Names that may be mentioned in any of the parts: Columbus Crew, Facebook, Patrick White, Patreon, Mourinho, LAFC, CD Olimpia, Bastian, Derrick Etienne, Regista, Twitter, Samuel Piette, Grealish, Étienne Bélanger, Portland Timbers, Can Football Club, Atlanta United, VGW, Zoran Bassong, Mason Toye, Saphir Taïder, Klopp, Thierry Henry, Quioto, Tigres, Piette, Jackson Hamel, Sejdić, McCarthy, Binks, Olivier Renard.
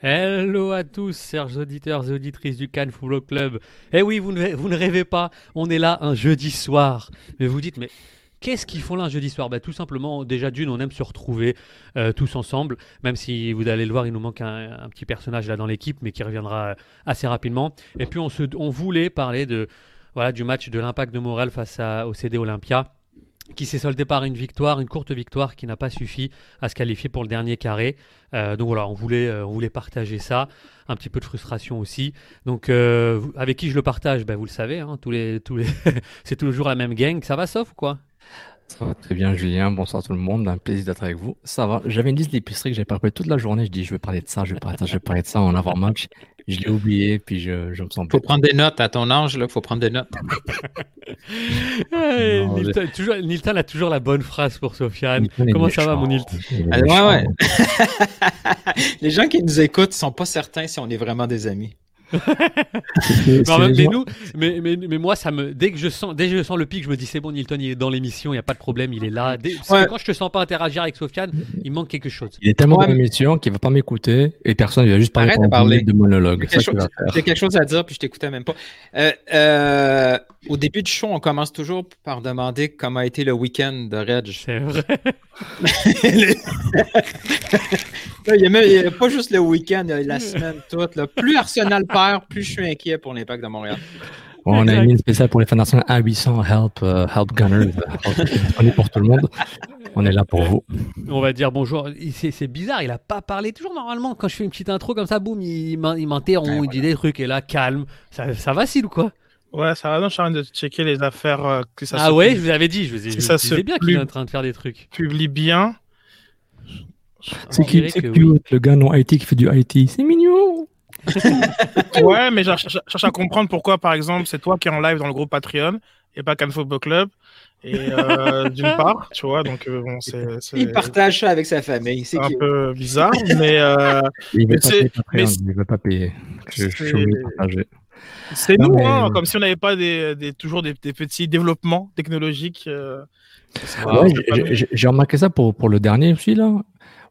Hello à tous, chers auditeurs et auditrices du Can Football Club. Eh oui, vous ne rêvez pas, on est là un jeudi soir. Mais vous dites, mais qu'est-ce qu'ils font là un jeudi soir ? Tout simplement, déjà d'une, on aime se retrouver tous ensemble. Même si vous allez le voir, il nous manque un petit personnage là dans l'équipe, mais qui reviendra assez rapidement. Et puis on voulait parler du match de l'Impact de Montréal au CD Olimpia, qui s'est soldé par une courte victoire qui n'a pas suffi à se qualifier pour le dernier carré. Donc voilà, on voulait partager ça, un petit peu de frustration aussi. Donc avec qui je le partage, vous le savez, hein, tous les c'est toujours la même gang. Ça va Sof ou quoi ? Ça va très bien Julien, bonsoir tout le monde, un plaisir d'être avec vous. Ça va, j'avais une liste d'épicerie que j'avais préparée toute la journée, je dis je vais parler de ça en avant-match. Je l'ai oublié, puis je me sens... Faut prendre des notes à ton âge, là, faut prendre des notes. Nilton a toujours la bonne phrase pour Sofiane. Comment ça va, mon Nilton ? Ouais. Les gens qui nous écoutent ne sont pas certains si on est vraiment des amis. Moi, dès que je sens le pic, je me dis c'est bon, Nilton il est dans l'émission, il n'y a pas de problème, il est là. Quand je te sens pas interagir avec Sofiane, il manque quelque chose. Il est tellement dans l'émission qu'il va pas m'écouter et personne ne va juste parler de monologue. J'ai quelque chose à dire puis je t'écoutais même pas. Au début du show, on commence toujours par demander comment a été le week-end de Reg. C'est vrai. Il n'y a pas juste le week-end, il y a la semaine toute. Là. Plus Arsenal perd, plus je suis inquiet pour l'Impact de Montréal. On a une spéciale pour les fans d'Arsenal à 800 help Gunners. On est pour tout le monde. On est là pour vous. On va dire bonjour. C'est bizarre, il n'a pas parlé. Toujours normalement, quand je fais une petite intro comme ça, boum, il m'interrompt, il dit des trucs. Et là, calme. Ça vacille ou quoi ? Ouais, ça va, non, je suis en train de checker les affaires. Je vous avais dit. Je vous disais bien qu'il est en train de faire des trucs. Publie bien. C'est cute, le gars non IT qui fait du IT, c'est mignon. Ouais, mais je cherche à comprendre pourquoi, par exemple, c'est toi qui es en live dans le groupe Patreon et pas Can Football Club. Et d'une part, tu vois, donc bon, c'est. Il partage ça avec sa famille, c'est un peu bizarre, mais. Il veut pas payer. Je suis obligé de partager. Comme si on n'avait pas toujours des petits développements technologiques. J'ai remarqué ça pour le dernier aussi là.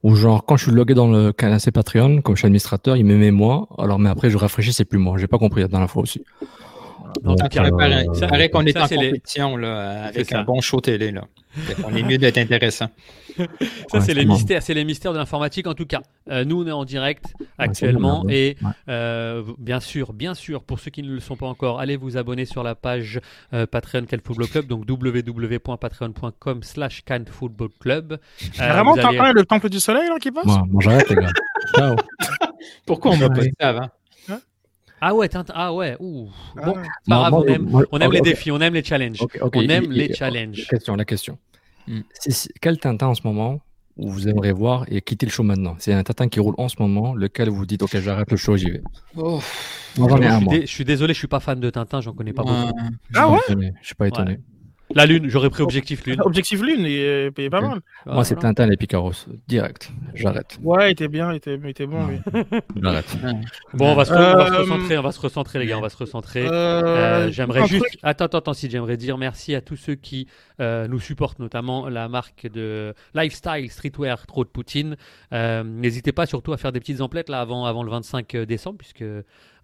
Ou genre, quand je suis logué dans le canal Patreon, comme je suis administrateur, il me met moi, mais après je rafraîchis, c'est plus moi. J'ai pas compris la dernière fois aussi. Ça paraît qu'on est en compétition là, avec un bon show télé. Là. On est mieux d'être intéressant. C'est les mystères de l'informatique en tout cas. Nous, on est en direct actuellement bien sûr, pour ceux qui ne le sont pas encore, allez vous abonner sur la page Patreon Can Football Club, donc www.patreon.com/Can Football Club. Vraiment, t'as pas le temple du soleil là, qui passe ? Bon, j'arrête les gars. Ciao. Pourquoi on m'a posté avant ? Ah ouais, ouh. Bon, on aime les défis, on aime les challenges. La question. C'est quel Tintin en ce moment où vous aimeriez voir et quitter le show maintenant ? C'est un Tintin qui roule en ce moment, lequel vous dites ok, j'arrête le show, j'y vais. Oh. Je suis désolé, je suis pas fan de Tintin, j'en connais pas beaucoup. Je suis pas étonné. La Lune, j'aurais pris Objectif Lune. Objectif Lune, il payait pas mal. Moi, c'est Tintin et Picaros, direct. J'arrête. Ouais, il était bien, il était bon. Oui. J'arrête. Bon, on va se recentrer, les gars, on va se recentrer. J'aimerais juste... Attends, si j'aimerais dire merci à tous ceux qui nous supportent, notamment la marque de Lifestyle Streetwear Trop de Poutine. N'hésitez pas surtout à faire des petites emplettes là, avant le 25 décembre, puisque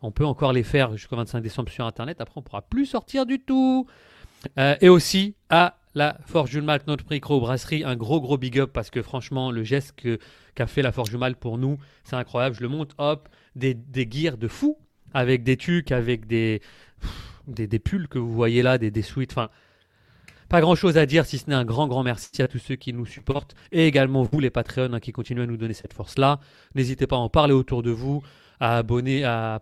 on peut encore les faire jusqu'au 25 décembre sur Internet. Après, on ne pourra plus sortir du tout. Et aussi à la Forge du Mal, notre micro-brasserie, un gros big up, parce que franchement le geste qu'a fait la Forge du Mal pour nous, c'est incroyable. Je le monte, hop, des gears de fou, avec des tucs, avec des pulls que vous voyez là, des suites, enfin pas grand chose à dire si ce n'est un grand merci à tous ceux qui nous supportent, et également vous les Patreons, qui continuez à nous donner cette force là. N'hésitez pas à en parler autour de vous, à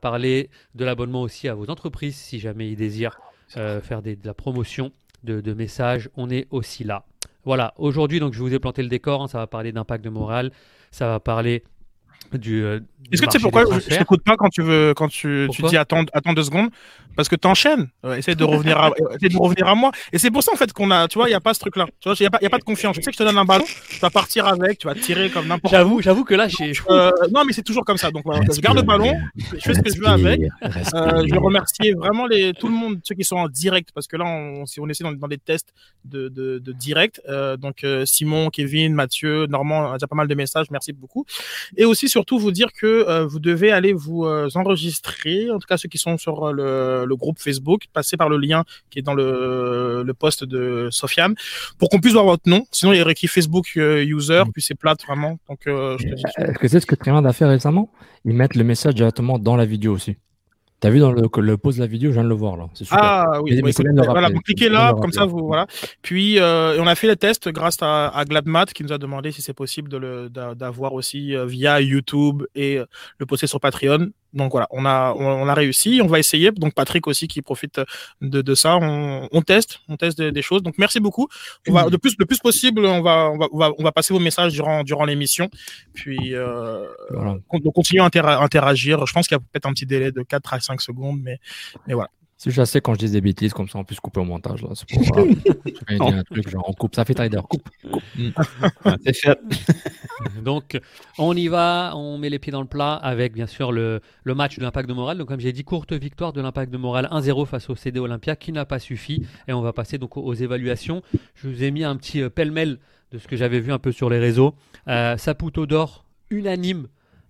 parler de l'abonnement aussi à vos entreprises si jamais ils désirent faire de la promotion de messages. On est aussi là. Voilà, aujourd'hui, donc, je vous ai planté le décor, hein. Ça va parler d'Impact de Montréal, ça va parler du est-ce que tu sais pourquoi je t'écoute pas quand tu dis attends 2 secondes, parce que t'enchaînes. Essaye de revenir à moi, et c'est pour ça en fait qu'on a, tu vois, il y a pas ce truc là, tu vois, il y a pas de confiance. Je sais que je te donne un ballon, tu vas partir avec, tu vas tirer comme n'importe. J'avoue que là j'ai non, mais c'est toujours comme ça. Donc voilà, je garde le ballon, je fais ce que je veux avec. Je veux remercier vraiment tout le monde, ceux qui sont en direct, parce que là on essaie dans des tests de direct. Donc Simon, Kevin, Mathieu, Normand, on a déjà pas mal de messages, merci beaucoup. Et aussi surtout vous dire que vous devez aller vous enregistrer, en tout cas ceux qui sont sur le groupe Facebook, passez par le lien qui est dans le post de Sofiane, pour qu'on puisse voir votre nom, sinon il y a requis Facebook user, puis c'est plate vraiment. Donc, je te dis est-ce que c'est ce que Trémand a fait récemment, ils mettent le message directement dans la vidéo aussi. T'as vu dans le pause de la vidéo, je viens de le voir là. C'est super. Ah oui, voilà, vous cliquez là, comme ça vous voilà. Puis on a fait les tests grâce à Gladmat, qui nous a demandé si c'est possible d'avoir aussi via YouTube et le poster sur Patreon. Donc voilà, on a réussi, on va essayer. Donc Patrick aussi qui profite de ça, on teste des choses. Donc merci beaucoup. On va le plus possible, on va passer vos messages durant l'émission. Puis voilà. On continue à interagir. Je pense qu'il y a peut-être un petit délai de 4 à 5 secondes, mais voilà. C'est juste assez quand je dis des bêtises, comme ça on peut se couper au montage. Là. C'est pour un truc, genre on coupe, ça fait Taïder, coupe. C'est fait. Donc on y va, on met les pieds dans le plat avec bien sûr le match de l'Impact de Montréal. Donc comme j'ai dit, courte victoire de l'Impact de Montréal 1-0 face au CD Olimpia, qui n'a pas suffi. Et on va passer donc aux évaluations. Je vous ai mis un petit pêle-mêle de ce que j'avais vu un peu sur les réseaux. Saputo d'or, unanime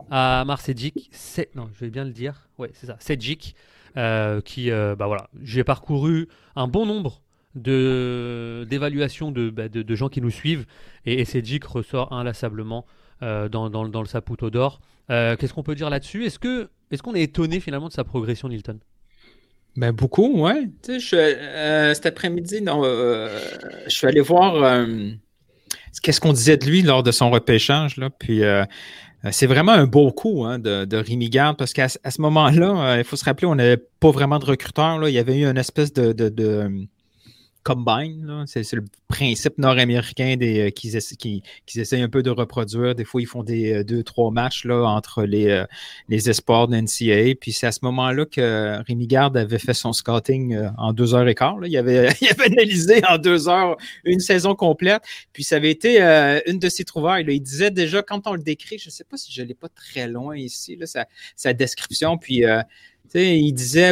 à Sejdić. Non, je vais bien le dire. Oui, c'est ça, Sejdić. Voilà, j'ai parcouru un bon nombre d'évaluations de gens qui nous suivent, et Sejdić ressort inlassablement dans le Saputo d'or. Qu'est-ce qu'on peut dire là-dessus ? Est-ce qu'on est étonné finalement de sa progression, Nilton ? Ben beaucoup, ouais. Tu sais, cet après-midi, je suis allé voir qu'est-ce qu'on disait de lui lors de son repêchage là, puis. C'est vraiment un beau coup hein, de Rimigard, parce qu'à ce moment-là, il faut se rappeler, on n'avait pas vraiment de recruteurs. Là. Il y avait eu une espèce de combine. Là. C'est le principe nord-américain qu'ils essayent un peu de reproduire. Des fois, ils font des 2-3 matchs là, entre les espoirs de NCAA. Puis c'est à ce moment-là que Rimigard avait fait son scouting en 2h15. Là. Il avait analysé en 2 heures une saison complète. Puis ça avait été une de ses trouvailles. Là. Il disait déjà, quand on le décrit, je ne sais pas si je ne l'ai pas très loin ici, là, sa description. Puis... il disait,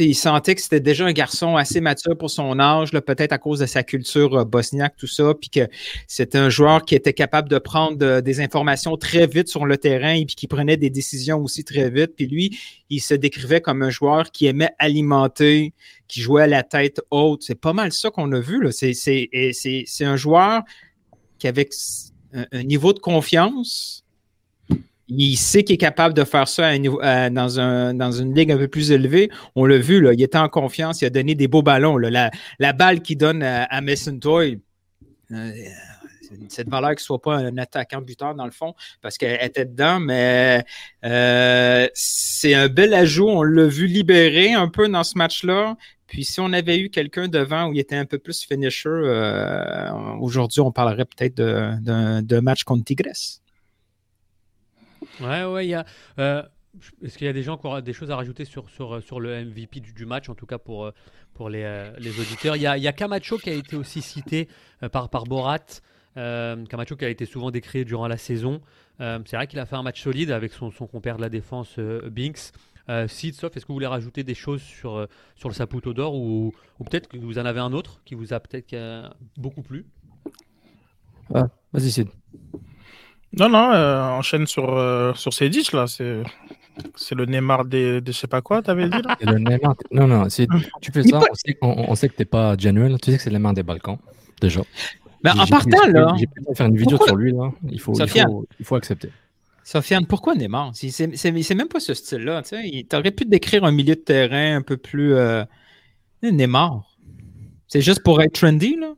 il sentait que c'était déjà un garçon assez mature pour son âge, là, peut-être à cause de sa culture bosniaque, tout ça, puis que c'était un joueur qui était capable de prendre des informations très vite sur le terrain, et puis qui prenait des décisions aussi très vite. Puis lui, il se décrivait comme un joueur qui aimait alimenter, qui jouait à la tête haute. C'est pas mal ça qu'on a vu. Là. C'est un joueur qui, avec un niveau de confiance, il sait qu'il est capable de faire ça à un niveau, dans une ligue un peu plus élevée. On l'a vu, là, il était en confiance, il a donné des beaux ballons. Là. La balle qu'il donne à Mason Toye, cette valeur qu'il ne soit pas un attaquant buteur dans le fond, parce qu'elle était dedans, mais c'est un bel ajout. On l'a vu libérer un peu dans ce match-là. Puis si on avait eu quelqu'un devant où il était un peu plus finisher, aujourd'hui, on parlerait peut-être d'un match contre Tigres. Ouais, il y a Est-ce qu'il y a des gens qui ont des choses à rajouter sur le MVP du match, en tout cas pour les auditeurs? Il y a Camacho qui a été aussi cité par Borat. Camacho qui a été souvent décrié durant la saison. C'est vrai qu'il a fait un match solide avec son compère de la défense, Binks. Sid, Sof, est-ce que vous voulez rajouter des choses sur le Saputo d'or ou peut-être que vous en avez un autre qui vous a peut-être beaucoup plu? Ah, vas-y, Sid. Non, enchaîne sur Sejdić, là. C'est le Neymar de je sais pas quoi, t'avais dit, là. C'est le Neymar. Non, si tu fais ça, on sait que t'es pas genuine. Tu sais que c'est le Neymar des Balkans, déjà. Mais en partant, là. J'ai pu faire une vidéo sur lui, là. Il faut accepter. Sofiane, pourquoi Neymar? C'est même pas ce style-là, tu sais. T'aurais pu décrire un milieu de terrain un peu plus... Neymar. C'est juste pour être trendy, là?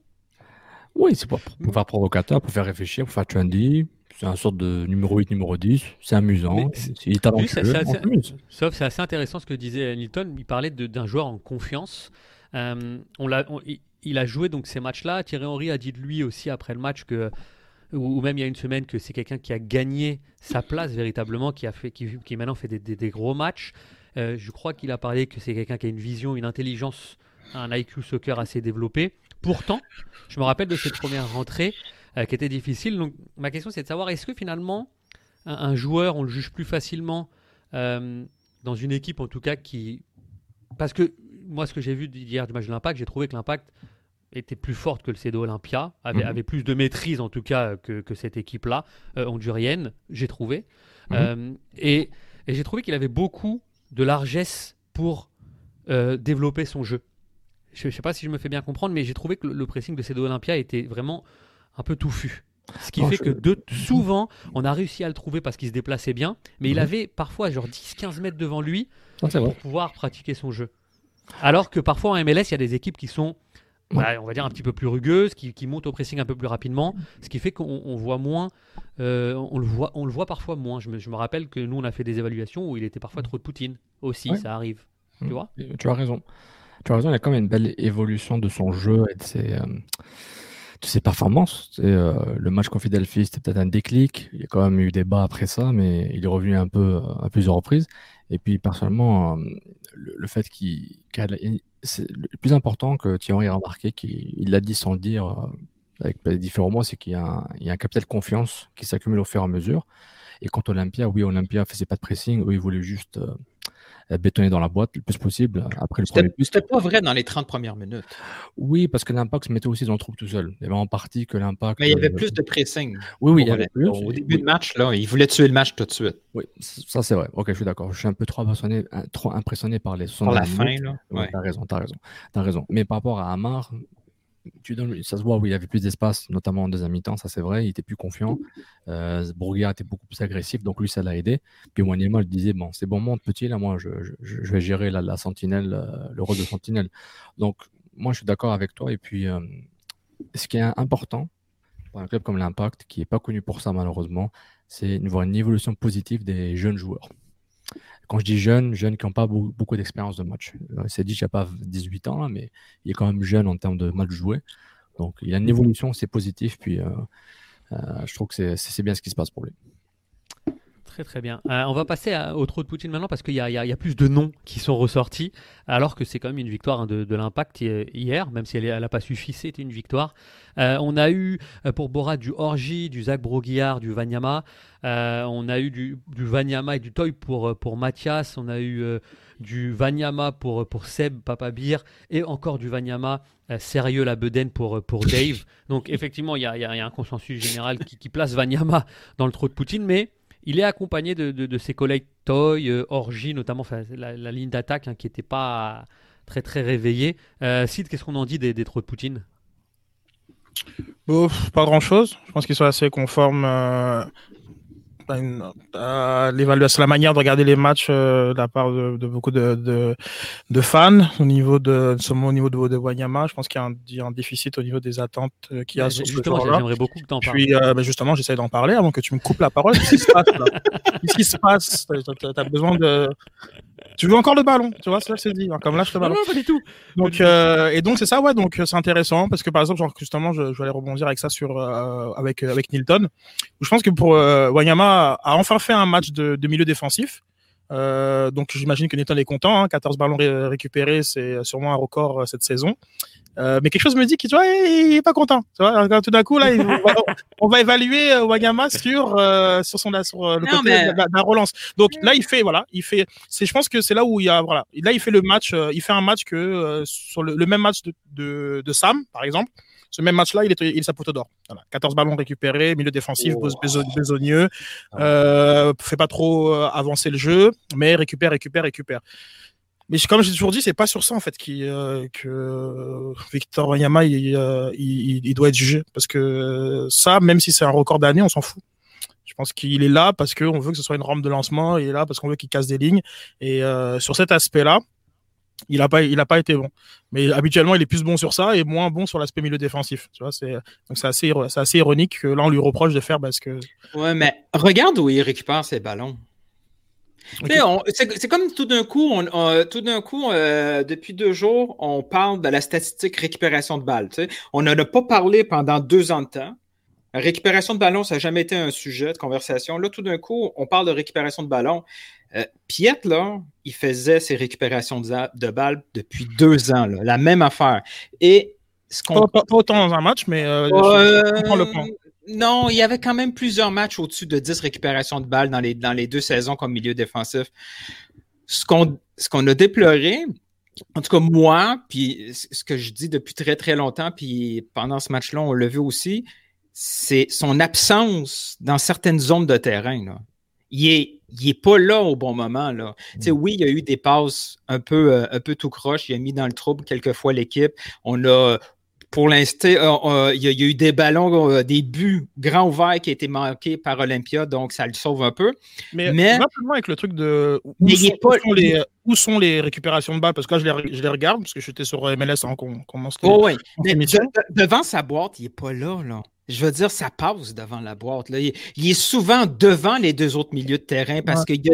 Oui, c'est pour faire provocateur, pour faire réfléchir, pour faire trendy. C'est une sorte de numéro 8, numéro 10. C'est amusant. Il est talentueux. Sauf c'est assez intéressant ce que disait Nilton. Il parlait d'un joueur en confiance. Il a joué donc ces matchs-là. Thierry Henry a dit de lui aussi après le match que, ou même il y a une semaine, que c'est quelqu'un qui a gagné sa place véritablement, qui maintenant fait des gros matchs. Je crois qu'il a parlé que c'est quelqu'un qui a une vision, une intelligence, un IQ soccer assez développé. Pourtant, je me rappelle de cette première rentrée qui était difficile. Donc, ma question, c'est de savoir, est-ce que finalement, un joueur, on le juge plus facilement dans une équipe, en tout cas, qui... Parce que moi, ce que j'ai vu hier du match de l'Impact, j'ai trouvé que l'Impact était plus forte que le CD Olimpia, avait plus de maîtrise, en tout cas, que cette équipe-là, hondurienne, j'ai trouvé. Et j'ai trouvé qu'il avait beaucoup de largesse pour développer son jeu. Je ne sais pas si je me fais bien comprendre, mais j'ai trouvé que le pressing de CD Olimpia était vraiment un peu touffu. Ce qui fait que souvent, on a réussi à le trouver parce qu'il se déplaçait bien, mais il avait parfois genre 10-15 mètres devant lui pour pouvoir pratiquer son jeu. Alors que parfois en MLS, il y a des équipes qui sont, on va dire, un petit peu plus rugueuses, qui montent au pressing un peu plus rapidement, ce qui fait qu'on voit moins, on le voit parfois moins. Je me rappelle que nous, on a fait des évaluations où il était parfois trop de Poutine aussi, ça arrive. Tu vois ? Tu as raison, il y a quand même une belle évolution de son jeu et de ses performances. Le match contre Philadelphie, c'était peut-être un déclic. Il y a quand même eu des bas après ça, mais il est revenu un peu à plusieurs reprises. Et puis, personnellement, le fait c'est le plus important que Thierry a remarqué, qu'il l'a dit sans le dire, avec différents mots, c'est qu'il y a un capital confiance qui s'accumule au fur et à mesure. Et quant à Olimpia, oui, Olimpia ne faisait pas de pressing. Eux, ils voulaient juste... bétonner dans la boîte le plus possible après le premier but. C'était pas vrai dans les 30 premières minutes. Oui, parce que l'Impact se mettait aussi dans le trou tout seul. Il y avait en partie que l'Impact... Mais il y avait plus de pressing. Oui, il y avait plus. Au début de match, là, il voulait tuer le match tout de suite. Oui, ça c'est vrai. Ok, je suis d'accord. Je suis un peu trop impressionné par les 70 minutes. Par la fin, là. Ouais. T'as raison. Mais par rapport à Amar, ça se voit où il avait plus d'espace, notamment en deuxième mi-temps, ça c'est vrai, il était plus confiant. Brault-Guillard était beaucoup plus agressif, donc lui ça l'a aidé. Puis Wanyama le disait, bon, c'est bon, monte petit, là, moi je vais gérer la sentinelle, le rôle de sentinelle. Donc moi je suis d'accord avec toi. Et puis ce qui est important pour un club comme l'Impact, qui n'est pas connu pour ça malheureusement, c'est de voir une évolution positive des jeunes joueurs. Quand je dis jeunes qui n'ont pas beaucoup d'expérience de match. Sejdić n'a pas 18 ans, là, mais il est quand même jeune en termes de match joué. Donc, il y a une évolution, c'est positif. Puis, je trouve que c'est bien ce qui se passe pour lui. Très, très bien. On va passer au trou de Poutine maintenant parce qu'il y a plus de noms qui sont ressortis, alors que c'est quand même une victoire de l'Impact hier, même si elle n'a pas suffi, c'était une victoire. On a eu pour Borat du Orji, du Zac Brault-Guillard, du Vanyama. On a eu du Vanyama et du Toye pour Mathias. On a eu du Vanyama pour Seb, Papabir. Et encore du Vanyama sérieux, la bedaine pour Dave. Donc effectivement, il y a un consensus général qui place Vanyama dans le trou de Poutine, mais il est accompagné de ses collègues Toye, Orji, notamment enfin, la ligne d'attaque qui n'était pas très, très réveillée. Sid, qu'est-ce qu'on en dit des trous de Poutine? Pas grand-chose. Je pense qu'ils sont assez conformes à l'évaluation, la manière de regarder les matchs de la part de beaucoup de fans au niveau de Wanyama. Je pense qu'il y a un déficit au niveau des attentes qu'il y a sur ce joueur-là. J'aimerais beaucoup que tu en parles. Puis, justement, j'essaie d'en parler avant que tu me coupes la parole. Qu'est-ce qui se passe là? Qu'est-ce qui se passe? T'as besoin de... Tu veux encore le ballon, tu vois, ça c'est dit. Comme lâche le ballon. Non, pas du tout. Donc, et donc c'est ça, ouais. Donc c'est intéressant parce que par exemple, genre, justement, je vais aller rebondir avec ça avec Nilton. Je pense que pour Wanyama a enfin fait un match de milieu défensif. Donc j'imagine que Nilton est content, 14 ballons récupérés, c'est sûrement un record cette saison, mais quelque chose me dit qu'il n'est pas content, tu vois, tout d'un coup là, on va évaluer Vanyama sur le côté de la relance. Donc là il fait, c'est, je pense que c'est là où il y a, voilà, là il fait le match, il fait un match que sur le même match de Sam par exemple. Ce même match-là, il est sa poteau d'or. Voilà. 14 ballons récupérés, milieu défensif, besogneux, fait pas trop avancer le jeu, mais récupère. Mais comme j'ai toujours dit, c'est pas sur ça en fait que Victor Wanyama il doit être jugé, parce que ça, même si c'est un record d'année, on s'en fout. Je pense qu'il est là parce qu'on veut que ce soit une rampe de lancement, il est là parce qu'on veut qu'il casse des lignes, et sur cet aspect-là, il a pas été bon. Mais habituellement, il est plus bon sur ça et moins bon sur l'aspect milieu défensif. Tu vois, c'est assez ironique que là, on lui reproche de faire parce que... Ouais, mais regarde où il récupère ses ballons. Okay. C'est comme tout d'un coup, depuis 2 jours, on parle de la statistique récupération de balles. T'sais. On n'en a pas parlé pendant 2 ans de temps. La récupération de ballon, ça n'a jamais été un sujet de conversation. Là, tout d'un coup, on parle de récupération de ballon. Piette, là, il faisait ses récupérations de balles depuis 2 ans, là, la même affaire. Et ce qu'on... Pas autant dans un match, mais je comprends le point. Non, il y avait quand même plusieurs matchs au-dessus de 10 récupérations de balles dans les 2 saisons comme milieu défensif. Ce qu'on a déploré, en tout cas moi, puis ce que je dis depuis très très longtemps, puis pendant ce match-là, on l'a vu aussi, c'est son absence dans certaines zones de terrain, là. Il n'est pas là au bon moment. Là. Oui, il y a eu des passes un peu tout croche. Il a mis dans le trouble quelques fois l'équipe. On a, pour l'instant, il y a eu des ballons, des buts grands ouverts qui ont été manqués par Olimpia, donc ça le sauve un peu. Mais rapidement avec le truc de où sont les récupérations de balles, parce que là, je les regarde, parce que j'étais sur MLS en commence. Devant sa boîte, il n'est pas là, là. Je veux dire, ça passe devant la boîte. Là. Il est souvent devant les 2 autres milieux de terrain parce que... Tu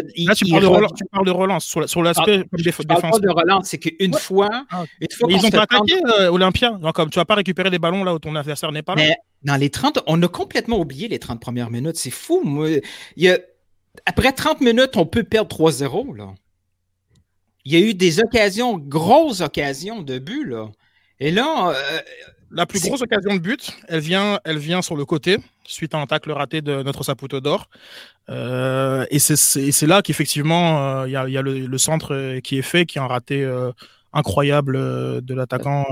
parles de relance sur l'aspect défensif. Je parle pas de relance, c'est qu'une fois... Ils n'ont pas attaqué Olimpia. Donc, tu ne vas pas récupérer des ballons là où ton adversaire n'est pas là. Mais dans les 30, on a complètement oublié les 30 premières minutes. C'est fou. Moi. Après 30 minutes, on peut perdre 3-0. Là. Il y a eu des occasions, grosses occasions de but. Là. Et là... La plus grosse occasion de but, elle vient sur le côté, suite à un tacle raté de notre Saputo d'or. Et c'est là qu'effectivement, il y a le centre qui est fait, qui est un raté incroyable de l'attaquant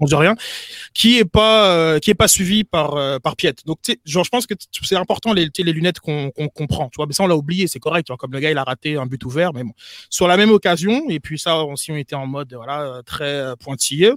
hondurien, qui est pas suivi par Piette. Donc, genre, je pense que c'est important les lunettes qu'on comprend. Tu vois, mais ça on l'a oublié, c'est correct. Tu vois, comme le gars, il a raté un but ouvert, mais bon. Sur la même occasion, et puis ça, si on était en mode voilà très pointilleux.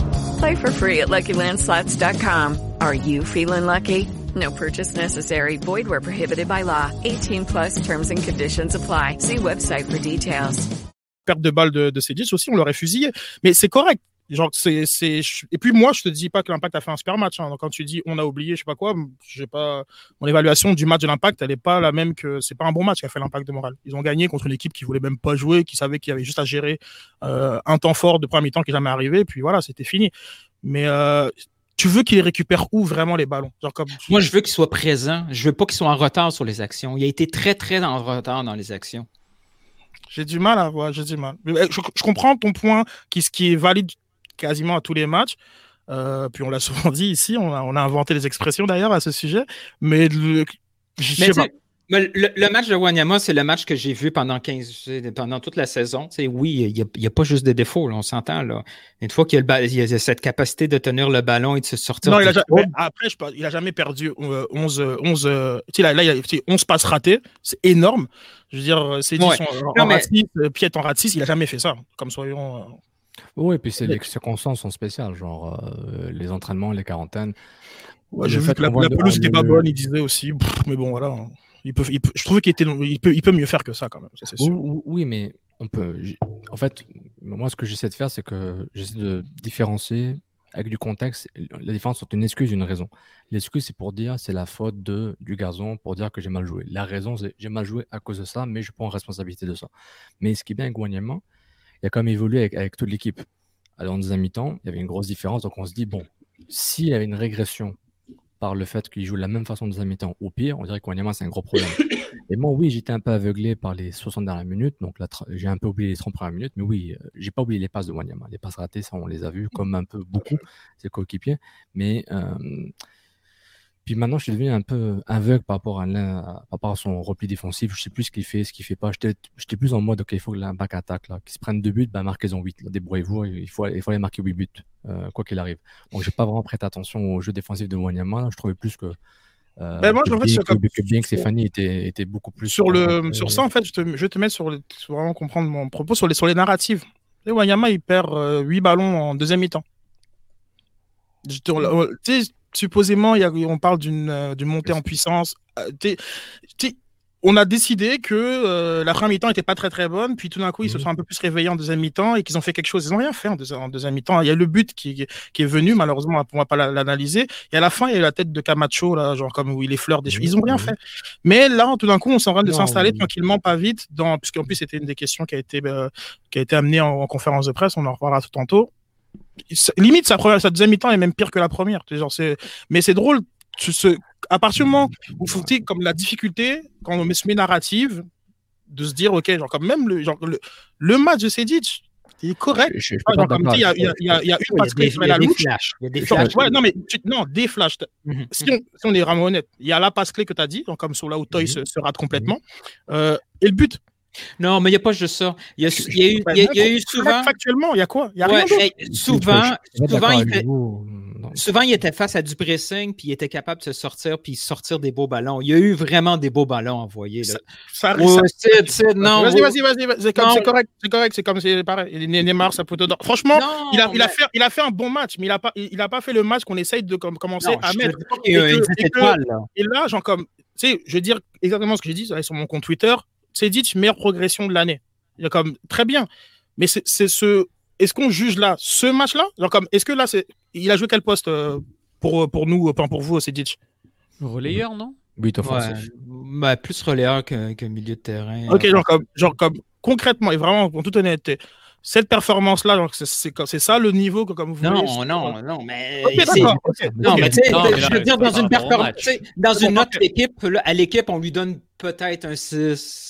Play for free at LuckyLandSlots.com. Are you feeling lucky? No purchase necessary. Void where prohibited by law. 18+ terms and conditions apply. See website for details. Perte de balle de Sejdić aussi, on l'aurait fusillé. Mais c'est correct. Genre, Et puis moi, je te dis pas que l'Impact a fait un super match. Hein. Donc, quand tu dis on a oublié, je sais pas quoi, mon évaluation du match de l'Impact, elle est pas la même que c'est pas un bon match qu'a fait l'Impact de Montréal. Ils ont gagné contre une équipe qui voulait même pas jouer, qui savait qu'il y avait juste à gérer un temps fort de premier mi-temps qui n'est jamais arrivé. Puis voilà, c'était fini. Mais tu veux qu'il récupère où vraiment les ballons? Genre comme... Moi, je veux qu'il soit présent. Je veux pas qu'il soit en retard sur les actions. Il a été très très en retard dans les actions. J'ai du mal. Je comprends ton point, qui est valide quasiment à tous les matchs, puis on l'a souvent dit ici, on a inventé les expressions d'ailleurs à ce sujet, mais je sais pas. Le match de Wanyama, c'est le match que j'ai vu pendant toute la saison. T'sais, oui, il n'y a pas juste des défauts, là, on s'entend. Là. Une fois qu'il y a, il y a cette capacité de tenir le ballon et de se sortir. Non, après, il n'a jamais perdu 11 passes ratées. C'est énorme. Je veux dire, c'est Piette en ratis, il n'a jamais fait ça. Comme soyons. Oui, et puis les circonstances sont spéciales, genre les entraînements, les quarantaines. Ouais, j'ai vu que la pelouse n'était pas bonne, il disait aussi. Mais bon, voilà. Je trouvais qu'il peut mieux faire que ça, quand même. Ça, c'est sûr. Oui, mais on peut. En fait, moi, ce que j'essaie de faire, c'est que j'essaie de différencier avec du contexte la différence entre une excuse et une raison. L'excuse, c'est pour dire c'est la faute du garçon, pour dire que j'ai mal joué. La raison, c'est j'ai mal joué à cause de ça, mais je prends responsabilité de ça. Mais ce qui est bien avec Wanyama, il a quand même évolué avec toute l'équipe. Alors, dans un mi-temps, il y avait une grosse différence. Donc, on se dit, bon, s'il y avait une régression par le fait qu'il joue de la même façon dans un mi-temps, ou pire, on dirait que Wanyama, c'est un gros problème. Et moi, oui, j'étais un peu aveuglé par les 60 dernières minutes, donc j'ai un peu oublié les 30 premières minutes, mais oui, j'ai pas oublié les passes de Wanyama. Les passes ratées, ça, on les a vues, comme un peu beaucoup, ses coéquipiers. Mais puis maintenant, je suis devenu un peu aveugle par rapport à son repli défensif. Je sais plus ce qu'il fait pas. J'étais plus en mode, OK, il faut que l'Impact attaque, là. Qu'ils se prennent 2 buts, bah, marquez-en 8. Là, débrouillez-vous, il faut aller marquer 8 buts, quoi qu'il arrive. Donc, j'ai pas vraiment prêté attention au jeu défensif de Wanyama. Je trouvais plus que. Stéphanie était beaucoup plus. Sur ça, en fait, je te mets sur vraiment comprendre mon propos, sur les narratives. Et Wanyama, il perd 8 ballons en deuxième mi-temps. Supposément, on parle d'une montée en puissance. On a décidé que la première mi-temps n'était pas très très bonne, puis tout d'un coup, ils se sont un peu plus réveillés en deuxième mi-temps et qu'ils ont fait quelque chose. Ils n'ont rien fait en deuxième mi-temps. Il y a le but qui est venu, malheureusement, on ne va pas l'analyser. Et à la fin, il y a eu la tête de Camacho, là, genre comme où il effleure des choses. Ils n'ont rien fait. Mais là, tout d'un coup, on s'en va de s'installer tranquillement, pas vite, puisqu'en plus, c'était une des questions qui a été amenée en conférence de presse. On en reparlera tout tantôt. Limite, sa deuxième mi-temps est même pire que la première. Mais c'est drôle, à partir du moment où faut comme la difficulté, quand on se met narrative, de se dire, ok, genre quand même le match de Sejdić, il est correct. Il y a une passe clé qui met la louche. Il y a des flashs. Ouais, des flashs. Mm-hmm. Si on est vraiment honnête, il y a la passe clé que tu as dit, donc comme sur là où Toye se rate complètement, et le but. Non, mais il n'y a pas juste ça. Il y a eu souvent. Factuellement, il y a quoi? Il y a rien d'autre. Souvent, il était face à du pressing, puis il était capable de se sortir, puis sortir des beaux ballons. Il y a eu vraiment des beaux ballons envoyés. Là. Non. Vas-y. C'est correct. C'est comme c'est pareil. Neymar, ça peut te. Franchement, il a fait un bon match, mais il n'a pas fait le match qu'on essaye de commencer à mettre. Et là, genre comme, tu sais, je veux dire exactement ce que j'ai dit sur mon compte Twitter. Sejdić, meilleure progression de l'année. Il y a comme très bien. Mais est-ce qu'on juge là ce match-là? Alors comme est-ce que là il a joué quel poste pour nous, enfin pour vous, Sejdić? Relayeur, non? Oui, offensif. Bah, plus relayeur que milieu de terrain. Ok, genre comme concrètement et vraiment en toute honnêteté. Cette performance-là, donc c'est ça le niveau que comme vous voulez. Non, mais je veux dire dans une performance, dans une autre équipe, à l'équipe on lui donne peut-être un 6-7.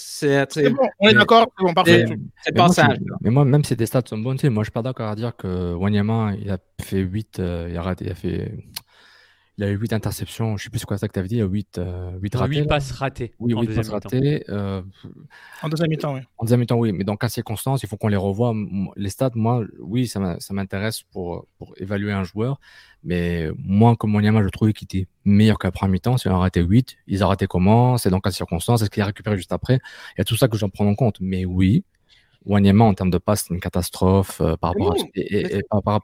C'est bon, on est d'accord, on parle de tout. C'est passage. Mais moi, même si tes stats sont bonnes, moi je suis pas d'accord à dire que Wanyama il a fait 8, il a eu 8 interceptions, je ne sais plus c'est quoi ça que tu avais dit, il y a 8 ratés. 8 passes ratées. Oui, 8 passes ratées. En deuxième mi-temps, oui. En deuxième mi-temps, oui. Mais dans cas circonstances, il faut qu'on les revoie. Les stats, moi, oui, ça m'intéresse pour évaluer un joueur. Mais moi, comme Wanyama, je trouvais qu'il était meilleur qu'à première mi-temps. S'il en ratait 8, ils ont raté comment? C'est dans cas circonstances? Est-ce qu'il a récupéré juste après? Il y a tout ça que j'en prends en compte. Mais oui. Wanyama, en termes de passe, c'est une catastrophe par rapport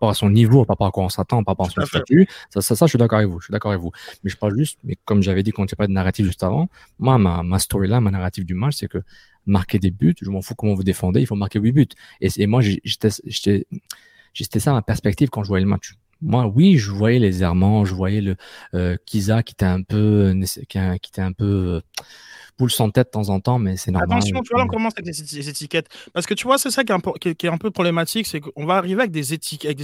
à son niveau, par rapport à quoi on s'attend, par rapport à son statut. Ça, je suis d'accord avec vous. Mais je parle juste, mais comme j'avais dit quand il n'y a pas de narrative juste avant, moi, ma story là, ma narrative du match, c'est que marquer des buts, je m'en fous comment vous défendez, il faut marquer 8 buts. Et moi, j'étais ça en perspective quand je voyais le match. Moi, oui, je voyais les errements, je voyais le Kiza qui était un peu poule sans tête de temps en temps, mais c'est normal. Attention, tu vois, on commence avec des étiquettes. Parce que tu vois, c'est ça qui est un peu problématique, c'est qu'on va arriver avec des étiquettes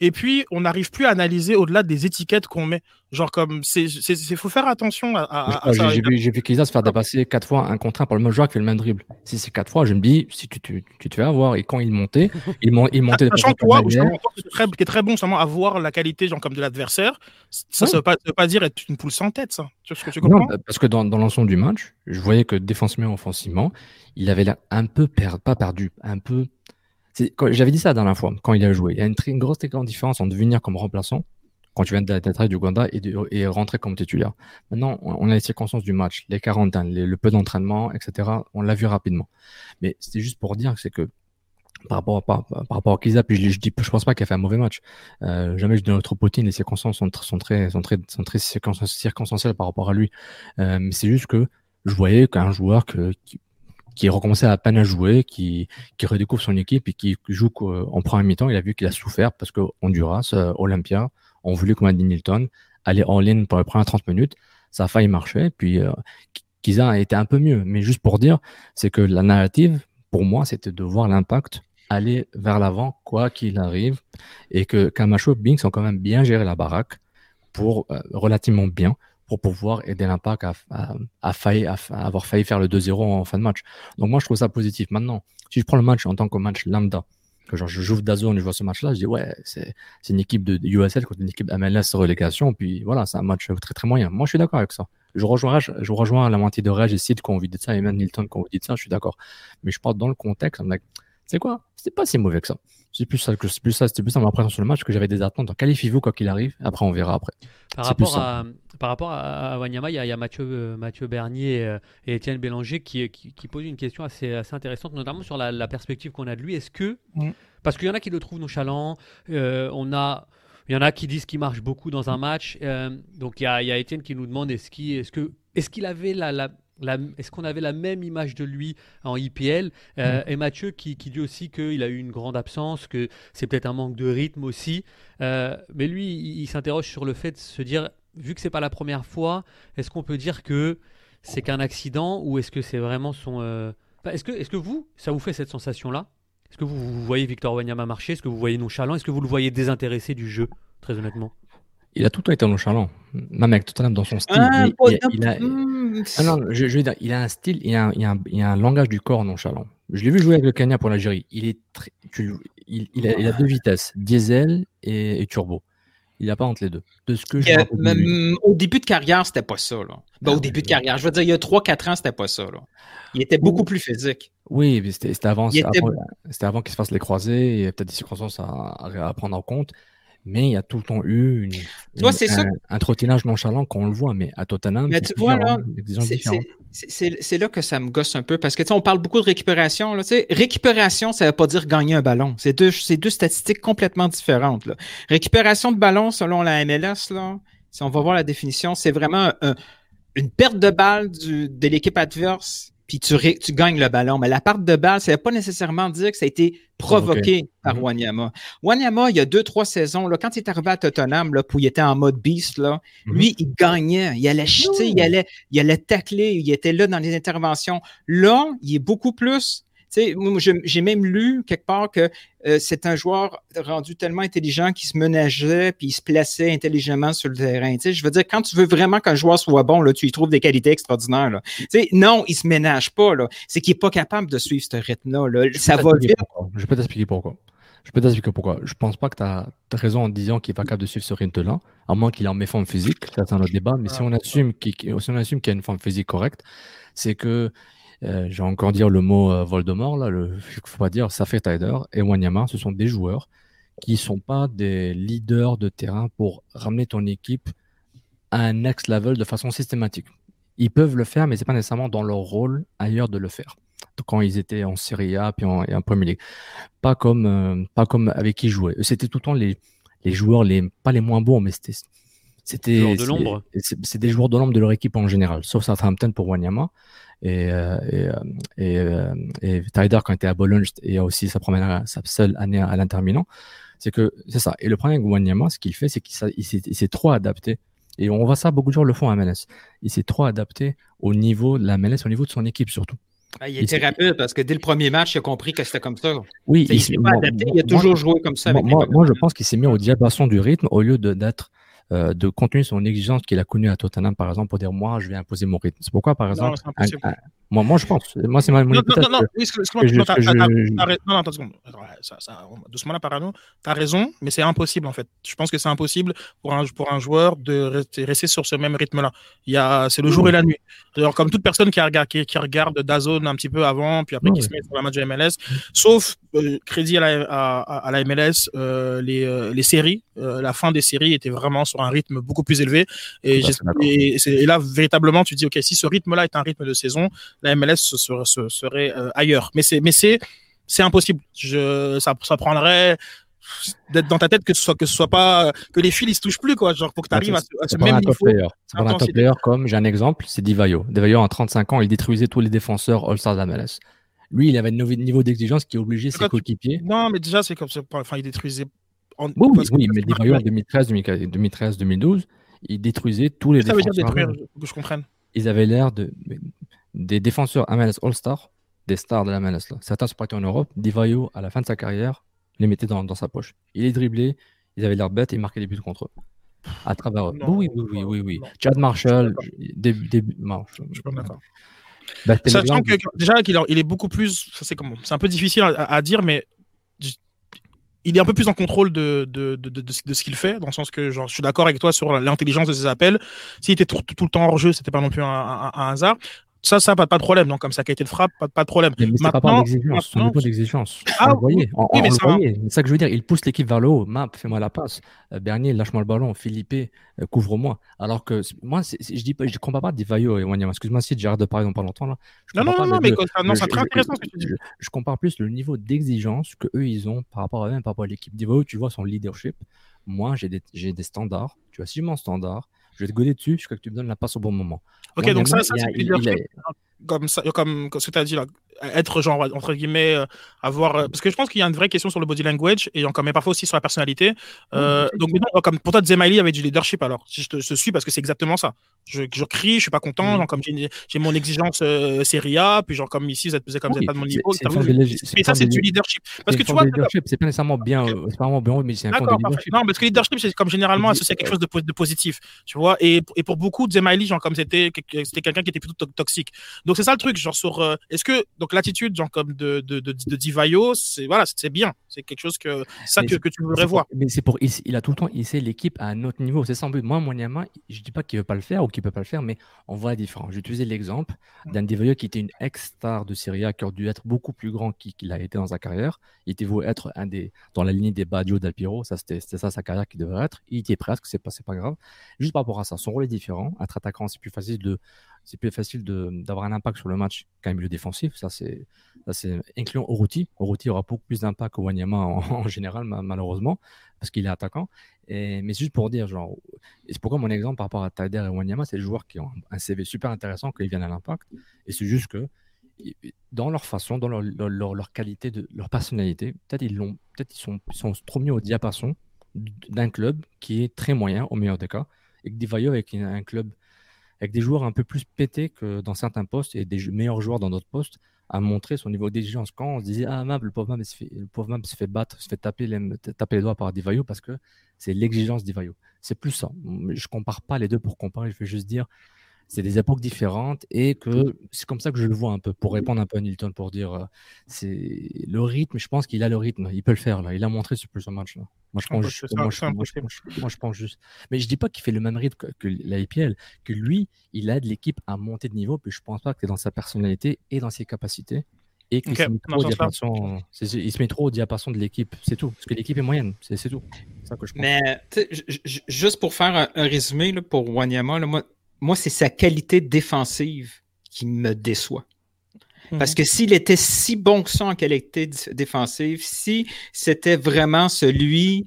et puis on n'arrive plus à analyser au-delà des étiquettes qu'on met. Genre comme, il faut faire attention à ça. J'ai vu Kiza se faire dépasser 4 fois un contre 1 par le même joueur qui fait le même dribble. Si c'est 4 fois, je me dis, si tu te fais avoir, et quand il montait, il montait. Sachant que toi, qui est très bon seulement à voir la qualité genre comme de l'adversaire, ça ne veut pas dire être une poule sans tête, ça. Tu comprends? Parce que dans l'ensemble du match, match, je voyais que défensivement, offensivement, il avait là un peu perdu. J'avais dit ça la dernière fois, quand il a joué. Il y a une grosse très grande différence entre venir comme remplaçant, quand tu viens d'attraper du Ouganda, et rentrer comme titulaire. Maintenant, on a les circonstances du match, les quarantaines, le peu d'entraînement, etc. On l'a vu rapidement. Mais c'était juste pour dire que par rapport à Kiza, puis je pense pas qu'il a fait un mauvais match. Jamais je donne trop potine, les circonstances sont très circonstancielles par rapport à lui. Mais c'est juste que je voyais qu'un joueur qui recommençait à peine à jouer, qui redécouvre son équipe et qui joue en première mi-temps, il a vu qu'il a souffert parce que Honduras, Olympia, ont voulu, comme a dit Nilton, aller en ligne pour les premières 30 minutes. Ça a failli marcher, puis Kiza a été un peu mieux. Mais juste pour dire, c'est que la narrative, pour moi, c'était de voir l'Impact aller vers l'avant, quoi qu'il arrive, et que Camacho et Binks ont quand même bien géré la baraque, relativement bien, pour pouvoir aider l'Impact à avoir failli faire le 2-0 en fin de match. Donc moi, je trouve ça positif. Maintenant, si je prends le match en tant que match lambda, que genre je joue DAZN et je vois ce match-là, je dis ouais, c'est une équipe de USL contre une équipe MLS relégation, puis voilà, c'est un match très très moyen. Moi, je suis d'accord avec ça. Je rejoins la moitié de Rage et Sid quand on vous dit ça, et même Nilton quand on vous dit ça, je suis d'accord. Mais je parle dans le contexte, like, c'est quoi? C'était pas si mauvais que ça. C'était plus ça mon impression sur le match, que j'avais des attentes. Donc, qualifiez-vous quoi qu'il arrive, après on verra après. Par rapport à Vanyama, il y a Mathieu Bernier et Étienne Bélanger qui posent une question assez intéressante, notamment sur la perspective qu'on a de lui. Est-ce que, parce qu'il y en a qui le trouvent nonchalant, il y en a qui disent qu'il marche beaucoup dans un match. Donc il y a Étienne qui nous demande est-ce qu'on avait la même image de lui en IPL et Mathieu qui dit aussi qu'il a eu une grande absence, que c'est peut-être un manque de rythme aussi. Mais lui, il s'interroge sur le fait de se dire, vu que c'est pas la première fois, est-ce qu'on peut dire que c'est qu'un accident ou est-ce que c'est vraiment son... Est-ce que vous, ça vous fait cette sensation-là? Est-ce que vous voyez Victor Wanyama marcher? Est-ce que vous voyez nonchalant? Est-ce que vous le voyez désintéressé du jeu, très honnêtement? Il a tout le temps été nonchalant, même avec Tottenham dans son style. Il a un style, il a un langage du corps nonchalant. Je l'ai vu jouer avec le Kenya pour l'Algérie. Il a deux vitesses, diesel et turbo. Il n'a pas entre les deux. De ce que au début de carrière, c'était pas ça. Là. De carrière, je veux dire, il y a 3-4 ans, c'était pas ça. Là. Il était beaucoup plus physique. Oui, mais c'était avant qu'il se fasse les croisés. Il y a peut-être des circonstances à prendre en compte. Mais il y a tout le temps eu un trottinage nonchalant quand on le voit, mais à Tottenham, mais tu vois, là, c'est là que ça me gosse un peu, parce que on parle beaucoup de récupération. Là, récupération, ça ne veut pas dire gagner un ballon. C'est deux statistiques complètement différentes. Là. Récupération de ballon, selon la MLS, là, si on va voir la définition, c'est vraiment une perte de balle de l'équipe adverse, puis tu gagnes le ballon. Mais la perte de balle, ça ne veut pas nécessairement dire que ça a été provoqué par Wanyama. Wanyama, il y a 2-3 saisons, là, quand il est arrivé à Tottenham, là, où il était en mode beast, là, lui, il gagnait, il allait chuter, il allait tacler, il était là dans les interventions. Là, il est beaucoup plus... J'ai même lu quelque part que c'est un joueur rendu tellement intelligent qu'il se ménageait puis il se plaçait intelligemment sur le terrain. Je veux dire, quand tu veux vraiment qu'un joueur soit bon, là, tu y trouves des qualités extraordinaires. Là. Non, il ne se ménage pas. Là. C'est qu'il n'est pas capable de suivre ce rythme-là. Là. Ça va vite. Je peux t'expliquer pourquoi. Je ne pense pas que tu as raison en disant qu'il n'est pas capable de suivre ce rythme-là, à moins qu'il en met forme physique. Ça, c'est un autre débat. Mais si on assume qu'il y a une forme physique correcte, c'est que... j'ai encore dire le mot Voldemort, là, faut pas dire, Saphir Taïder et Wanyama, ce sont des joueurs qui sont pas des leaders de terrain pour ramener ton équipe à un next level de façon systématique. Ils peuvent le faire, mais c'est pas nécessairement dans leur rôle ailleurs de le faire. Quand ils étaient en Serie A et en Premier League, pas comme avec qui jouer. C'était tout le temps les joueurs, pas les moins bons, mais c'est des joueurs de l'ombre de leur équipe en général, sauf Southampton pour Wanyama et Taïder quand il était à Bologne et aussi sa seule année à l'Inter Milan, c'est que c'est ça. Et le problème avec Wanyama, ce qu'il fait, c'est qu'il s'est trop adapté, et on voit ça, beaucoup de joueurs le font à MLS, il s'est trop adapté au niveau de la MLS, au niveau de son équipe surtout. Il était rapide parce que dès le premier match, il a compris que c'était comme ça. Oui, il s'est pas adapté, il a toujours joué comme ça. Moi, je pense qu'il s'est mis au diapason du rythme au lieu d'être de continuer son exigence qu'il a connue à Tottenham, par exemple, pour dire moi je vais imposer mon rythme. C'est pourquoi, par exemple, moi je pense, moi c'est ma mon hypothèse. Non, attends une seconde. Doucement là, pardon. T'as raison, mais c'est impossible en fait. Je pense que c'est impossible pour un joueur de rester sur ce même rythme là. C'est le jour et la nuit. Alors, comme toute personne qui regarde DAZN un petit peu avant, puis après qui se met sur la match de MLS, sauf crédit à la MLS, les séries, la fin des séries était vraiment sur un rythme beaucoup plus élevé. Et là, véritablement, tu dis, OK, si ce rythme-là est un rythme de saison, la MLS serait ailleurs. Mais c'est impossible. Ça prendrait d'être dans ta tête que ce soit pas que les fils ils se touchent plus quoi, genre pour que tu arrives à ce même niveau. C'est un top player, comme j'ai un exemple, c'est Divayo en 35 ans, il détruisait tous les défenseurs All-Stars de la MLS. Lui, il avait un niveau d'exigence qui obligeait ses coéquipiers. Non, mais déjà c'est comme ça, enfin il détruisait mais Divayo en 2013-2012, il détruisait tous les défenseurs. Ça veut dire détruire, que je comprenne. Ils avaient l'air des défenseurs MLS All-Stars, des stars de la MLS là. Certains sont partis en Europe, Divayo à la fin de sa carrière les mettait dans sa poche. Il les driblait, ils avaient l'air bêtes et marquaient des buts contre eux. À travers eux. Oui. Chad Marshall, je suis pas d'accord. Sachant que déjà qu'il est beaucoup plus, c'est un peu difficile à dire, mais il est un peu plus en contrôle de ce qu'il fait, dans le sens que genre, je suis d'accord avec toi sur l'intelligence de ses appels. S'il était tout le temps hors jeu, c'était pas non plus un hasard. Ça, pas de problème. Donc, comme ça, qualité de frappe, pas de problème. Mais c'est pas par l'exigence. Son niveau d'exigence. C'est ça que je veux dire. Il pousse l'équipe vers le haut. Map, fais-moi la passe. Bernier, lâche-moi le ballon. Philippe, couvre-moi. Alors que moi, je ne comprends pas Divayo et Wanyama. Excuse-moi si j'arrête de parler dans pas longtemps. Là. C'est très intéressant ce que tu dis. Je compare plus le niveau d'exigence qu'eux, ils ont par rapport à eux-mêmes, par rapport à l'équipe. Divayo, tu vois son leadership. Moi, j'ai des standards. Tu vois, si mon standard, je vais te goûter dessus jusqu'à ce que tu me donnes la passe au bon moment. Ok, donc ça, c'est le leadership. Comme ce que tu as dit là, être genre, entre guillemets, avoir. Parce que je pense qu'il y a une vraie question sur le body language et encore, mais parfois aussi sur la personnalité. Donc, comme pour toi, Dzemaili avait du leadership alors. Je te suis parce que c'est exactement ça. Je crie, je suis pas content. Genre, comme j'ai mon exigence Serie A, puis genre, comme ici, vous êtes pas de mon niveau. Mais ça, c'est du leadership. Parce que tu vois. Le leadership, c'est pas nécessairement bien, mais c'est un peu. D'accord, parfait. Non, parce que leadership, c'est comme généralement associé à quelque chose de positif. Tu vois, et pour beaucoup, Dzemaili, genre, comme c'était quelqu'un qui était plutôt toxique. Donc c'est ça le truc, genre sur est-ce que donc l'attitude genre comme de Divayo, c'est bien, c'est quelque chose que tu voudrais voir. Mais c'est pour il a tout le temps hissé l'équipe à un autre niveau, c'est sans but. Moi Wanyama, je dis pas qu'il veut pas le faire ou qu'il peut pas le faire, mais on voit la différence. J'utilisais l'exemple d'un Divayo qui était une ex-star de Serie A qui aurait dû être beaucoup plus grand qu'il a été dans sa carrière. Il était voué être un des dans la lignée des Baggio, Del Piero, ça c'était ça sa carrière qui devait être. Il était presque, c'est pas grave. Juste par rapport à ça, son rôle est différent. Être attaquant, c'est plus facile d'avoir un impact sur le match qu'un milieu défensif. Ça c'est incluant Oroti. Oroti aura beaucoup plus d'impact que Wanyama en général, malheureusement, parce qu'il est attaquant. Mais c'est juste pour dire, genre, c'est pourquoi mon exemple par rapport à Taïder et Wanyama, c'est des joueurs qui ont un CV super intéressant, qu'ils viennent à l'impact. Et c'est juste que dans leur façon, dans leur qualité, leur personnalité, peut-être ils sont trop mis au diapason d'un club qui est très moyen, au meilleur des cas, et que Divayo avec un club avec des joueurs un peu plus pétés que dans certains postes et des meilleurs joueurs dans d'autres postes, a montré son niveau d'exigence. Quand on se disait, le pauvre Mab se fait battre, se fait taper les doigts par Divayo parce que c'est l'exigence Divayo. C'est plus ça. Je compare pas les deux pour comparer, je vais juste dire, c'est des époques différentes et que c'est comme ça que je le vois un peu, pour répondre un peu à Nilton, pour dire, c'est le rythme, je pense qu'il a le rythme, il peut le faire, là. Il a montré sur plusieurs matchs, là. Moi, je pense juste. Mais je dis pas qu'il fait le même rythme que la IPL, que lui, il aide l'équipe à monter de niveau, puis je pense pas que c'est dans sa personnalité et dans ses capacités, et qu'il se met trop au diapason de l'équipe, c'est tout. Parce que l'équipe est moyenne, c'est tout. C'est ça que je pense. Mais juste pour faire un résumé là, pour Wanyama, là, moi, c'est sa qualité défensive qui me déçoit. Parce que s'il était si bon que ça en qualité défensive, si c'était vraiment celui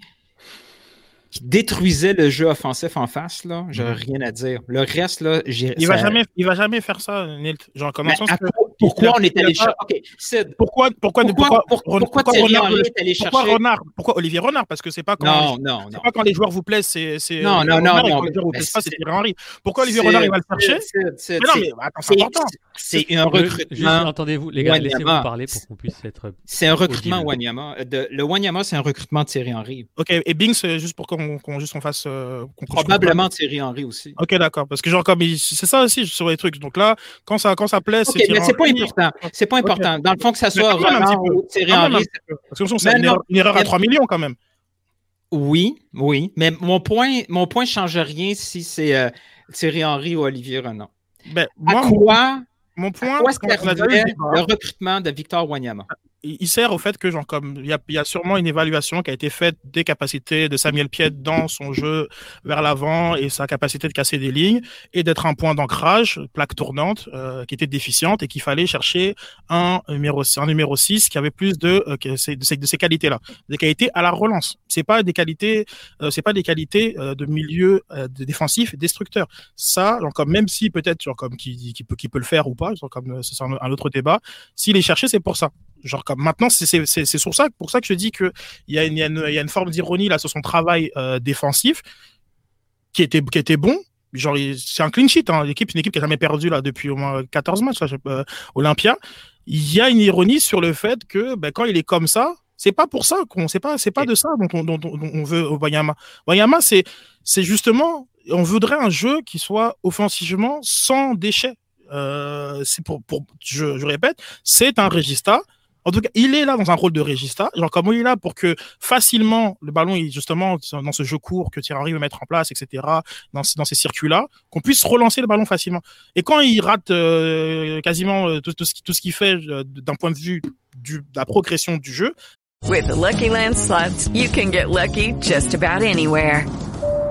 qui détruisait le jeu offensif en face, là, j'aurais rien à dire. Le reste, là, il va jamais faire ça, Nilt. Genre, comment ça Pourquoi on est allé chercher Pourquoi Olivier Renard? Parce que c'est pas quand les joueurs vous plaisent, c'est non non non non. C'est Thierry Henry. Pourquoi Olivier Renard il va le chercher? Mais non mais attends, c'est important. C'est un recrutement. Entendez-vous les gars, laissez-moi parler pour qu'on puisse être. C'est un recrutement Wanyama. Le Wanyama, c'est un recrutement de Thierry Henry. Ok, et Bings, juste pour qu'on fasse probablement Thierry Henry aussi. Ok, d'accord, parce que genre comme c'est ça aussi sur les trucs. Donc là, quand ça plaît, okay, c'est. Mais c'est pas important. C'est pas important. Okay. Dans le fond, que ça soit Renard ou Thierry Henry, parce que sinon, c'est une erreur à 3 millions quand même. Oui, mais mon point change rien si c'est Thierry Henry ou Olivier Renard. Ben, à quoi servait le recrutement de Victor Wanyama? Il sert au fait que genre comme il y a sûrement une évaluation qui a été faite des capacités de Samuel Piette dans son jeu vers l'avant et sa capacité de casser des lignes et d'être un point d'ancrage, plaque tournante qui était déficiente et qu'il fallait chercher un numéro 6 qui avait plus de ces qualités-là, des qualités à la relance. C'est pas des qualités de milieu défensif déstructeur. Ça genre comme même si peut-être genre comme qui peut le faire ou pas, genre comme c'est un autre débat, s'il est cherché c'est pour ça. Genre comme maintenant c'est pour ça que je dis que il y a une forme d'ironie là sur son travail défensif qui était bon. Genre c'est un clean sheet hein, l'équipe, une équipe qui a jamais perdu là depuis au moins 14 matchs là, Olimpia. Il y a une ironie sur le fait que quand il est comme ça, c'est pas pour ça qu'on c'est pas de ça dont on veut Wanyama. Wanyama c'est justement on voudrait un jeu qui soit offensivement sans déchets. C'est pour je répète, c'est un régista. En tout cas, il est là dans un rôle de régista. Genre, comme il est là pour que facilement le ballon, justement, dans ce jeu court que Thierry Henry veut mettre en place, etc., dans ces circuits-là, qu'on puisse relancer le ballon facilement. Et quand il rate quasiment tout ce qu'il fait d'un point de vue de la progression du jeu. With the Lucky Land Slots, you can get lucky just about anywhere.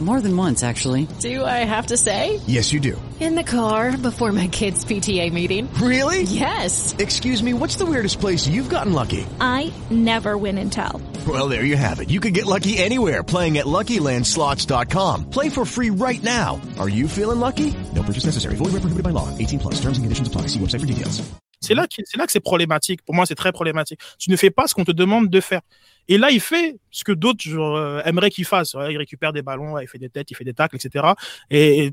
More than once, actually. Do I have to say? Yes, you do. In the car, before my kids' PTA meeting. Really? Yes. Excuse me, what's the weirdest place you've gotten lucky? I never win and tell. Well, there you have it. You can get lucky anywhere, playing at LuckyLandSlots.com. Play for free right now. Are you feeling lucky? No purchase necessary. Void where prohibited by law. 18+. Terms and conditions apply. See website for details. C'est là que c'est problématique. Pour moi, c'est très problématique. Tu ne fais pas ce qu'on te demande de faire. Et là, il fait ce que d'autres aimeraient qu'il fasse. Ouais, il récupère des ballons, ouais, il fait des têtes, il fait des tacles, etc. Et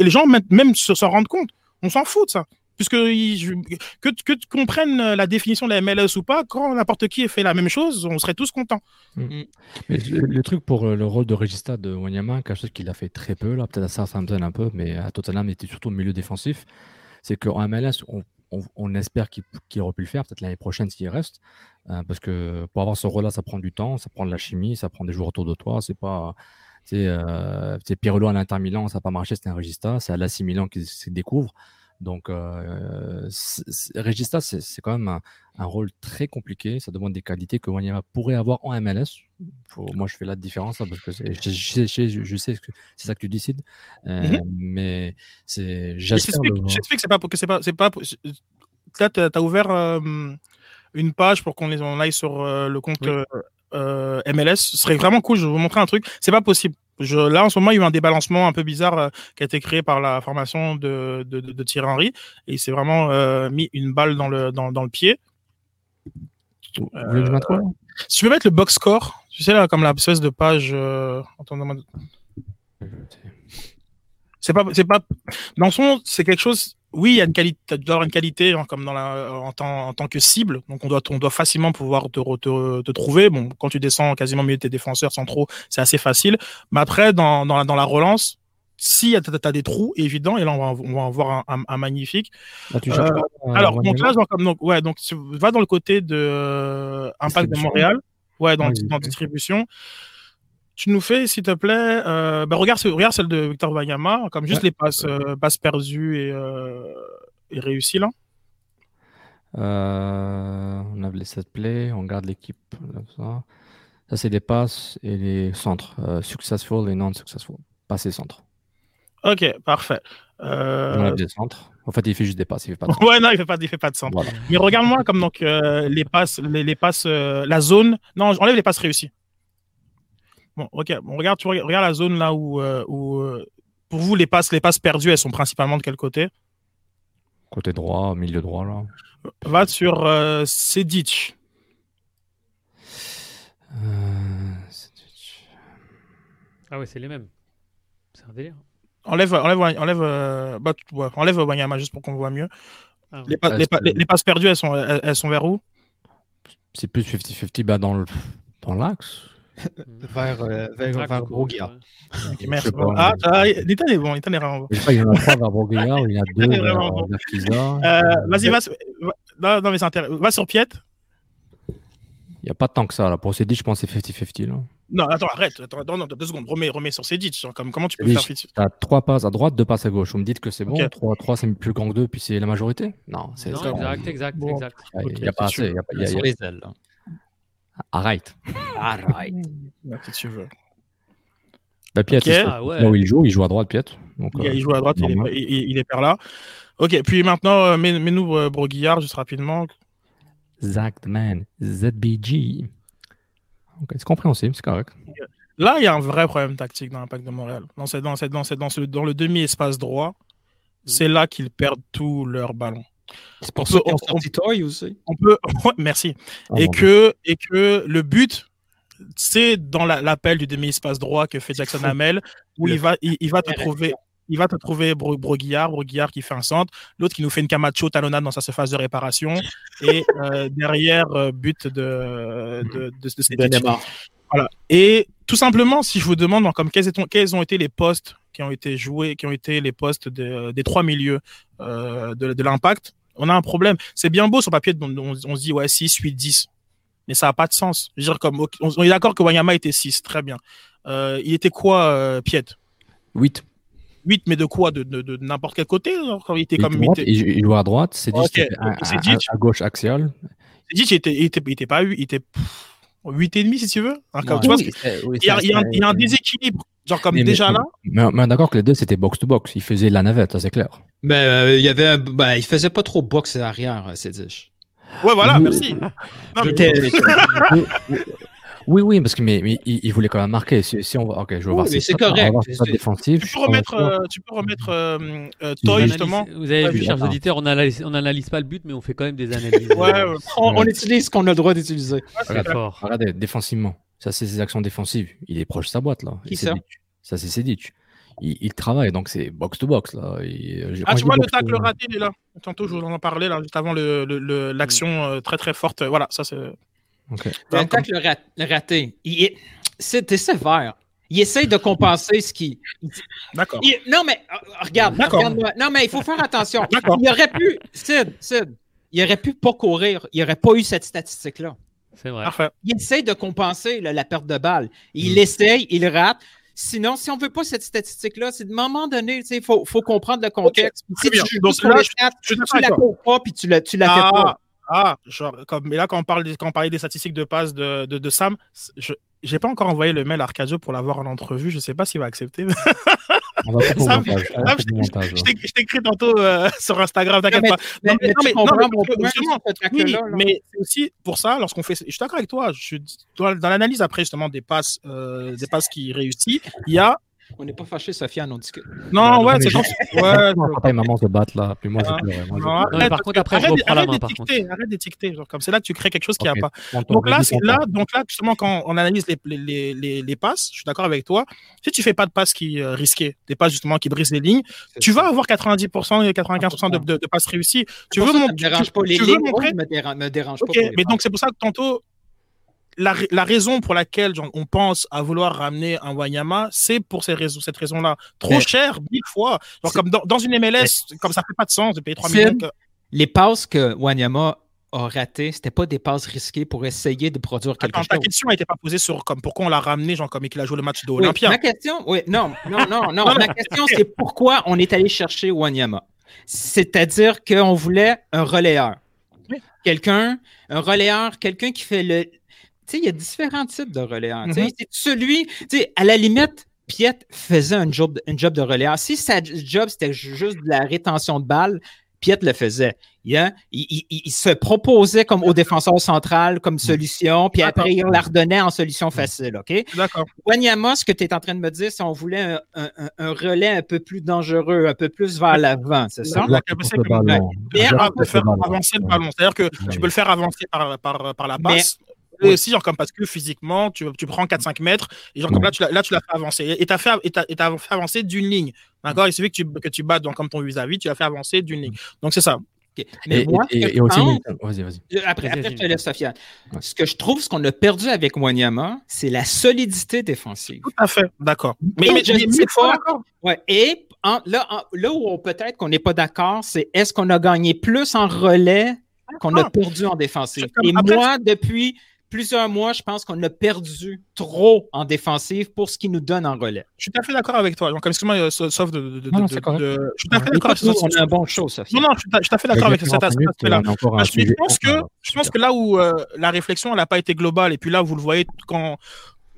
les gens même s'en rendent compte. On s'en fout de ça. Puisque que tu comprennes la définition de la MLS ou pas, quand n'importe qui fait la même chose, on serait tous contents. Mais le truc pour le rôle de régista de Wanyama, quelque chose qu'il a fait très peu, là, peut-être à Southampton un peu, mais à Tottenham, il était surtout au milieu défensif, c'est qu'en MLS, on espère qu'il aurait pu le faire, peut-être l'année prochaine s'il reste, parce que pour avoir ce rôle-là, ça prend du temps, ça prend de la chimie, ça prend des joueurs autour de toi. C'est pas, c'est Pirlo à l'Inter Milan, ça n'a pas marché, c'était un Regista, c'est à l'AC Milan qui se découvre. Donc, Regista, c'est quand même un rôle très compliqué, ça demande des qualités que Wanyama pourrait avoir en MLS. Moi, je fais la différence, hein, parce que je sais que c'est ça que tu décides, mais c'est... J'explique que c'est pas... Là, tu as ouvert une page pour qu'on aille sur le compte MLS. Ce serait vraiment cool, je vais vous montrer un truc. C'est pas possible. Là, en ce moment, il y a eu un débalancement un peu bizarre qui a été créé par la formation de Thierry Henry, et il s'est vraiment mis une balle dans le pied. Si tu peux mettre le box score, tu sais, là, comme la espèce de page. C'est pas. Dans le fond, c'est quelque chose. Oui, il y a une qualité, tu dois avoir une qualité genre, comme en tant que cible. Donc, on doit facilement pouvoir te trouver. Bon, quand tu descends quasiment au milieu de tes défenseurs centraux, c'est assez facile. Mais après, dans la relance, si tu as des trous, évident, et là, on va en voir un magnifique. Là, alors, donc là, genre, donc, tu vas dans le côté de Impact de Montréal, dans distribution. tu nous fais, s'il te plaît, regarde celle de Victor Wanyama, comme juste les passes perdues et réussies, là. On a les set plays, on garde l'équipe. Ça, c'est les passes et les centres. Successful et non-successful. Passes et centres. Ok, parfait. On a des centres. En fait, il fait juste des passes, il fait pas de centre. Ouais, non, il fait pas de centre. Voilà. Mais regarde-moi comme donc les passes, la zone. Non, j'enlève les passes réussies. Bon, ok. Bon, regarde la zone là où pour vous les passes perdues, elles sont principalement de quel côté? Côté droit, milieu droit là. Va sur Sejdić. Ah ouais, c'est les mêmes. C'est un délire. Enlève Wanyama juste pour qu'on voit mieux. Ah ouais. Les passes perdues, elles sont vers où? C'est plus 50-50 dans l'axe. vers Brault-Guillard. Merci. Nilton est bon, Nilton est vraiment bon. Je sais pas, il y en a trois vers Brault-Guillard, il y en a deux vers Kiza. Vas-y, non, mais c'est intéressant. Va sur Piette. Il n'y a pas tant que ça. Là. Pour Sejdić, je pense que c'est 50-50. Là. Non, attends, arrête. Non, 2 secondes. Remets sur Sejdić. Comment tu peux faire fit? Tu as 3 passes à droite, 2 passes à gauche. Vous me dites que c'est bon. 3, c'est plus grand que 2, puis c'est la majorité? Non, c'est ça. Exact. Il n'y a pas assez. Il y a les ailes. Arrête. Si tu veux. Piette, là où il joue à droite, Piette. Il joue à droite, il est par là. Ok, puis maintenant, mets-nous Brault-Guillard juste rapidement. Zac Man, ZBG. Okay, c'est compréhensible, c'est correct. Là, il y a un vrai problème tactique dans l'Impact de Montréal. Dans le demi-espace droit, c'est là qu'ils perdent tous leurs ballons. C'est pour ça qu'on sortit Toye aussi. Ouais, merci. Et que le but, c'est dans l'appel du demi-espace droit que fait Jackson Hamel, où il va te trouver Brault-Guillard qui fait un centre, l'autre qui nous fait une Camacho talonnade dans sa surface de réparation, et derrière but de cette Vanyama. Voilà. Et tout simplement, si je vous demande comme quels ont été les postes qui ont été joués, qui ont été les postes des 3 milieux de l'Impact, on a un problème. C'est bien beau sur papier, on se dit ouais 6, 8, 10, mais ça n'a pas de sens. Je veux dire, on est d'accord que Wanyama était 6, très bien. Il était quoi, Piette? 8. 8, mais de quoi? De n'importe quel côté? Quand il était comme il jouait à droite, c'est Sejdić à gauche axial. Sejdić il était pas 8, il était 8,5 si tu veux. Il y a un déséquilibre, genre comme mais, déjà mais, là. Mais d'accord que les deux c'était box to box, il faisait la navette, ça c'est clair. Mais il faisait pas trop boxe arrière, Sejdić. Ouais voilà, merci. Non, Oui, parce que mais il voulait quand même marquer. Si on va, ok, je veux voir. Mais c'est correct. C'est défensif. Tu peux remettre Toye justement. Vous avez vu, chers auditeurs, on analyse pas le but, mais on fait quand même des analyses. Ouais. On utilise ce qu'on a le droit d'utiliser. C'est fort. Regardez, défensivement, ça c'est ses actions défensives. Il est proche de sa boîte là. Ça c'est Sejdić. Il travaille, donc c'est box to box là. Tu vois le tacle raté là. Tantôt je vous en parlais là, juste avant l'action très très forte. Voilà, ça c'est. Okay. Le tacle raté, c'était sévère. Il essaie de compenser ce qui. D'accord. Regarde-moi. Non, mais il faut faire attention. D'accord. Il aurait pu, Sid, il aurait pu pas courir. Il n'aurait pas eu cette statistique-là. C'est vrai. Parfait. Il essaie de compenser la perte de balle. Il essaye, il rate. Sinon, si on ne veut pas cette statistique-là, c'est de moment donné, il faut comprendre le contexte. Okay. Si tu joues donc, là, tu la cours pas, puis tu la fais pas. Mais là, quand on parlait des statistiques de passe de Sam, j'ai pas encore envoyé le mail à Arcadio pour l'avoir en entrevue. Je sais pas s'il va accepter. On va faire montage. Je t'écris tantôt sur Instagram, t'inquiète pas. Mais c'est aussi pour ça, lorsqu'on fait. Je suis d'accord avec toi. Dans l'analyse après, justement, des passes qui réussissent, il y a. On n'est pas fâchés, Sofiane, on discute. Non, ouais, c'est juste. Papa et maman se battent là. Puis moi, par contre, après, je reprends la main. Arrête d'étiqueter. C'est là que tu crées quelque chose qu'il n'y a pas. Donc là, justement, quand on analyse les passes, je suis d'accord avec toi. Si tu ne fais pas de passes qui risquées, des passes justement qui brisent les lignes, tu vas avoir 90% et 95% de passes réussies. Tu veux montrer. Ne me dérange pas les lignes. Ne me dérange pas. Mais donc, c'est pour ça que tantôt. La raison pour laquelle on pense à vouloir ramener un Wanyama, c'est pour cette raison-là. Trop cher, 1000 fois. Genre comme dans une MLS, comme ça fait pas de sens de payer 3 millions. Les passes que Wanyama a raté, c'était pas des passes risquées pour essayer de produire quelque chose. Ta question n'était pas posée sur comme pourquoi on l'a ramené, genre comme il a joué le match d'Olympia. Oui, ma question, oui, non. Ma question, c'est pourquoi on est allé chercher Wanyama. C'est-à-dire qu'on voulait un relayeur. Oui. Quelqu'un qui fait le... Tu sais, il y a différents types de relayeurs. Mm-hmm. C'est celui... Tu sais, à la limite, Piette faisait un job de relayeur. Si sa job, c'était juste de la rétention de balles, Piette le faisait. Yeah. Il se proposait comme au défenseur central, comme solution, puis après, il la redonnait en solution facile. OK? D'accord. Wanyama, ce que tu es en train de me dire, c'est qu'on voulait un relais un peu plus dangereux, un peu plus vers l'avant, c'est ça? La capacité de faire avancer le ballon. C'est-à-dire que tu peux le faire avancer par la passe. Oui. Aussi, genre comme parce que physiquement, tu prends 4-5 mètres, et genre comme là, tu l'as fait avancer. Et t'as fait avancer d'une ligne. D'accord? Il suffit que tu battes donc, comme ton vis-à-vis, tu l'as fait avancer d'une ligne. Donc, c'est ça. Okay. Mais vas-y. Après, je te laisse, Sofiane. Ouais. Ce qu'on a perdu avec Wanyama, c'est la solidité défensive. Tout à fait, d'accord. Mais je dis pas. Ouais. Et là où peut-être qu'on n'est pas d'accord, c'est est-ce qu'on a gagné plus en relais qu'on a perdu en défensive? Et moi, depuis plusieurs mois, je pense qu'on a perdu trop en défensive pour ce qu'il nous donne en relais. Je suis tout à fait d'accord avec toi. Donc, excuse-moi, sauf de. Non, c'est correct. Je suis tout à fait d'accord avec toi. On a un bon show, ça. Non, je suis tout à fait d'accord avec cet aspect-là. Je pense que là où la réflexion, elle n'a pas été globale, et puis là, vous le voyez, quand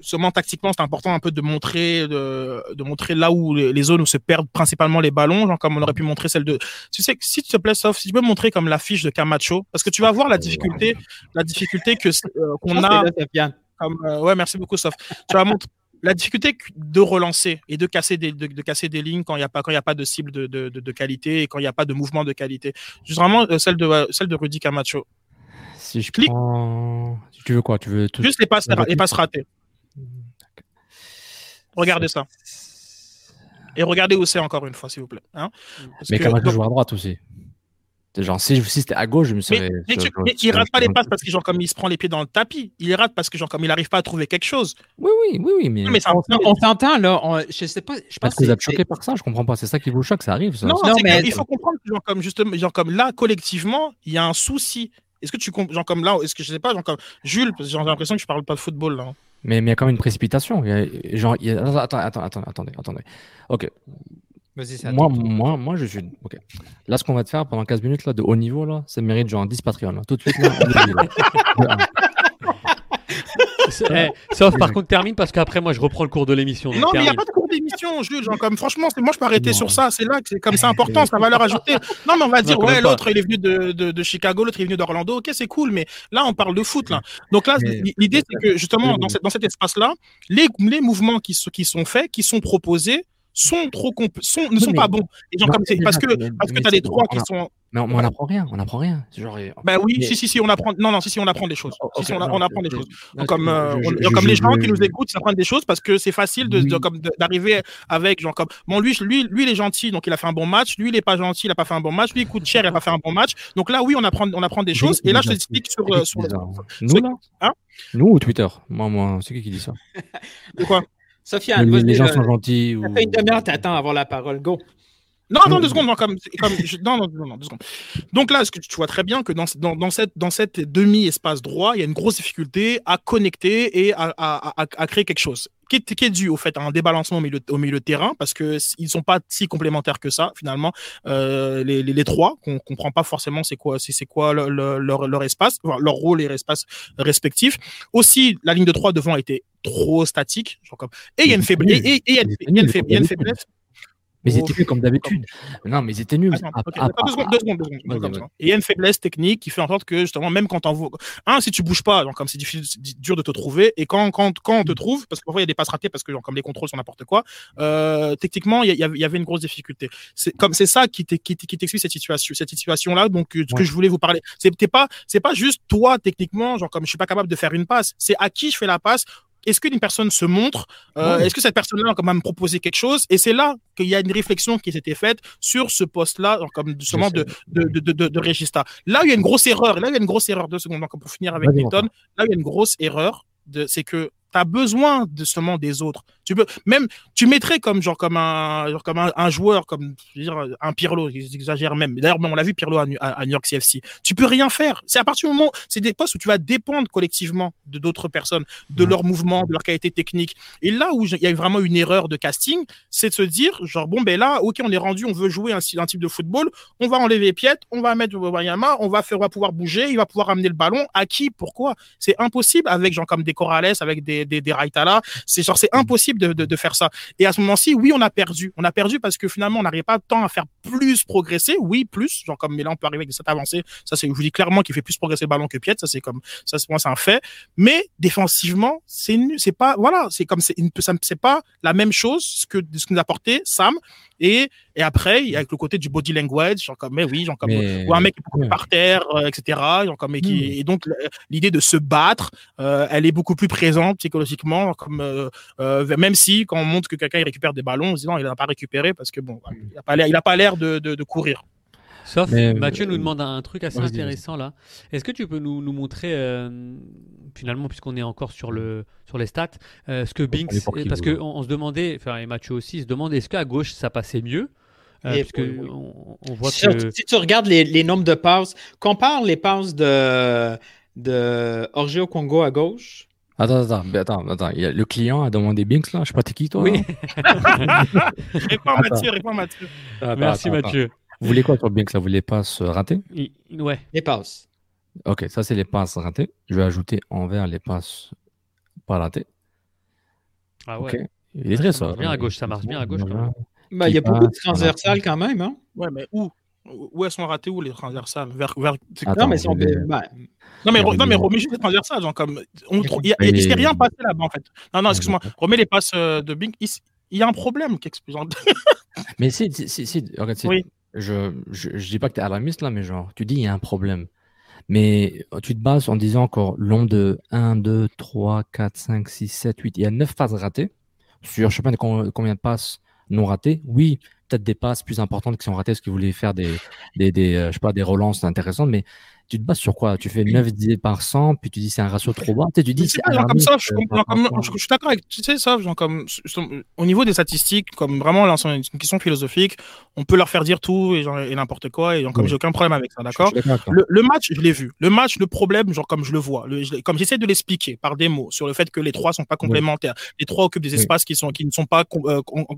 seulement tactiquement, c'est important un peu de montrer là où les zones où se perdent principalement les ballons, genre comme on aurait pu montrer celle de... Tu sais, s'il te plaît, Sof, si tu peux montrer comme l'affiche de Camacho, parce que tu vas voir la difficulté qu'on a... ouais, merci beaucoup, Sof. Tu vas montrer la difficulté de relancer et de casser des lignes quand il n'y a pas de cible de qualité et quand il n'y a pas de mouvement de qualité. Juste vraiment celle de Rudy Camacho. Si je clique... Tu veux quoi? Tu veux tout... Juste les passes ratées. Regardez ça. Et regardez où c'est encore une fois, s'il vous plaît. Hein? Mais Camacho joue à droite aussi. Genre, si c'était à gauche, je me serais... Mais il rate pas les passes parce que genre comme il se prend les pieds dans le tapis. Il rate parce que genre comme il n'arrive pas à trouver quelque chose. Oui. Mais ça, on t'entend là. Je sais pas. Je pense que vous êtes choqué par ça. Je comprends pas. C'est ça qui vous choque, ça arrive. Ça. Non, mais il faut comprendre que genre comme là collectivement, il y a un souci. Est-ce que tu genre comme là, est-ce que je sais pas genre comme Jules, parce que j'ai l'impression que je parle pas de football là. Mais il y a quand même une précipitation. Attendez. Ok. Vas-y, c'est moi, je suis... Ok. Là, ce qu'on va te faire pendant 15 minutes là, de haut niveau, là, ça mérite genre 10 Patreon. Là. Tout de suite, là, Sauf par contre, termine parce qu'après, moi, je reprends le cours de l'émission. Non, mais il n'y a pas de cours d'émission, Jules. Genre, comme, franchement, moi, je peux arrêter sur ça. C'est là que c'est comme ça important, sa valeur ajoutée. Non, mais on va dire, ouais, l'autre, il est venu de Chicago, l'autre, il est venu d'Orlando. Ok, c'est cool, mais là, on parle de foot. Là. Donc là, l'idée, c'est que justement, dans cet espace-là, les mouvements qui sont faits, qui sont proposés, ne sont pas bons. Et genre, parce que tu as les trois qui sont. Mais on n'apprend rien, Genre, ben oui, si, on apprend. Non, si, on apprend des choses. On apprend des choses. Donc, comme les gens qui nous écoutent, ils apprennent des choses parce que c'est facile d'arriver avec, genre, comme. Bon, lui, il est gentil, donc il a fait un bon match. Lui, il n'est pas gentil, il n'a pas fait un bon match. Lui, il coûte cher, il n'a pas fait un bon match. Donc là, oui, on apprend des choses. Et là, je t'explique sur les. Nous ou Twitter? Moi, c'est qui dit ça? De quoi? Sofiane, les gens sont gentils. Ça fait une demi-heure, t'attends à avoir la parole. Go. Non, attends 2 secondes. Non, 2 secondes. Donc là, tu vois très bien que dans cette demi-espace droit, il y a une grosse difficulté à connecter et à créer quelque chose qui est dû au fait à un débalancement au milieu de terrain parce que ils sont pas si complémentaires que ça finalement les trois qu'on comprend pas forcément c'est quoi leur espace, enfin, leur rôle et leur espace respectif. Aussi la ligne de 3 devant était trop statique genre comme et il y a une faiblesse mais ils étaient nuls comme d'habitude. Non, mais ils étaient nuls. Deux secondes. Et il y a une faiblesse technique qui fait en sorte que, justement, même quand si tu bouges pas, donc, comme c'est dur de te trouver, et quand on te trouve, parce que parfois il y a des passes ratées, parce que, genre, comme les contrôles sont n'importe quoi, techniquement, il y avait une grosse difficulté. C'est ça qui t'explique cette situation-là, donc, que je voulais vous parler. C'est pas juste toi, techniquement, genre, comme je suis pas capable de faire une passe. C'est à qui je fais la passe. Est-ce qu'une personne se montre Est-ce que cette personne-là a quand même proposé quelque chose? Et c'est là qu'il y a une réflexion qui s'était faite sur ce poste-là, comme justement de Regista. Là, il y a une grosse erreur. 2 secondes. Donc, pour finir avec Nilton, là, il y a une grosse erreur. C'est que tu as besoin justement des autres. Tu mettrais comme un joueur, comme je veux dire, un Pirlo, j'exagère même. D'ailleurs, on l'a vu Pirlo à New York CFC. Tu peux rien faire. C'est à partir du moment, c'est des postes où tu vas dépendre collectivement de d'autres personnes, de leur mouvement, de leur qualité technique. Et là où il y a eu vraiment une erreur de casting, c'est de se dire, on est rendu, on veut jouer un type de football, on va enlever Piette, on va mettre Vanyama, on va pouvoir bouger, il va pouvoir amener le ballon. À qui? Pourquoi? C'est impossible avec comme des Corrales, avec des Raitala. C'est impossible de faire ça. Et à ce moment-ci, oui, on a perdu parce que finalement, on n'arrivait pas tant à faire plus progresser. Oui, plus. Comme Mélan peut arriver avec des stats avancées. Ça, je vous dis clairement qu'il fait plus progresser le ballon que Piette. Ça, c'est un fait. Mais défensivement, c'est nul. C'est pas, voilà. C'est pas la même chose que ce que nous apportait Sam. Et après, il y a le côté du body language, ou un mec qui court par terre, etc. Et donc, l'idée de se battre, elle est beaucoup plus présente psychologiquement, même si quand on montre que quelqu'un il récupère des ballons, on se dit non, il n'a pas récupéré parce que il n'a pas l'air de courir. Sauf Mathieu nous demande un truc assez intéressant là. Est-ce que tu peux nous montrer finalement, puisqu'on est encore sur les stats, ce que Binks, parce que on se demandait, et Mathieu aussi se demande, est-ce qu'à gauche ça passait mieux? Parce que on voit que si tu regardes les nombres de passes, compare les passes de Orgeo Congo à gauche. Attends. Le client a demandé Binks là. Je sais pas t'es qui toi. Oui. Réponds Mathieu. Merci, Mathieu. Vous voulez quoi sur Binks? Vous voulez les passes ratées? Ouais. Les passes. Ok, ça c'est les passes ratées. Je vais ajouter envers les passes pas ratées. Ah ouais. Okay. Il est très ça. Ça marche bien à gauche. Voilà. Il y a beaucoup de transversales quand même. Hein? Ouais, mais où? Où elles sont ratées, où les transversales vers... Non mais remets juste les transversales, il s'est rien passé là-bas en fait. Non, excuse-moi, remets les passes de Bing. Il y a un problème qui explique. Mais si, oui. Je dis pas que t'es alarmiste là, mais tu dis il y a un problème. Mais tu te bases en disant encore l'ombre de 1, 2, 3, 4, 5, 6, 7, 8. Il y a 9 passes ratées sur je sais pas combien de passes non ratées. Oui, peut-être des passes plus importantes qui sont ratées parce qu'ils voulaient faire des je sais pas, des relances intéressantes, mais tu te bases sur quoi? Tu fais 9 divisé par 100, puis tu dis c'est un ratio trop bas. Tu dis je suis d'accord avec, au niveau des statistiques, comme vraiment, là, c'est une question philosophique, on peut leur faire dire tout et n'importe quoi, j'ai aucun problème avec ça, d'accord? Le match, je l'ai vu. Le match, le problème, comme je le vois, comme j'essaie de l'expliquer par des mots, sur le fait que les trois sont pas complémentaires, les trois occupent des espaces qui ne sont pas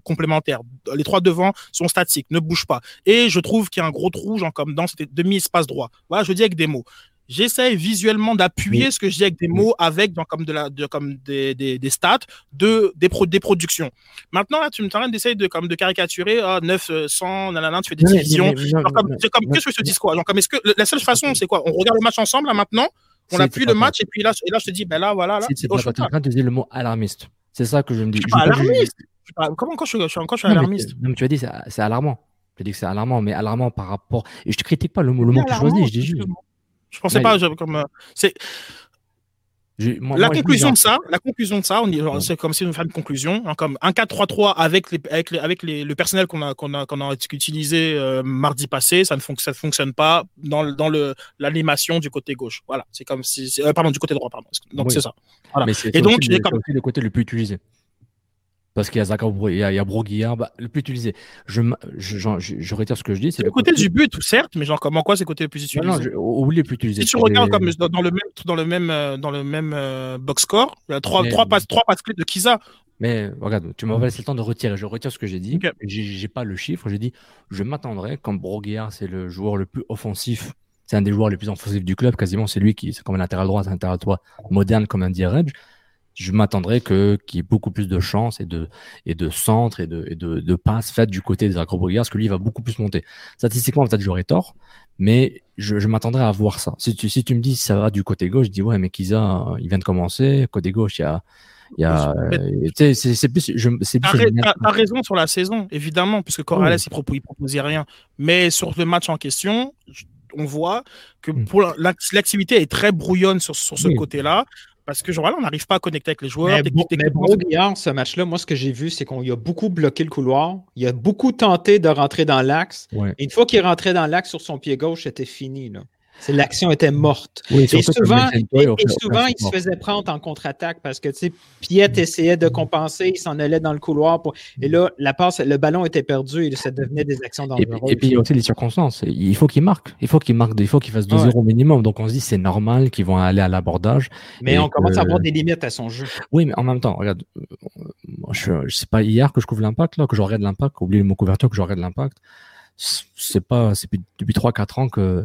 complémentaires, les trois devant sont statiques, ne bougent pas. Et je trouve qu'il y a un gros trou, dans cet demi-espace droit. Voilà, je dis avec des mots. J'essaie visuellement d'appuyer ce que je dis avec des mots, avec des stats, des productions. Maintenant, là, tu me traînes d'essayer de caricaturer 900, nanana, tu fais des divisions. Qu'est-ce que je te dis quoi? Est-ce que la seule façon, c'est quoi? On regarde le match ensemble, là, maintenant, on appuie le match, et puis là, je te dis, là. Tu es en train de dire le mot alarmiste. C'est ça que je me dis. Je suis pas alarmiste. Comment quand je suis alarmiste? Non, mais tu as dit, c'est alarmant. Je dis que c'est alarmant, mais alarmant par rapport. Et je ne critique pas le mot que tu choisis, je dis juste. Je pensais pas, la conclusion de ça, c'est comme si on faisait une conclusion, comme un 4-3-3 avec le personnel qu'on a utilisé mardi passé, ça ne fonctionne pas dans l'animation du côté gauche. Voilà, c'est comme si, du côté droit, pardon. Donc c'est ça. Voilà. Mais c'est aussi le côté le plus utilisé. Parce qu'il y a Zac Brault-Guillard, le plus utilisé. Je retire ce que je dis. C'est le côté du but, certes, mais comment quoi c'est le côté le plus utilisé? Non, le plus utilisé. Si tu regardes dans le même box score, il y a trois passes clés de Kiza. Mais regarde, tu m'as laissé le temps de retirer. Je retire ce que j'ai dit. Okay. J'ai pas le chiffre. J'ai dit, je m'attendrais quand Brault-Guillard, c'est le joueur le plus offensif. C'est un des joueurs les plus offensifs du club. Quasiment, c'est lui qui, c'est comme un latéral droit, c'est un latéral droit moderne comme un Djordje. Je m'attendrais qu'il y ait beaucoup plus de chances et de centres et de passes faites du côté des Brault-Guillard, parce que lui, il va beaucoup plus monter. Statistiquement, peut-être j'aurais tort, mais je m'attendrais à voir ça. Si tu me dis ça va du côté gauche, je dis ouais, mais Kiza, il vient de commencer. Côté gauche, il y a t'as raison sur la saison, évidemment, puisque Corrales, il proposait rien. Mais sur le match en question, on voit que pour l'activité est très brouillonne sur ce côté-là. Parce que on n'arrive pas à connecter avec les joueurs. Mais Brault-Guillard, ce match-là, moi, ce que j'ai vu, c'est qu'il a beaucoup bloqué le couloir. Il a beaucoup tenté de rentrer dans l'axe. Ouais. Et une fois qu'il rentrait dans l'axe sur son pied gauche, c'était fini. Là. L'action était morte. Oui, et souvent il se faisait prendre en contre-attaque parce que, tu sais, Piette essayait de compenser, il s'en allait dans le couloir. Et là, la passe, le ballon était perdu et ça devenait des actions dangereuses. Et puis, il y a aussi les circonstances. Il faut qu'il marque. Il faut qu'il fasse 2-0 minimum. Donc, on se dit, c'est normal qu'ils vont aller à l'abordage. Mais on commence à avoir des limites à son jeu. Oui, mais en même temps, regarde, je sais pas, hier que je couvre l'Impact, là, que je regarde l'Impact, oubliez mon couverture, que je regarde l'Impact. C'est depuis 3-4 ans que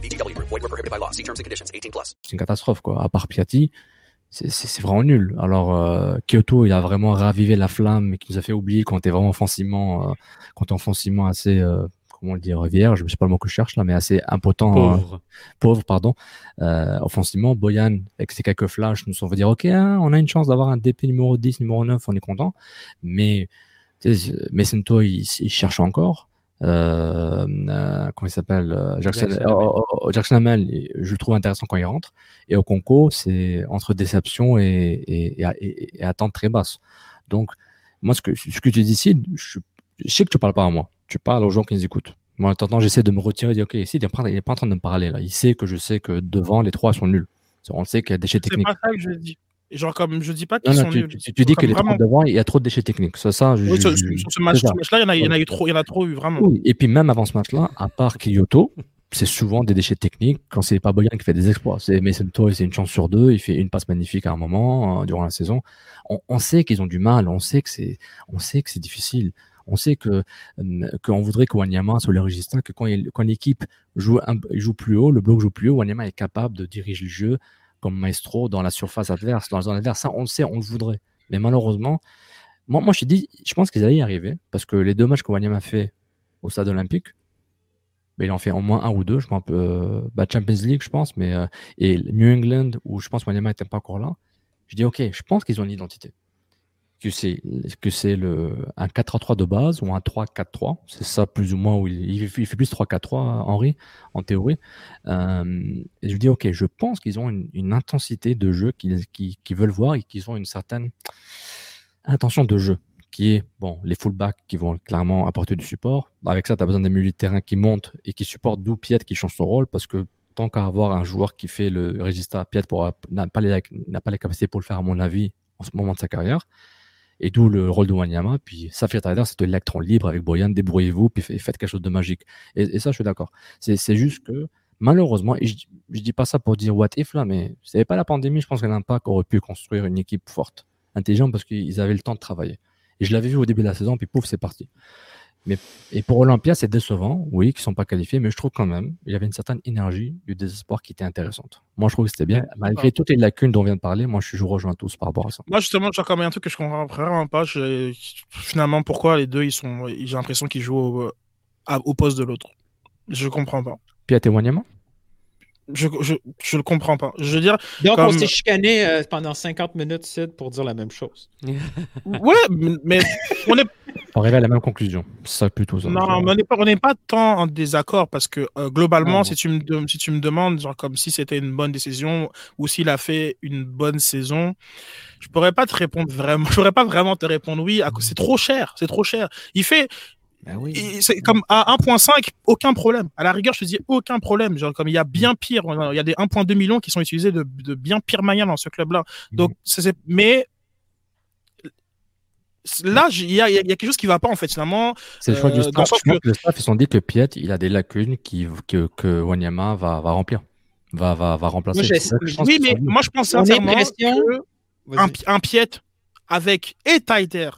VGW. Void where prohibited by law. See terms and conditions. 18+. C'est une catastrophe, quoi. À part Piatti, c'est vraiment nul. Alors, Quioto, il a vraiment ravivé la flamme qui nous a fait oublier qu'on était vraiment offensivement assez... comment le dire, vierge, je ne sais pas le mot que je cherche là, mais assez impotent, pauvre, offensivement. Boyan, avec ses quelques flashs, nous on va dire, ok, hein, on a une chance d'avoir un DP numéro 10, numéro 9, on est content, mais Mason Toye, il cherche encore. Comment il s'appelle, Jackson Hamel, je le trouve intéressant quand il rentre. Et au Conco, c'est entre déception et attente très basse. Donc, moi, ce que tu dis ici, je sais que tu ne parles pas à moi. Tu parles aux gens qui nous écoutent. Moi, en attendant, j'essaie de me retirer et de dire, OK, ici, il n'est pas en train de me parler, là. Il sait que je sais que devant, les trois sont nuls. On le sait qu'il y a des déchets techniques. C'est pas ça que je dis. Genre, comme je dis pas qu'ils sont nuls. Tu dis que les trois devant, il y a trop de déchets techniques. Ça, sur ce match-là, il y en a trop eu, vraiment. Oui, et puis même avant ce match-là, à part Quioto, c'est souvent des déchets techniques quand c'est pas Boyan qui fait des exploits. C'est Mason Toye, c'est une chance sur deux. Il fait une passe magnifique à un moment durant la saison. On sait qu'ils ont du mal. On sait que c'est difficile. On sait qu'on voudrait que Wanyama soit le registre, que quand l'équipe joue plus haut, le bloc joue plus haut, Wanyama est capable de diriger le jeu comme maestro dans la surface adverse, dans la zone adverse. Ça, on le sait, on le voudrait. Mais malheureusement, moi je dis, je pense qu'ils allaient y arriver parce que les deux matchs que Wanyama fait au stade olympique, mais il en fait au moins un ou deux, je pense, Champions League, je pense, mais et New England, où je pense que Wanyama n'était pas encore là, je dis ok, je pense qu'ils ont une identité. Que c'est un 4-3-3 de base ou un 3-4-3, c'est ça plus ou moins où il fait plus 3-4-3 Henry en théorie. Et je dis ok, je pense qu'ils ont une intensité de jeu qu'ils veulent voir et qu'ils ont une certaine intention de jeu qui est les fullbacks qui vont clairement apporter du support. Avec ça, tu as besoin d'un milieu de terrain qui monte et qui supporte, d'où Piette qui change son rôle parce que tant qu'à avoir un joueur qui fait le registre à Piette n'a pas les capacités pour le faire à mon avis en ce moment de sa carrière. Et d'où le rôle de Wanyama, puis Saphir Taïder, c'est de l'électron libre avec Boyan, débrouillez-vous, puis faites quelque chose de magique. Et ça, je suis d'accord. C'est juste que, malheureusement, et je dis pas ça pour dire what if là, mais si il n'y avait pas la pandémie, je pense que l'Impact aurait pu construire une équipe forte, intelligente, parce qu'ils avaient le temps de travailler. Et je l'avais vu au début de la saison, puis pouf, c'est parti. Et pour Olimpia, c'est décevant, oui, qu'ils ne sont pas qualifiés, mais je trouve quand même qu'il y avait une certaine énergie du désespoir qui était intéressante. Moi, je trouve que c'était bien. Malgré toutes les lacunes dont on vient de parler, moi, je vous rejoins tous par rapport à ça. Moi, justement, j'ai quand même un truc que je ne comprends vraiment pas. Finalement, pourquoi les deux, j'ai l'impression qu'ils jouent au poste de l'autre. Je ne comprends pas. Piette et Wanyama ? Je le comprends pas. Je veux dire. Donc, on s'est chicané pendant 50 minutes, Sid, pour dire la même chose. Ouais, mais on est. On arrive à la même conclusion. C'est ça plutôt. Ça, non, mais on n'est pas tant en désaccord parce que globalement, si tu me demandes, genre comme si c'était une bonne décision ou s'il a fait une bonne saison, je pourrais pas te répondre vraiment. Je pourrais pas vraiment te répondre oui. C'est trop cher. C'est trop cher. Il fait. Ben oui. C'est comme à 1.5, aucun problème. À la rigueur, je te dis aucun problème. Genre, comme il y a bien pire, il y a des 1.2 millions qui sont utilisés de bien pire manière dans ce club-là. Donc, mais Là, il y a quelque chose qui ne va pas, en fait, finalement. C'est le choix du staff. Je pense que le staff, ils se sont dit que Piette, il a des lacunes que Wanyama va remplir, va remplacer. Oui, mais moi, je pense sincèrement qu'un Piette avec et Taïder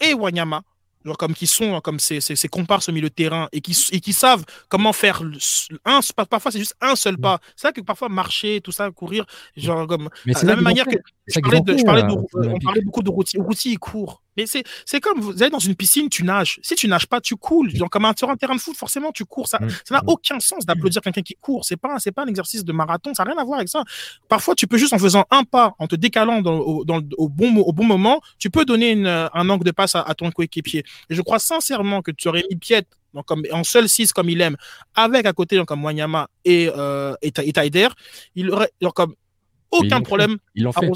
et Wanyama, comme ces comparses au milieu de terrain et qui savent comment faire un pas, parfois c'est juste un seul pas. C'est ça que parfois marcher, tout ça, courir, genre comme de la même manière que on parlait beaucoup de routier, il court. Mais c'est comme vous allez dans une piscine, tu nages. Si tu nages pas, tu coules. Genre comme sur un terrain de foot, forcément tu cours. Ça n'a aucun sens d'applaudir quelqu'un qui court. C'est pas un exercice de marathon. Ça n'a rien à voir avec ça. Parfois, tu peux juste en faisant un pas, en te décalant au bon moment, tu peux donner un angle de passe à ton coéquipier. Et je crois sincèrement que tu aurais mis Piette comme en seul 6 comme il aime, avec à côté comme Wanyama et Taïder, il aurait comme aucun problème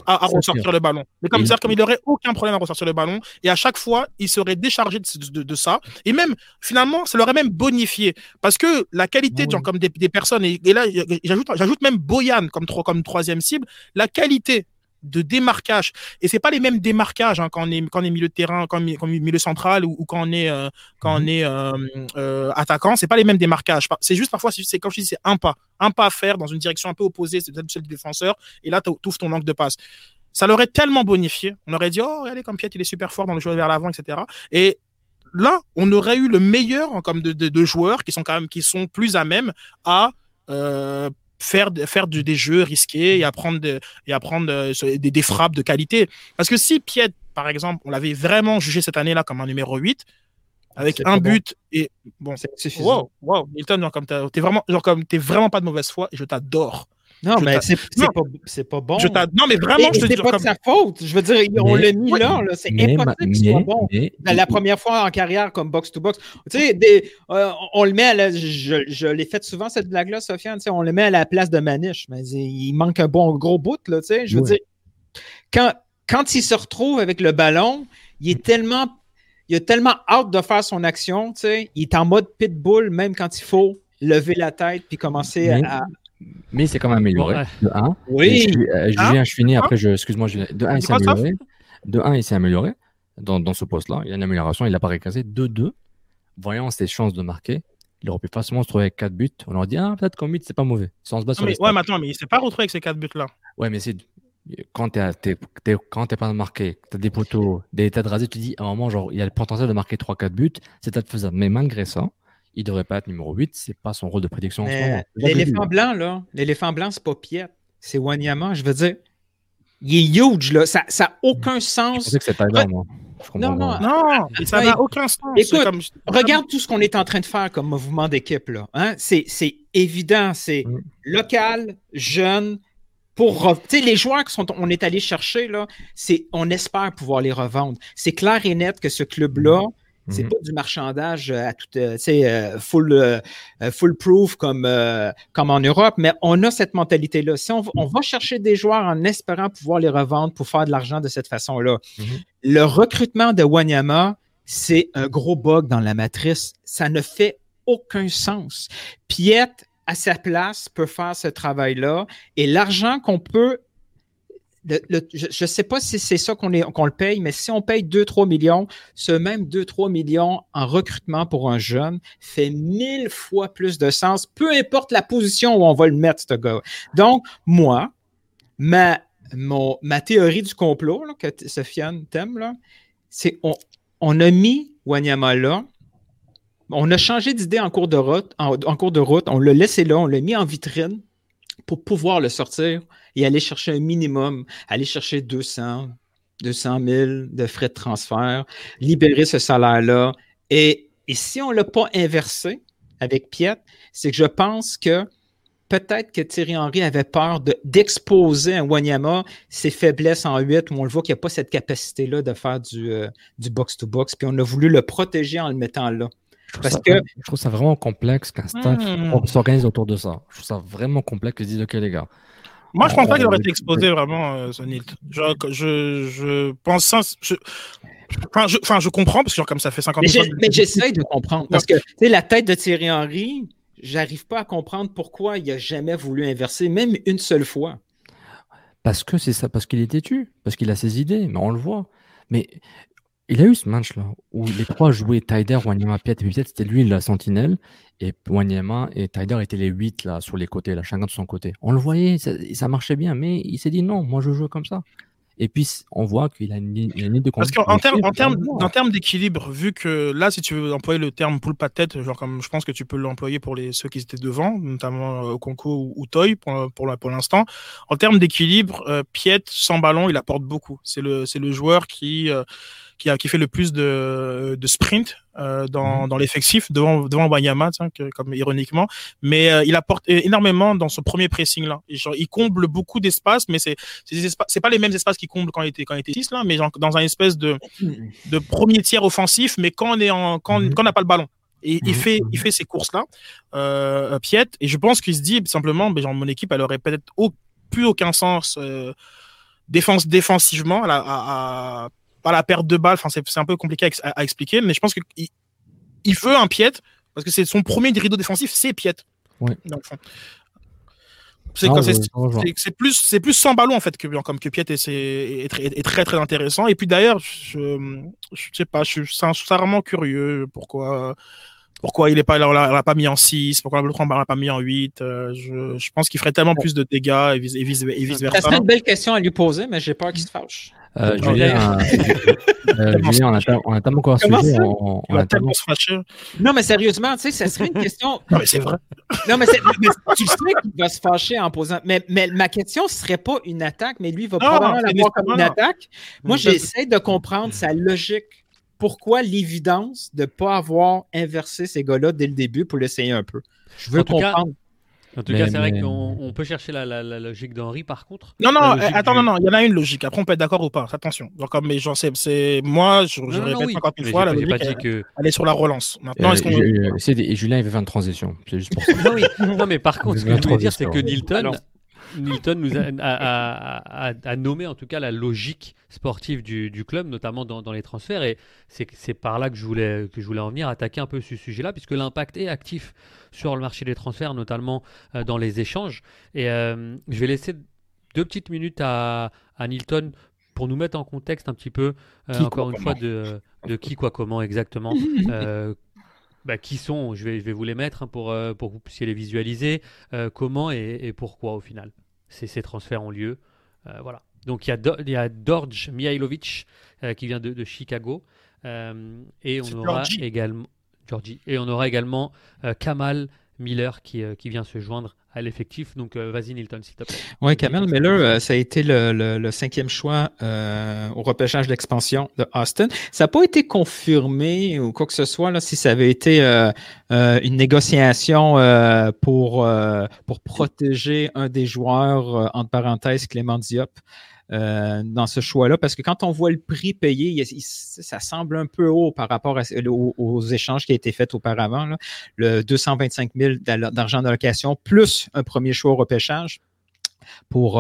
à ressortir le ballon. Mais comme ça, comme il n'aurait aucun problème à ressortir le ballon, et à chaque fois, il serait déchargé de ça. Et même, finalement, ça l'aurait même bonifié. Parce que la qualité comme des personnes, et là, j'ajoute même Boyan comme troisième cible, la qualité de démarquage, et c'est pas les mêmes démarquages quand on est milieu de terrain, quand on est milieu central ou quand on est attaquant, c'est pas les mêmes démarquages. C'est juste parfois, c'est comme je dis, c'est un pas à faire dans une direction un peu opposée, c'est celle du défenseur, et là t'ouvres ton angle de passe. Ça l'aurait tellement bonifié, on aurait dit oh regardez comme Piette il est super fort dans le jeu vers l'avant, etc. Et là on aurait eu le meilleur comme de joueurs qui sont plus à même à faire des jeux risqués et apprendre des frappes de qualité. Parce que si Piette, par exemple, on l'avait vraiment jugé cette année-là comme un numéro 8, avec c'est un but et bon, c'est suffisant. Wow, Nilton, t'es vraiment pas de mauvaise foi et je t'adore. Non, mais c'est pas bon. Non, mais vraiment, je te dis. C'est pas de sa faute. Je veux dire, on l'a mis là. C'est impossible qu'il soit bon. La première fois en carrière, comme box-to-box. Tu sais, on le met à la. Je l'ai fait souvent, cette blague-là, Sofiane. Tu sais, on le met à la place de Maniche. Mais il manque un bon gros bout, là. Tu sais, je veux dire, quand il se retrouve avec le ballon, il a tellement hâte de faire son action. Tu sais, il est en mode pitbull, même quand il faut lever la tête puis commencer à. Mais c'est quand même amélioré. De 1. Oui. Julien Chevinet, après, excuse-moi, Julien. De 1, il s'est amélioré. Dans ce poste-là. Il y a une amélioration. Il n'a pas récassé. 2-2. Voyant ses chances de marquer, il aurait pu facilement se retrouver avec 4 buts. On leur dit, peut-être qu'en 8, c'est pas mauvais. Si on se bat sur mais maintenant, mais il ne s'est pas retrouvé avec ces 4 buts-là. Ouais, mais c'est. Quand t'es pas marqué, t'as des poteaux, des têtes rasées, tu dis, à un moment, genre, il y a le potentiel de marquer 3-4 buts. C'est peut-être faisable. Mais malgré ça, il ne devrait pas être numéro 8, c'est pas son rôle de prédiction en ce moment. L'éléphant blanc, c'est pas Piette, c'est Wanyama. Je veux dire, il est huge, là. Ça n'a aucun sens. Je sais que c'est pas énorme, moi. Non, ça n'a aucun sens. Écoute, regarde tout ce qu'on est en train de faire comme mouvement d'équipe, là. Hein? C'est évident, c'est local, jeune, tu sais, les joueurs qu'on est allé chercher, là, on espère pouvoir les revendre. C'est clair et net que ce club-là, c'est pas du marchandage à tout, full proof comme en Europe, mais on a cette mentalité là. Si on va chercher des joueurs en espérant pouvoir les revendre pour faire de l'argent de cette façon là. Le recrutement de Wanyama, c'est un gros bug dans la matrice. Ça ne fait aucun sens. Piette à sa place peut faire ce travail là et l'argent qu'on peut je ne sais pas si c'est ça qu'on le paye, mais si on paye 2-3 millions, ce même 2-3 millions en recrutement pour un jeune fait 1000 fois plus de sens, peu importe la position où on va le mettre, ce gars. Donc, moi, ma théorie du complot, là, que Sofiane t'aime, là, c'est on a mis Wanyama là, on a changé d'idée en cours de route, on l'a laissé là, on l'a mis en vitrine, pour pouvoir le sortir et aller chercher un minimum, aller chercher 200 000 de frais de transfert, libérer ce salaire-là. Et si on ne l'a pas inversé avec Piette, c'est que je pense que peut-être que Thierry Henry avait peur d'exposer un Wanyama ses faiblesses en 8, où on le voit qu'il n'y a pas cette capacité-là de faire du box-to-box, puis on a voulu le protéger en le mettant là. Je trouve ça vraiment complexe qu'un staff s'organise autour de ça. Je trouve ça vraiment complexe qu'ils disent OK, les gars. Moi, je pense pas qu'il aurait été exposé vraiment, Sonil. Je pense ça. Je comprends parce que comme ça fait 50 ans. Mais j'essaie de comprendre parce que tu sais, la tête de Thierry Henry, j'arrive pas à comprendre pourquoi il a jamais voulu inverser, même une seule fois. Parce que c'est ça, parce qu'il est têtu, parce qu'il a ses idées, mais on le voit. Mais Il y a eu ce match-là où les trois jouaient Taïder, Wanyama, Piette et Piette. C'était lui la sentinelle. Et Wanyama et Taïder étaient les 8 là, sur les côtés, là, chacun de son côté. On le voyait, ça marchait bien, mais il s'est dit non, moi je joue comme ça. Et puis on voit qu'il a une idée de conduite. Parce qu'en termes d'équilibre, vu que là, si tu veux employer le terme poule pas de tête, genre comme je pense que tu peux l'employer pour ceux qui étaient devant, notamment Konko ou Toye pour l'instant. En termes d'équilibre, Piette sans ballon, il apporte beaucoup. C'est le joueur qui fait le plus de sprint dans l'effectif devant Vanyama, comme ironiquement, mais il apporte énormément dans ce premier pressing là. Il comble beaucoup d'espace, mais c'est pas les mêmes espaces qu'il comble quand il était 6 là, mais genre, dans un espèce de premier tiers offensif, mais quand on n'a pas le ballon. Et il fait ces courses là, Piette, et je pense qu'il se dit simplement, mais genre mon équipe elle aurait peut-être plus aucun sens défensivement à pas la perte de balle, enfin c'est un peu compliqué à expliquer, mais je pense qu'il veut un Piette parce que c'est son premier rideau défensif, c'est Piette. Ouais. Donc, c'est plus sans ballon en fait que Piette est très très intéressant. Et puis d'ailleurs, je sais pas, je suis sincèrement curieux pourquoi il est pas là, on l'a pas mis en 6, pourquoi le Trambert l'a pas mis en 8, je pense qu'il ferait tellement plus de dégâts et vice versa. Ça serait une belle question à lui poser, mais j'ai peur qu'il se fâche. Julien, on a tellement encore un sujet. On a tellement se fâcher. Non, mais sérieusement, tu sais, ça serait une question. Non, mais c'est vrai. Non, mais tu sais qu'il va se fâcher en posant. Mais ma question, ce serait pas une attaque, mais lui, il va probablement la voir comme une attaque. Moi, j'essaie de comprendre sa logique. Pourquoi l'évidence de ne pas avoir inversé ces gars-là dès le début pour l'essayer un peu? Je veux comprendre. En tout cas, c'est vrai qu'on peut chercher la logique d'Henri, par contre. Non, il y en a une logique. Après, on peut être d'accord ou pas. Attention. Je répète encore une fois, la logique, elle est sur la relance. Maintenant, est-ce qu'on... Julien, il veut faire une transition. C'est juste pour ça. Non, mais par contre, ce que je voulais dire, c'est que Nilton nous a nommé en tout cas la logique sportive du club, notamment dans les transferts, et c'est par là que je voulais en venir, attaquer un peu ce sujet-là, puisque l'Impact est actif sur le marché des transferts, notamment dans les échanges. Et je vais laisser 2 petites minutes à Nilton pour nous mettre en contexte un petit peu, de qui, quoi, comment exactement. Qui sont, je vais vous les mettre pour que vous puissiez les visualiser, comment et pourquoi au final ces transferts ont lieu. Voilà. Donc il y a Djordje Mihailović qui vient de Chicago, et on aura également Kamal Miller qui vient se joindre à l'effectif. Donc, vas-y, Nilton, s'il te plaît. Oui, Kamal Miller, ça a été le 5e choix au repêchage d'expansion de Austin. Ça n'a pas été confirmé ou quoi que ce soit, là, si ça avait été une négociation pour protéger un des joueurs, entre parenthèses, Clément Diop, dans ce choix-là, parce que quand on voit le prix payé, ça semble un peu haut par rapport aux échanges qui ont été faits auparavant, là. Le 225 000 d'argent d'allocation plus un premier choix au repêchage pour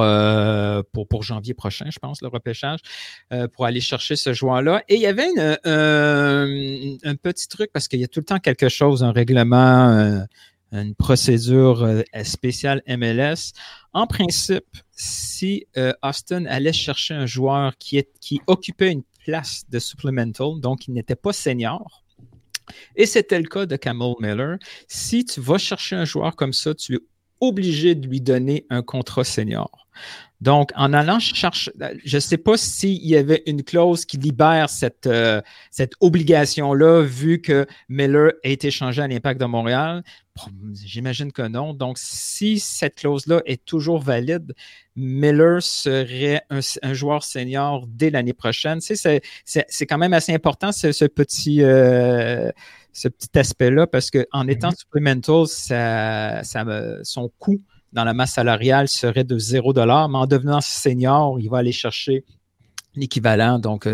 janvier prochain, je pense, le repêchage, pour aller chercher ce joueur-là. Et il y avait un petit truc, parce qu'il y a tout le temps quelque chose, un règlement, une procédure spéciale MLS. En principe, si Austin allait chercher un joueur qui occupait une place de supplemental, donc il n'était pas senior, et c'était le cas de Kamal Miller, si tu vas chercher un joueur comme ça, tu es obligé de lui donner un contrat senior. Donc, en allant chercher, je ne sais pas s'il y avait une clause qui libère cette obligation-là, vu que Miller a été échangé à l'Impact de Montréal. J'imagine que non. Donc, si cette clause-là est toujours valide, Miller serait un joueur senior dès l'année prochaine. Tu sais, c'est quand même assez important, ce petit aspect-là, parce qu'en étant supplemental, son coût dans la masse salariale serait de $0, mais en devenant senior, il va aller chercher l'équivalent. Donc,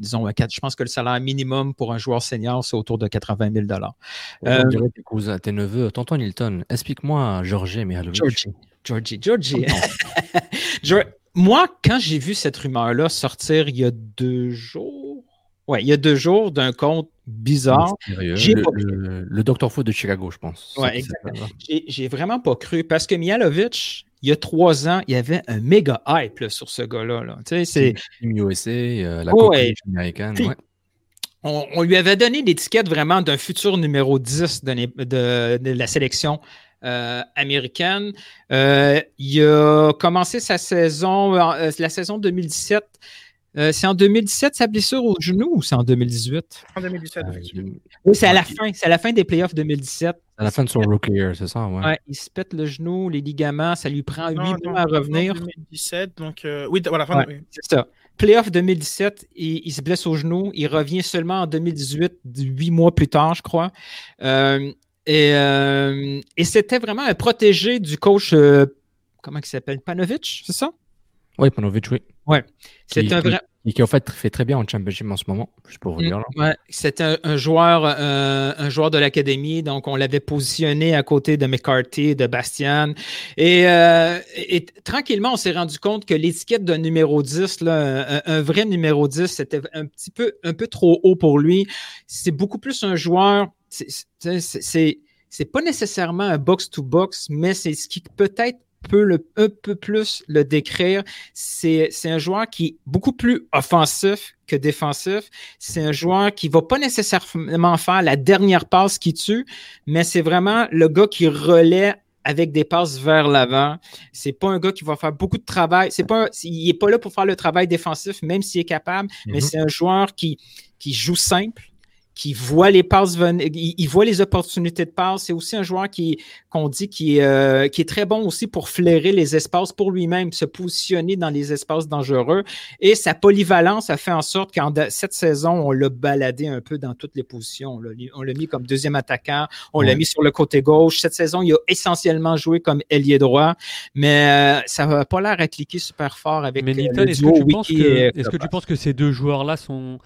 disons, je pense que le salaire minimum pour un joueur senior, c'est autour de $80,000. On dirait tes neveux, tonton Nilton, explique-moi Djordje Mihailović. Djordje. Moi, quand j'ai vu cette rumeur-là sortir il y a deux jours d'un compte bizarre. Le Dr. Fou de Chicago, je pense. Oui, exactement. J'ai vraiment pas cru, parce que Mihailović, il y a 3 ans, il y avait un méga hype là, sur ce gars-là. Là. Tu sais, c'est Team USA, la Coupe américaine. Ouais. on lui avait donné l'étiquette vraiment d'un futur numéro 10 de la sélection américaine. Il a commencé sa saison, la saison 2017. C'est en 2017 sa blessure au genou ou c'est en 2018? En 2017. Oui, c'est à la fin des playoffs 2017. À la fin de son rookie year, c'est ça? Ouais. Ouais, il se pète le genou, les ligaments, ça lui prend 8 mois à revenir. 2017, donc oui, voilà, fin de... C'est ça. Playoff 2017, il se blesse au genou, il revient seulement en 2018, 8 mois plus tard, je crois. Et c'était vraiment un protégé du coach, comment il s'appelle? Panovic, c'est ça? Oui, Panovic, oui. Ouais. C'est un vrai. Qui en fait fait très bien en championship en ce moment, juste pour vous dire. Ouais, c'était un joueur de l'académie, donc on l'avait positionné à côté de McCarthy, de Bastian. Et tranquillement, on s'est rendu compte que l'étiquette d'un numéro 10, là, un vrai numéro 10, c'était un peu trop haut pour lui. C'est beaucoup plus un joueur. C'est pas nécessairement un box-to-box, mais c'est ce qui peut-être un peu plus le décrire. C'est un joueur qui est beaucoup plus offensif que défensif. C'est un joueur qui ne va pas nécessairement faire la dernière passe qui tue, mais c'est vraiment le gars qui relaie avec des passes vers l'avant. C'est pas un gars qui va faire beaucoup de travail. Il n'est pas là pour faire le travail défensif, même s'il est capable, mais c'est un joueur qui joue simple, qui voit les passes venir, il voit les opportunités de passe. C'est aussi un joueur qui est très bon aussi pour flairer les espaces pour lui-même, se positionner dans les espaces dangereux. Et sa polyvalence a fait en sorte qu'en cette saison, on l'a baladé un peu dans toutes les positions. On l'a mis comme deuxième attaquant, on l'a mis sur le côté gauche. Cette saison, il a essentiellement joué comme ailier droit, mais ça n'a pas l'air à cliquer super fort avec Nilton. Est-ce que tu penses que ces deux joueurs-là sont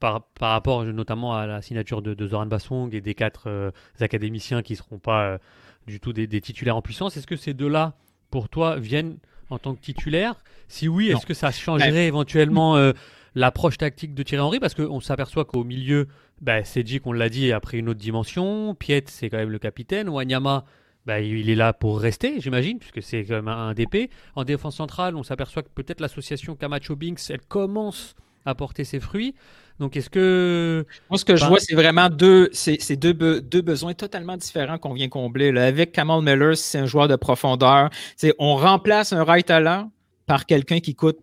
par rapport notamment à la signature de Zoran Basong et des quatre académiciens qui ne seront pas du tout des titulaires en puissance, est-ce que ces deux-là, pour toi, viennent en tant que titulaires? Si oui, est-ce que ça changerait éventuellement l'approche tactique de Thierry Henry? Parce qu'on s'aperçoit qu'au milieu, Sejdić, on l'a dit, a pris une autre dimension. Piette, c'est quand même le capitaine. Vanyama, il est là pour rester, j'imagine, puisque c'est quand même un DP. En défense centrale, on s'aperçoit que peut-être l'association Camacho-Binks, elle commence apporter ses fruits. Donc, est-ce que... Moi, ce que je vois, c'est vraiment deux besoins totalement différents qu'on vient combler. Là. Avec Kamal Miller, c'est un joueur de profondeur. T'sais, on remplace un right talent par quelqu'un qui coûte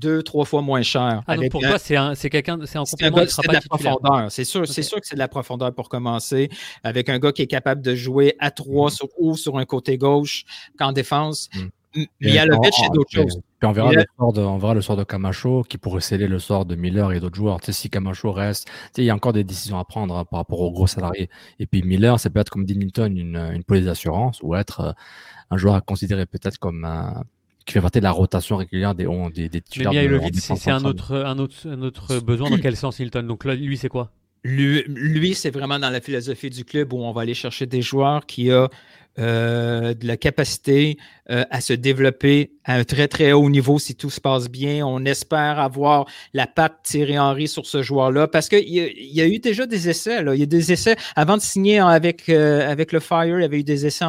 2-3 fois moins cher. Ah, donc pour toi, c'est en complément qui sera pas titulaire. De la profondeur. C'est sûr que c'est de la profondeur pour commencer, avec un gars qui est capable de jouer à 3 ou sur un côté gauche qu'en défense. Mihailović, c'est d'autres choses. Puis on verra le sort de Camacho qui pourrait sceller le sort de Miller et d'autres joueurs. Tu sais, si Camacho reste, il y a encore des décisions à prendre par rapport aux gros salariés. Et puis Miller, ça peut être comme dit Nilton, une police d'assurance ou être un joueur à considérer peut-être comme qui fait partie de la rotation régulière des titulaires. Mais Mihailović, c'est un autre besoin. Dans quel sens, Nilton? Donc là, lui, c'est quoi? Lui, c'est vraiment dans la philosophie du club où on va aller chercher des joueurs qui ont de la capacité à se développer à un très, très haut niveau si tout se passe bien. On espère avoir la patte Thierry Henry sur ce joueur-là parce qu'il y a eu déjà des essais. Là. Il y a des essais avant de signer avec le Fire. Il y avait eu des essais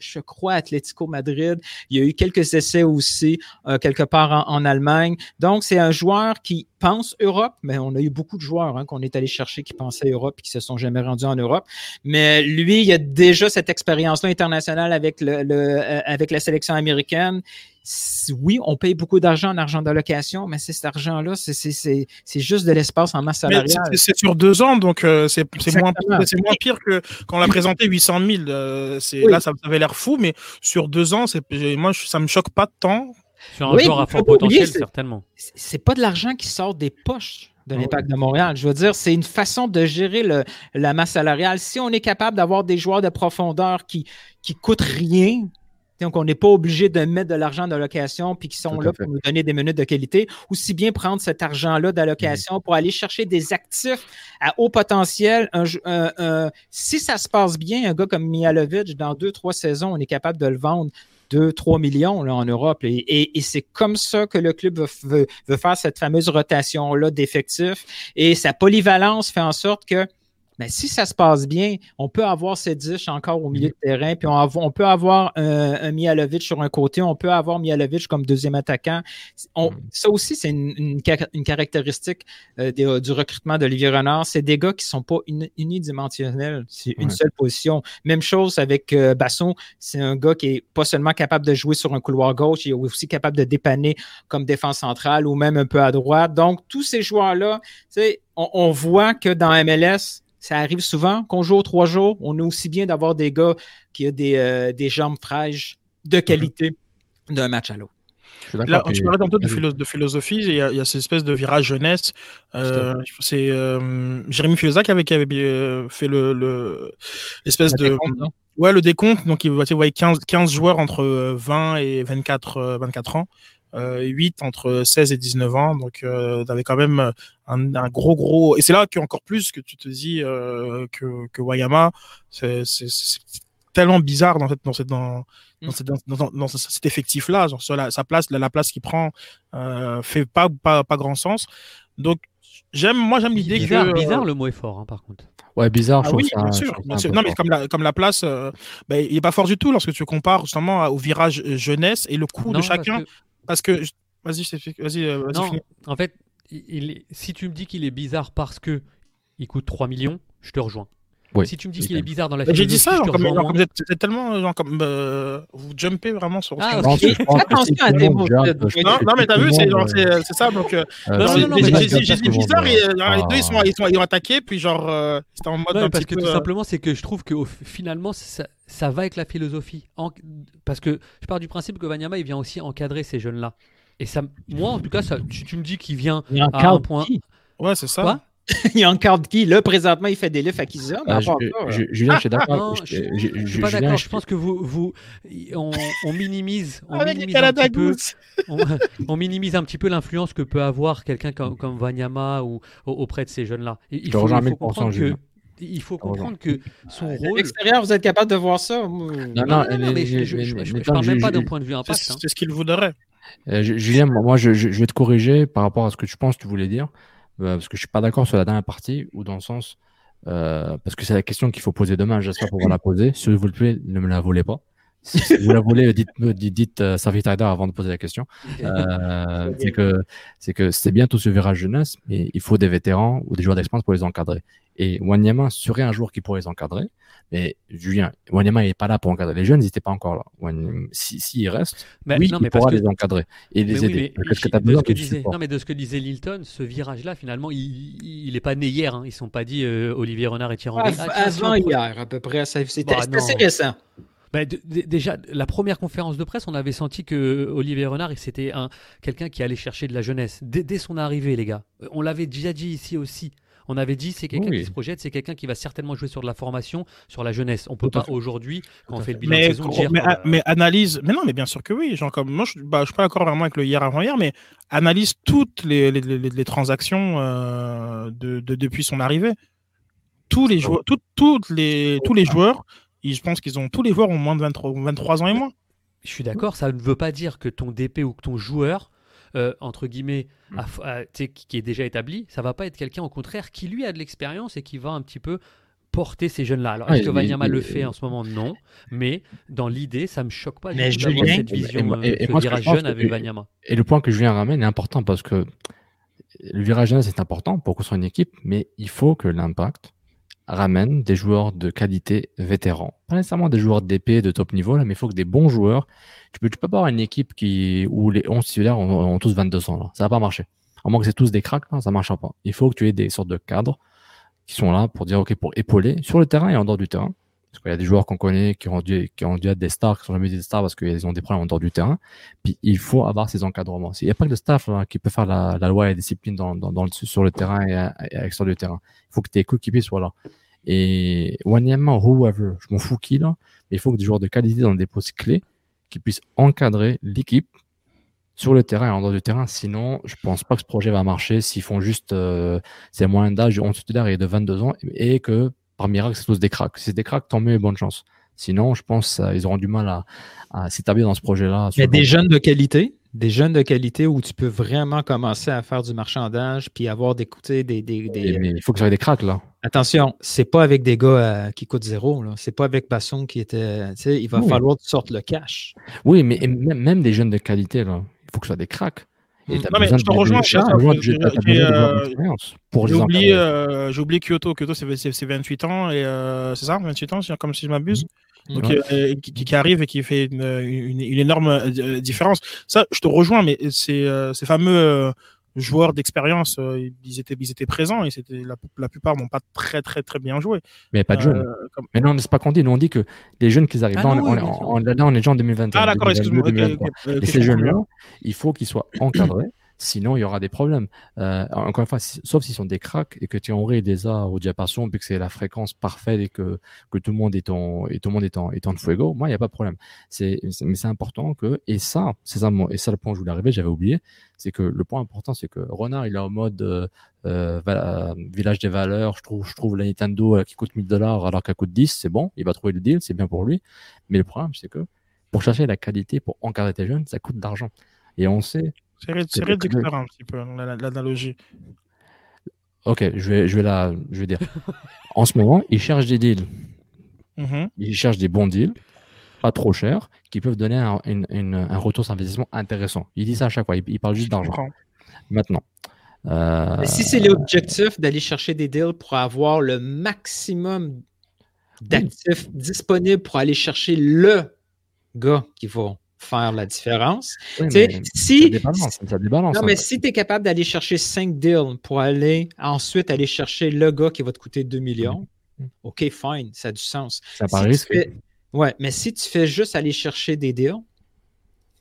je crois, Atlético Madrid. Il y a eu quelques essais aussi quelque part en Allemagne. Donc, c'est un joueur qui pense Europe, mais on a eu beaucoup de joueurs qu'on est allé chercher qui pensaient Europe et qui ne se sont jamais rendus en Europe. Mais lui, il a déjà cette expérience-là internationale avec avec la sélection américaine. Oui, on paye beaucoup d'argent en argent d'allocation, mais c'est cet argent-là, c'est juste de l'espace en masse salariale. C'est sur 2 ans, donc c'est moins pire que quand on l'a présenté 800 000. Là, ça avait l'air fou, mais sur 2 ans, moi, ça ne me choque pas tant. Sur un joueur à fort potentiel, certainement. C'est pas de l'argent qui sort des poches de l'Impact de Montréal. Je veux dire, c'est une façon de gérer la masse salariale. Si on est capable d'avoir des joueurs de profondeur qui coûtent rien, donc on n'est pas obligé de mettre de l'argent d'allocation puis qui sont là pour nous donner des minutes de qualité, ou si bien prendre cet argent-là d'allocation pour aller chercher des actifs à haut potentiel. Si ça se passe bien, un gars comme Mihailović, dans 2-3 saisons, on est capable de le vendre 2-3 millions là, en Europe. Et c'est comme ça que le club veut faire cette fameuse rotation-là d'effectifs. Et sa polyvalence fait en sorte que Mais si ça se passe bien, on peut avoir Sejdić encore au milieu de terrain, puis on peut avoir un Mihailović sur un côté, on peut avoir Mihailović comme deuxième attaquant. Ça aussi, c'est une caractéristique du recrutement d'Olivier Renard. C'est des gars qui ne sont pas unidimensionnels, c'est une seule position. Même chose avec Basson, c'est un gars qui n'est pas seulement capable de jouer sur un couloir gauche, il est aussi capable de dépanner comme défense centrale ou même un peu à droite. Donc, tous ces joueurs-là, on voit que dans MLS, ça arrive souvent qu'on joue 3 jours. On est aussi bien d'avoir des gars qui ont des jambes fraîches de qualité d'un match à l'autre. Là, tu parlais tantôt de philosophie, il y a cette espèce de virage jeunesse. C'est Jérémy Filosa qui avait fait l'espèce de décompte, le décompte. Donc, il voyait 15 joueurs entre 20 et 24 ans. 8 entre 16 et 19 ans, donc t'avais quand même un gros, et c'est là qu'encore plus que tu te dis que Vanyama, c'est tellement bizarre dans cet effectif là, genre sur sa place, la place qu'il prend fait pas grand sens. Donc j'aime l'idée que bizarre, le mot est fort par contre. Ouais, bizarre. Bien sûr. Non, mais comme la place, il est pas fort du tout lorsque tu compares justement au virage jeunesse et le coût de chacun. Parce que vas-y. Non, en fait, si tu me dis qu'il est bizarre parce que il coûte 3 millions, je te rejoins. Oui, si tu me dis qu'il est bizarre dans la philosophie, j'ai dit ça, comme vous êtes tellement vous jumpez vraiment sur. Ah, okay. Attention à des mots. Non, mais t'as vu, c'est ça. Donc, j'ai dit bizarre. Les deux ils ont attaqué, puis genre c'était en mode. Parce que tout simplement, c'est que je trouve que finalement ça va avec la philosophie. Parce que je pars du principe que Vanyama il vient aussi encadrer ces jeunes là. Et ça, moi en tout cas, tu me dis qu'il vient à un point. Ouais, c'est ça. Il y a encore de qui? Là, présentement, il fait des livres à Kiza. Julien, je suis d'accord. Je suis pas d'accord. Je pense que on minimise un petit peu l'influence que peut avoir quelqu'un comme Vanyama ou auprès de ces jeunes-là. Il faut comprendre que... Il faut comprendre que son rôle. L'extérieur, vous êtes capable de voir ça. Non, mais je ne parle même pas d'un point de vue impact. C'est ce qu'il vous donnerait. Julien, moi, je vais te corriger par rapport à ce que tu penses que tu voulais dire. Parce que je ne suis pas d'accord sur la dernière partie, ou dans le sens, parce que c'est la question qu'il faut poser demain, j'espère pouvoir la poser. Si vous le plaît, ne me la volez pas. Si vous la volez, dites Saphir Taïder avant de poser la question. C'est que c'est bien tout ce virage jeunesse, mais il faut des vétérans ou des joueurs d'expérience pour les encadrer. Et Wanyama serait un joueur qui pourrait les encadrer, mais Julien, Wanyama n'est pas là pour encadrer les jeunes, ils n'étaient pas encore là. S'il reste, il pourra les encadrer et les aider. De ce que disait Nilton, ce virage-là, finalement, il n'est pas né hier. Ils ne sont pas dit Olivier Renard et Thierry Henry. Avant hier, à peu près, c'était assez récent. Déjà, la première conférence de presse, on avait senti que Olivier Renard, c'était quelqu'un qui allait chercher de la jeunesse. Dès son arrivée, les gars, on l'avait déjà dit ici aussi. On avait dit c'est quelqu'un qui se projette, c'est quelqu'un qui va certainement jouer sur de la formation, sur la jeunesse. On peut pas aujourd'hui, quand on fait le bilan de saison, dire... Mais analyse... Mais non, mais bien sûr que oui. Genre comme moi, je suis pas d'accord vraiment avec le hier avant hier, mais analyse toutes les transactions depuis son arrivée. Tous les joueurs, je pense qu'ils ont tous les joueurs ont moins de 23 ans et moins. Je suis d'accord. Ça ne veut pas dire que ton DP ou que ton joueur entre guillemets, qui est déjà établi, ça va pas être quelqu'un au contraire qui lui a de l'expérience et qui va un petit peu porter ces jeunes-là. Alors est-ce que Vanyama le fait en ce moment? Non, mais dans l'idée, ça me choque pas d'avoir cette vision de virage jeune avec Vanyama. Et le point que Julien ramène est important parce que le virage jeune c'est important pour construire une équipe, mais il faut que l'Impact ramène des joueurs de qualité vétérans. Pas nécessairement des joueurs d'épée de top niveau, là, mais il faut que des bons joueurs. Tu peux pas avoir une équipe où les 11 titulaires ont tous 22 ans. Là. Ça va pas marcher. À moins que c'est tous des cracks, ça marchera pas. Il faut que tu aies des sortes de cadres qui sont là pour dire, OK, pour épauler sur le terrain et en dehors du terrain. Parce qu'il y a des joueurs qu'on connaît qui ont dû être des stars, qui sont jamais des stars parce qu'ils ont des problèmes en dehors du terrain. Puis il faut avoir ces encadrements. Il n'y a pas que le staff là, qui peut faire la loi et la discipline sur le terrain et à l'extérieur du terrain. Il faut que tes coéquipiers soient là. Et Wanyama, whoever, je m'en fous qui là, mais il faut que des joueurs de qualité dans des postes clés qui puissent encadrer l'équipe sur le terrain et en dehors du terrain. Sinon, je pense pas que ce projet va marcher s'ils font juste ces moyens d'âge, 11 titulaires et de 22 ans et que par miracle, c'est tous des cracks. Si c'est des cracks, tant mieux et bonne chance. Sinon, je pense qu'ils auront du mal à s'établir dans ce projet-là. Il y a des jeunes de qualité, où tu peux vraiment commencer à faire du marchandage puis avoir des... Mais il faut que ça ait des cracks, là. Attention, c'est pas avec des gars qui coûtent zéro. Là. C'est pas avec Basson qui était... Il va falloir que tu sortes le cash. Oui, mais même des jeunes de qualité, là, il faut que ce soit des cracks. Et non, mais je te rejoins. J'ai oublié Quioto. Quioto, c'est 28 ans. Et, c'est ça, 28 ans, comme si je m'abuse. Donc, qui arrive et qui fait une énorme différence. Ça, je te rejoins, mais ces fameux... joueurs d'expérience, ils étaient présents et c'était la plupart n'ont pas très très très bien joué. Mais pas de jeunes. Mais non, c'est pas qu'on dit. Nous on dit que les jeunes qui arrivent. On est déjà en 2021. Ah d'accord, 2022, excuse-moi. 2023. Et ces jeunes-là, il faut qu'ils soient encadrés, sinon il y aura des problèmes. Encore une fois, sauf s'ils sont des cracks et que Thierry Henry les a au diapason, puis que c'est la fréquence parfaite et que tout le monde est en fuego. Moi, il y a pas de problème. Mais c'est important que et ça le point où je voulais arriver, j'avais oublié. C'est que le point important, c'est que Renard, il est en mode village des valeurs. Je trouve la Nintendo qui coûte $1,000 alors qu'elle coûte 10, c'est bon, il va trouver le deal, c'est bien pour lui. Mais le problème, c'est que pour chercher la qualité, pour encadrer tes jeunes, ça coûte de l'argent. Et on sait. C'est réducteur un petit peu, l'analogie. Ok, je vais dire. En ce moment, ils cherchent des deals. Mm-hmm. Ils cherchent des bons deals, pas trop chers, qui peuvent donner un retour sur investissement intéressant. Ils disent ça à chaque fois, ils parlent juste d'argent. Maintenant. Mais si c'est l'objectif d'aller chercher des deals pour avoir le maximum d'actifs disponibles pour aller chercher le gars qui va faire la différence. Oui, ça débalance. Non, mais si tu es capable d'aller chercher 5 deals pour aller chercher le gars qui va te coûter 2 millions, OK, fine, ça a du sens. Ça paraît risqué. Oui, mais si tu fais juste aller chercher des deals,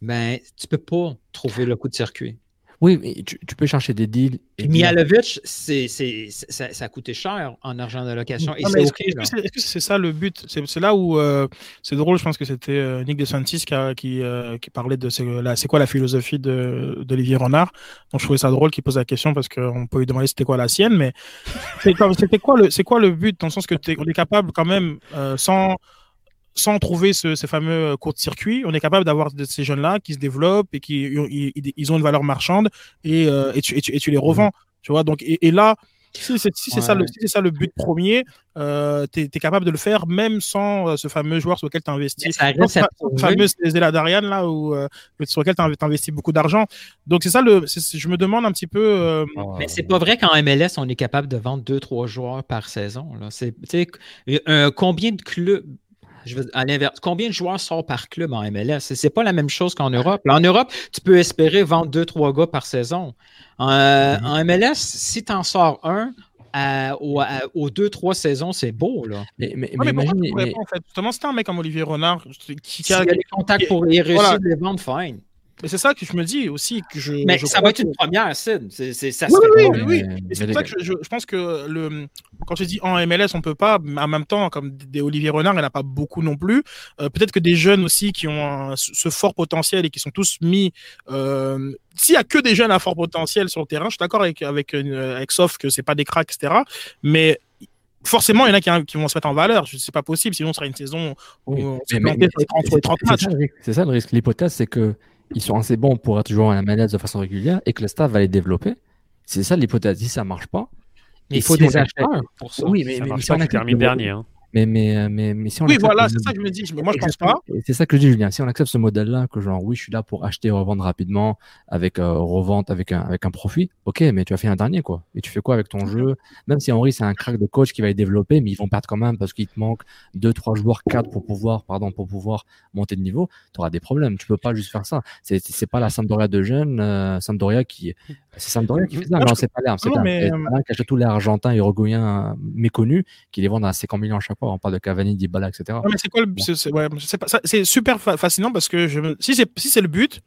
ben, tu peux pas trouver le coup de circuit. Oui, mais tu peux chercher des deals. Mihailović, ça a coûté cher en argent de location. Est-ce que c'est ça le but? C'est là où c'est drôle, je pense que c'était Nick DeSantis qui parlait de c'est quoi la philosophie d'Olivier Renard. Donc je trouvais ça drôle qu'il pose la question parce qu'on peut lui demander c'était quoi la sienne, mais c'est quoi le but dans le sens que on est capable quand même sans trouver ces fameux courts-circuits, on est capable d'avoir ces jeunes-là qui se développent et qui ils ont une valeur marchande et tu les revends, tu vois. Donc et là, si c'est ça le but premier, t'es capable de le faire même sans ce fameux joueur sur lequel t'investis. Fameuse Zlatan là où sur lequel t'investis beaucoup d'argent. Donc c'est ça je me demande un petit peu. Mais c'est pas vrai qu'en MLS on est capable de vendre 2-3 joueurs par saison. Là, combien de clubs à l'inverse, combien de joueurs sortent par club en MLS? C'est pas la même chose qu'en Europe. En Europe, tu peux espérer vendre 2-3 gars par saison. En MLS, si tu en sors un, aux 2-3 saisons, c'est beau. Là. Mais en fait, justement, c'est un mec comme Olivier Renard qui a les contacts pour les réussir les vendre, fine. Mais c'est ça que je me dis aussi. Ça va être une première, Sid. Oui. C'est pour ça que je pense que quand je dis en MLS, on ne peut pas, en même temps, comme des Olivier Renard, il n'y en a pas beaucoup non plus. Peut-être que des jeunes aussi qui ont ce fort potentiel et qui sont tous mis... s'il n'y a que des jeunes à fort potentiel sur le terrain, je suis d'accord avec Sof que ce n'est pas des cracks, etc. Mais... forcément, il y en a qui vont se mettre en valeur. C'est pas possible, sinon ce sera une saison où on se planter sur 30 matchs. C'est ça le risque. L'hypothèse, c'est qu'ils sont assez bons pour être joueurs à la MLS de façon régulière et que le staff va les développer. C'est ça l'hypothèse. Si ça marche pas, il faut des acheteurs pour ça. Oui, mais si on termine dernier. Mais si on oui, voilà, c'est ça que je me dis. Moi, je pense pas. C'est ça que je dis, Julien. Si on accepte ce modèle-là, que genre, oui, je suis là pour acheter et revendre rapidement, avec revente, avec un profit, ok, mais tu as fait un dernier, quoi. Et tu fais quoi avec ton jeu? Même si Henry, c'est un crack de coach qui va les développer, mais ils vont perdre quand même parce qu'il te manque 2-3 joueurs, 4 pour pouvoir monter de niveau, tu auras des problèmes. Tu peux pas juste faire ça. C'est pas la Sampdoria de jeunes, c'est Sampdoria qui fait ça. Non, c'est pas l'air. C'est l'air qui achète tous les Argentins, Uruguayens méconnus, qui les vendent à 50 millions chaque fois. On parle de Cavani, Dybala, etc. Non, mais c'est quoi le... c'est super fascinant parce que si c'est le but,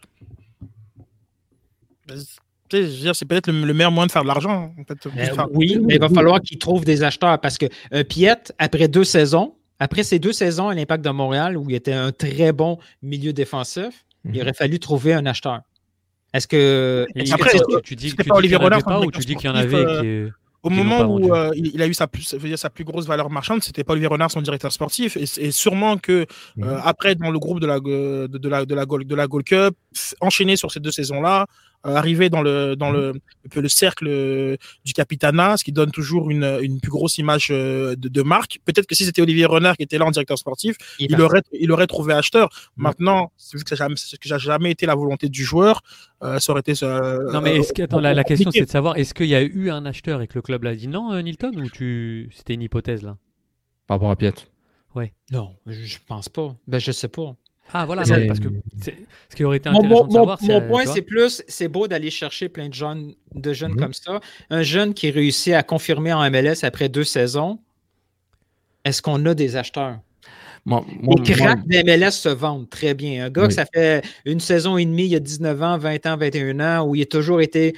c'est peut-être le meilleur moyen de faire de l'argent. En fait. Oui, mais il va falloir qu'ils trouvent des acheteurs parce que Piette, après ces 2 saisons à l'Impact de Montréal où il était un très bon milieu défensif, il aurait fallu trouver un acheteur. Est-ce que tu dis qu'il n'y en avait pas ou tu dis qu'il y en avait Au moment où il a eu sa plus grosse valeur marchande, c'était pas Olivier Renard, son directeur sportif, et sûrement que après dans le groupe de la Gold Cup, enchaîné sur ces 2 saisons-là, arriver dans le cercle du capitanat, ce qui donne toujours une plus grosse image de marque. Peut-être que si c'était Olivier Renard qui était là en directeur sportif, il aurait trouvé acheteur. Maintenant, vu que ça n'a jamais été la volonté du joueur, ça aurait été... non, mais la question, c'est de savoir, est-ce qu'il y a eu un acheteur et que le club l'a dit non, Nilton, ou c'était une hypothèse, là? Par rapport à Piette? Ouais. Non, je pense pas. Je sais pas. Ah voilà, non, parce que ce qui aurait été intéressant de savoir... Mon point, c'est plus, c'est beau d'aller chercher plein de jeunes comme ça. Un jeune qui réussit à confirmer en MLS après 2 saisons, est-ce qu'on a des acheteurs? Les cracks de MLS se vendent très bien. Un gars que ça fait 1 saison et demie, il y a 19 ans, 20 ans, 21 ans, où il a toujours été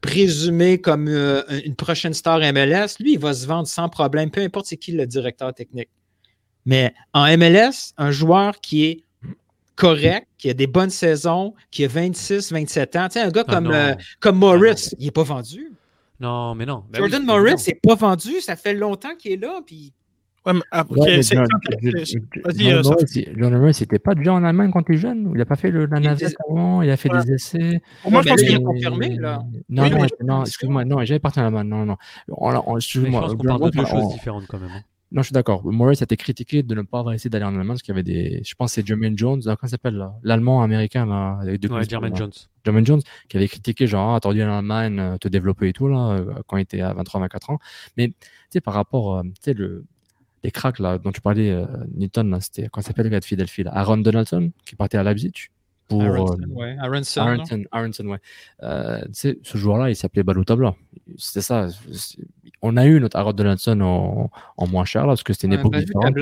présumé comme une prochaine star MLS, lui, il va se vendre sans problème, peu importe c'est qui le directeur technique. Mais en MLS, un joueur qui est correct, qui a des bonnes saisons, qui a 26, 27 ans, tu sais, un gars comme Morris, il n'est pas vendu. Non, mais non. Jordan Morris, c'est pas vendu, ça fait longtemps qu'il est là, puis... Ouais, mais après, c'est... Jordan Morris, c'était pas déjà en Allemagne quand il est jeune? Il n'a pas fait la navette avant, il a fait des essais. Pour moi, je pense qu'il est confirmé, là. Non, excuse-moi, non, j'avais parti en Allemagne, non. Excuse-moi. Je pense qu'on parle de deux choses différentes, quand même. Non, je suis d'accord. Morris a été critiqué de ne pas avoir essayé d'aller en Allemagne parce qu'il y avait des... Je pense que c'est Jermaine Jones, comment ça s'appelle là? L'allemand-américain là, avec deux coups. Jermaine Jones, qui avait critiqué genre, t'as dû aller en Allemagne, te développer et tout là, quand il était à 23-24 ans. Mais tu sais, par rapport, tu sais, les cracks là, dont tu parlais, Nilton, là, c'était, comment ça s'appelle le gars de Philadelphie là? Aaron Donaldson, qui partait à Leipzig. Aronson. Ce joueur-là, il s'appelait Balotelli. C'était ça. On a eu notre Aaron Donaldson en moins cher, là, parce que c'était une époque différente.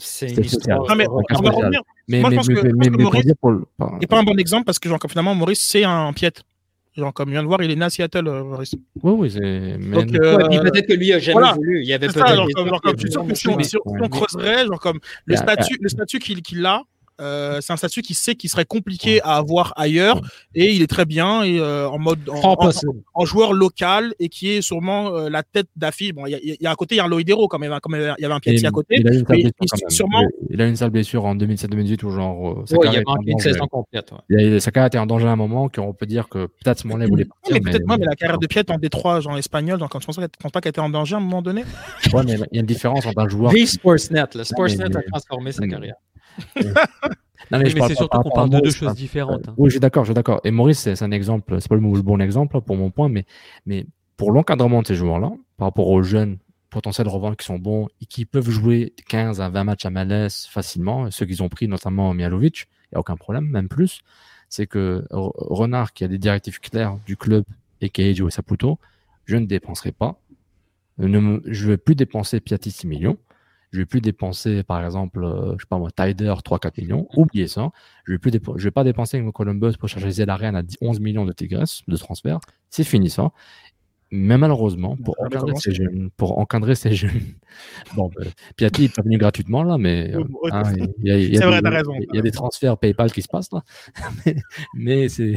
C'est une histoire. Non, mais on va revenir. Moi, je pense que Maurice n'est pas un bon exemple, parce que genre, finalement, Maurice, c'est un Piette. Genre, comme il vient de voir, il est né à Seattle, Maurice. Oui, c'est... Donc, peut-être que lui n'a jamais voulu. Il y avait si on creuserait, genre comme le statut qu'il a, c'est un statut qui sait qu'il serait compliqué à avoir ailleurs, et il est très bien et, en mode en joueur local, et qui est sûrement la tête d'affiche. Bon, il y a à côté, il y a un Loïdero quand même, il y avait un Piatti à côté. Il a une sale blessure en 2007-2018 où genre il y a manqué une saison complète. Sa carrière était en danger à un moment, qu'on peut dire que peut-être ce moment-là voulait partir. Mais peut-être moi, mais la carrière de Piatti en D3, genre espagnol, genre quand tu penses pas qu'elle était en danger à un moment donné. Ouais, mais il y a une différence entre un joueur. Vive Sportsnet, le Sportsnet a transformé sa carrière. Non, mais c'est surtout qu'on parle de deux choses différentes. Oui, je suis d'accord. Et Maurice, c'est un exemple, c'est pas le bon exemple pour mon point, mais pour l'encadrement de ces joueurs-là, par rapport aux jeunes potentiels revendeurs qui sont bons et qui peuvent jouer 15 à 20 matchs à MLS facilement, ceux qu'ils ont pris, notamment Mihailović, il n'y a aucun problème, même plus. C'est que Renard, qui a des directives claires du club et qui a dit au Saputo, je ne dépenserai pas, je ne veux plus dépenser Piatti 6 millions. Je ne vais plus dépenser, par exemple, je sais pas moi, Taïder 3-4 millions. Oubliez ça. Je vais pas dépenser avec Columbus pour chercher Zelarian à 11 millions de Tigres de transfert. C'est fini ça. Mais malheureusement, pour encadrer ces jeunes. Bon, Piatti n'est pas venu gratuitement, là, mais il y a des transferts PayPal qui se passent, là. mais c'est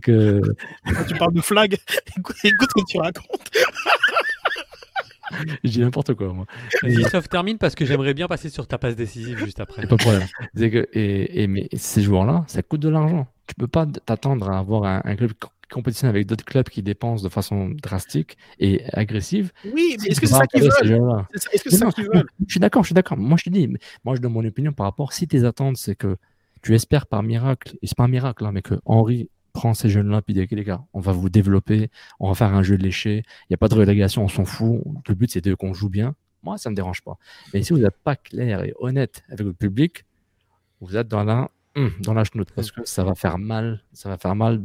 que... Quand tu parles de flag, écoute ce que tu racontes. Je dis n'importe quoi, moi. Christophe, termine, parce que j'aimerais bien passer sur ta passe décisive juste après. Pas de problème. C'est que, mais ces joueurs-là, ça coûte de l'argent. Tu peux pas t'attendre à avoir un club qui compétitionne avec d'autres clubs qui dépensent de façon drastique et agressive. Oui, mais est-ce que c'est ça qu'ils veulent? Je suis d'accord. Moi, je te dis, moi, je donne mon opinion par rapport. Si tes attentes, c'est que tu espères par miracle, et c'est pas un miracle, hein, mais que Henry prend ces jeunes-là, puis les gars, on va vous développer, on va faire un jeu de léché, il n'y a pas de relégation, on s'en fout, le but c'est qu'on joue bien, moi ça ne me dérange pas. Mais si vous n'êtes pas clair et honnête avec le public, vous êtes dans la chenoute, parce que ça va faire mal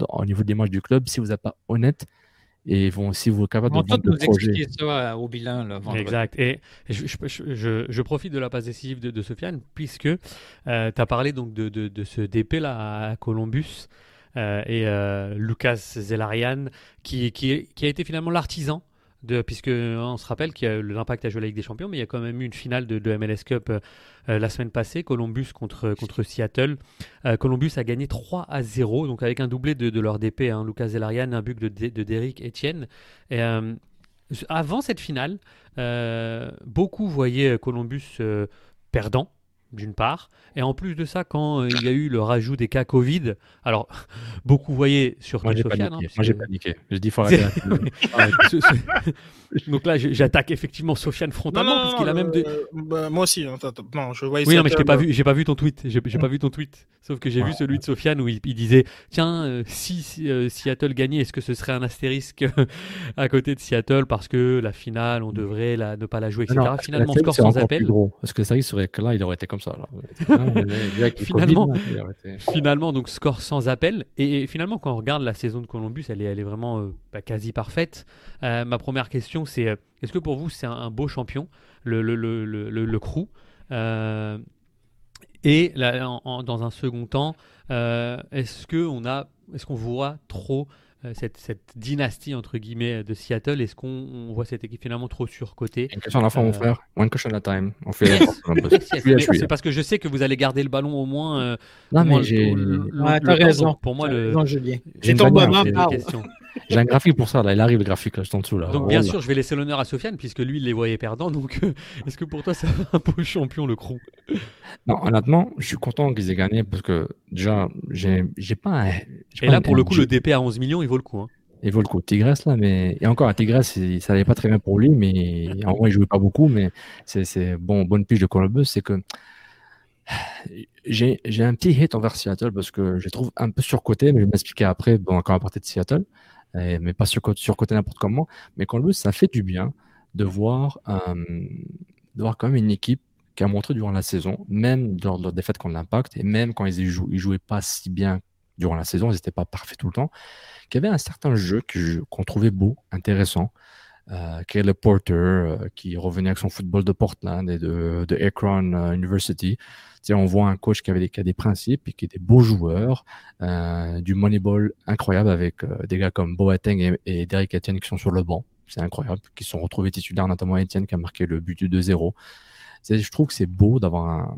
au niveau des matchs du club, si vous n'êtes pas honnête, et si vous êtes capable de nous expliquer ça au bilan. Là, exact. Et je profite de la passe décisive de Sofiane, puisque tu as parlé donc de ce DP là à Columbus, et Lucas Zelarian qui a été finalement l'artisan puisque on se rappelle que l'Impact a joué la Ligue des Champions, mais il y a quand même eu une finale de MLS Cup la semaine passée, Columbus contre Seattle. Columbus a gagné 3-0, donc avec un doublé de leur DP, hein, Lucas Zelarian, un but de Derrick Etienne. Et avant cette finale, beaucoup voyaient Columbus perdant d'une part, et en plus de ça, quand il y a eu le rajout des cas Covid, alors beaucoup voyaient surtout Sofiane. Moi, j'ai paniqué. Je dis fort. Donc là, j'attaque effectivement Sofiane frontalement parce qu'il a même. Moi aussi. Non, je voyais. Oui, non, mais je t'ai pas vu. J'ai pas vu ton tweet. J'ai pas vu ton tweet. Sauf que j'ai vu celui de Sofiane où il disait tiens, si Seattle gagnait, est-ce que ce serait un astérisque à côté de Seattle parce que la finale, on devrait ne pas la jouer, etc. Non, finalement, score sans appel. Parce que ça, il serait que là, il aurait été comme ça. Finalement, donc score sans appel. Et finalement, quand on regarde la saison de Columbus, elle est vraiment quasi parfaite. Ma première question, c'est est-ce que pour vous, c'est un beau champion, le Crew et là, dans un second temps, est-ce qu'on voit trop cette dynastie entre guillemets de Seattle, est-ce qu'on voit cette équipe finalement trop surcotée? Une question à la fois, mon frère. One question at a time. On fait. C'est parce que je sais que vous allez garder le ballon au moins. Non, mais j'ai. T'as raison. Pour moi, le. Non, Julien. J'ai ton bonheur. J'ai un graphique pour ça. Là, il arrive le graphique là, juste en dessous là. Donc bien sûr, je vais laisser l'honneur à Sofiane puisque lui, il les voyait perdants. Donc, est-ce que pour toi, c'est un peu champion le Crew? Non, honnêtement, je suis content qu'ils aient gagné parce que déjà, j'ai pas. Et là, pour le coup, le DP à 11 millions, il vaut le coup. Hein. Il vaut le coup. Tigres, là, mais. Et encore, à Tigres, ça n'allait pas très bien pour lui, mais en vrai, il jouait pas beaucoup. Mais c'est bon, bonne pige de Columbus. C'est que j'ai un petit hate envers Seattle parce que je les trouve un peu surcotés, mais je vais m'expliquer après, bon, encore à partir de Seattle, mais pas surcotés n'importe comment. Mais Columbus, ça fait du bien de voir quand même une équipe qui a montré durant la saison, même lors de leur défaite contre l'Impact, et même quand ils jouaient pas si bien durant la saison, ils n'étaient pas parfaits tout le temps, qu'il y avait un certain jeu qu'on trouvait beau, intéressant, Caleb Porter, qui revenait avec son football de Portland et de Akron University. T'sais, on voit un coach qui a des principes et qui était beau joueur, du Moneyball incroyable avec des gars comme Boateng et Derek Etienne qui sont sur le banc, c'est incroyable, qui sont retrouvés titulaires, notamment Etienne qui a marqué le but du 2-0. Je trouve que c'est beau d'avoir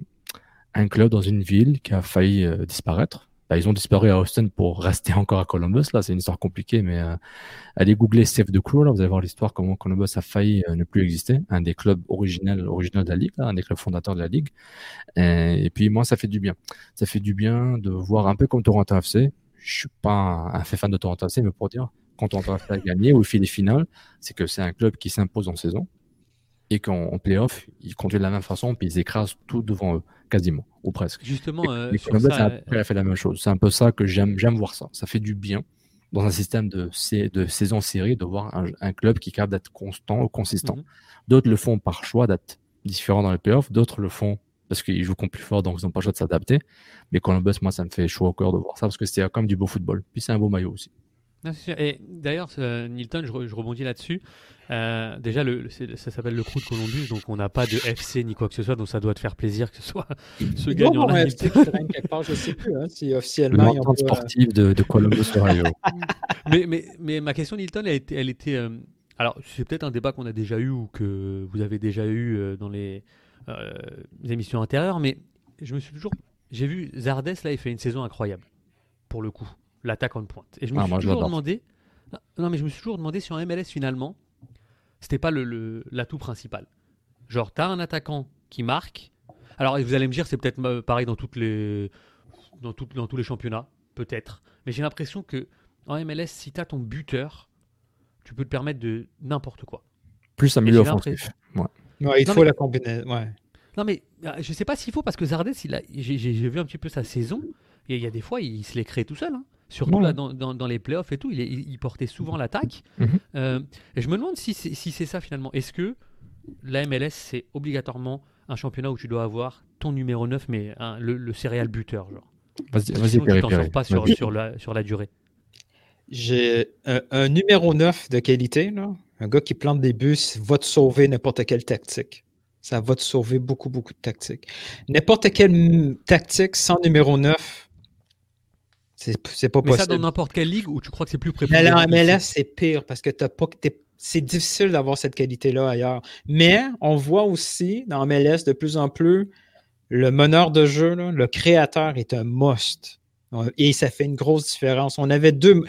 un club dans une ville qui a failli disparaître. Bah, ils ont disparu à Austin pour rester encore à Columbus. Là, c'est une histoire compliquée, mais allez googler Save the Crew. Là, vous allez voir l'histoire, comment Columbus a failli ne plus exister. Un des clubs originaux de la Ligue, là, un des clubs fondateurs de la Ligue. Et puis, moi, ça fait du bien. Ça fait du bien de voir un peu comme Toronto FC. Je suis pas un fan de Toronto FC, mais pour dire, quand Toronto FC a gagné ou fait les finales, c'est que c'est un club qui s'impose en saison. Et qu'en play-off, ils conduisent de la même façon, puis ils écrasent tout devant eux, quasiment, ou presque. Justement, après, elle a fait la même chose. C'est un peu ça que j'aime voir ça. Ça fait du bien, dans un système de saison-série, de voir un club qui est capable d'être constant ou consistant. Mm-hmm. D'autres le font par choix d'être différents dans les play-offs, d'autres le font parce qu'ils jouent plus fort, donc ils n'ont pas le choix de s'adapter. Mais Columbus, moi, ça me fait chaud au cœur de voir ça, parce que c'est quand même du beau football. Puis c'est un beau maillot aussi. Non, c'est sûr. Et d'ailleurs, Nilton, je rebondis là-dessus. Déjà, ça s'appelle le Crew de Columbus, donc on n'a pas de FC ni quoi que ce soit, donc ça doit te faire plaisir que ce soit ce gagnant. Bon, FC qui traîne quelque part, je sais plus si officiellement. L'entente sportive de Columbus Ohio. Mais ma question, Nilton, elle était. Alors, c'est peut-être un débat qu'on a déjà eu ou que vous avez déjà eu dans les émissions antérieures, mais j'ai vu Zardes là, il fait une saison incroyable pour le coup. L'attaque en pointe. Et je me suis toujours demandé si en MLS finalement, c'était pas l'atout principal. Genre, t'as un attaquant qui marque. Alors, vous allez me dire, c'est peut-être pareil dans tous les championnats, peut-être. Mais j'ai l'impression que en MLS, si t'as ton buteur, tu peux te permettre de n'importe quoi. Plus un milieu offensif. Ouais, il faut la combinaison. Ouais. Non mais je sais pas s'il faut parce que Zardes, j'ai vu un petit peu sa saison. Et il y a des fois, il se les crée tout seul. Hein. Surtout là, dans les playoffs et tout, il portait souvent l'attaque. Mm-hmm. Et je me demande si c'est ça finalement. Est-ce que la MLS, c'est obligatoirement un championnat où tu dois avoir ton numéro 9, mais le serial buteur genre. Vas-y, sinon, tu t'en sors pas sur la durée. J'ai un numéro 9 de qualité, là. Un gars qui plante des buts, va te sauver n'importe quelle tactique. Ça va te sauver beaucoup, beaucoup de tactiques. N'importe quelle tactique sans numéro 9, c'est pas possible. Mais ça dans n'importe quelle ligue où tu crois que c'est plus préparé. Mais en MLS, c'est pire parce que c'est difficile d'avoir cette qualité-là ailleurs. Mais on voit aussi dans MLS de plus en plus le meneur de jeu, là, le créateur est un must. Et ça fait une grosse différence. On avait deux.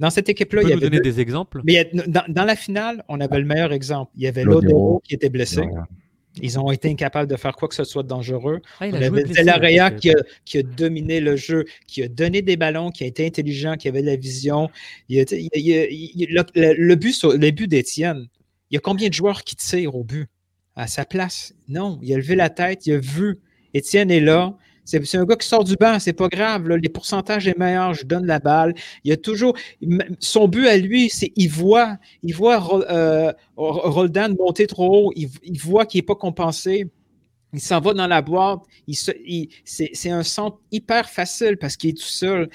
Dans cette équipe-là, il y avait. Vous donner des exemples? Mais dans la finale, on avait le meilleur exemple. Il y avait Lodero qui était blessé. Ils ont été incapables de faire quoi que ce soit de dangereux. Ah, on avait Zelaria qui a dominé le jeu, qui a donné des ballons, qui a été intelligent, qui avait de la vision. Le but d'Étienne, il y a combien de joueurs qui tirent au but à sa place? Non, il a levé la tête, il a vu. Étienne est là. C'est un gars qui sort du banc, c'est pas grave. Là, les pourcentages sont meilleurs, je donne la balle. Il y a toujours. Son but à lui, c'est il voit Roldan monter trop haut, il voit qu'il n'est pas compensé. Il s'en va dans la boîte. C'est un centre hyper facile parce qu'il est tout seul.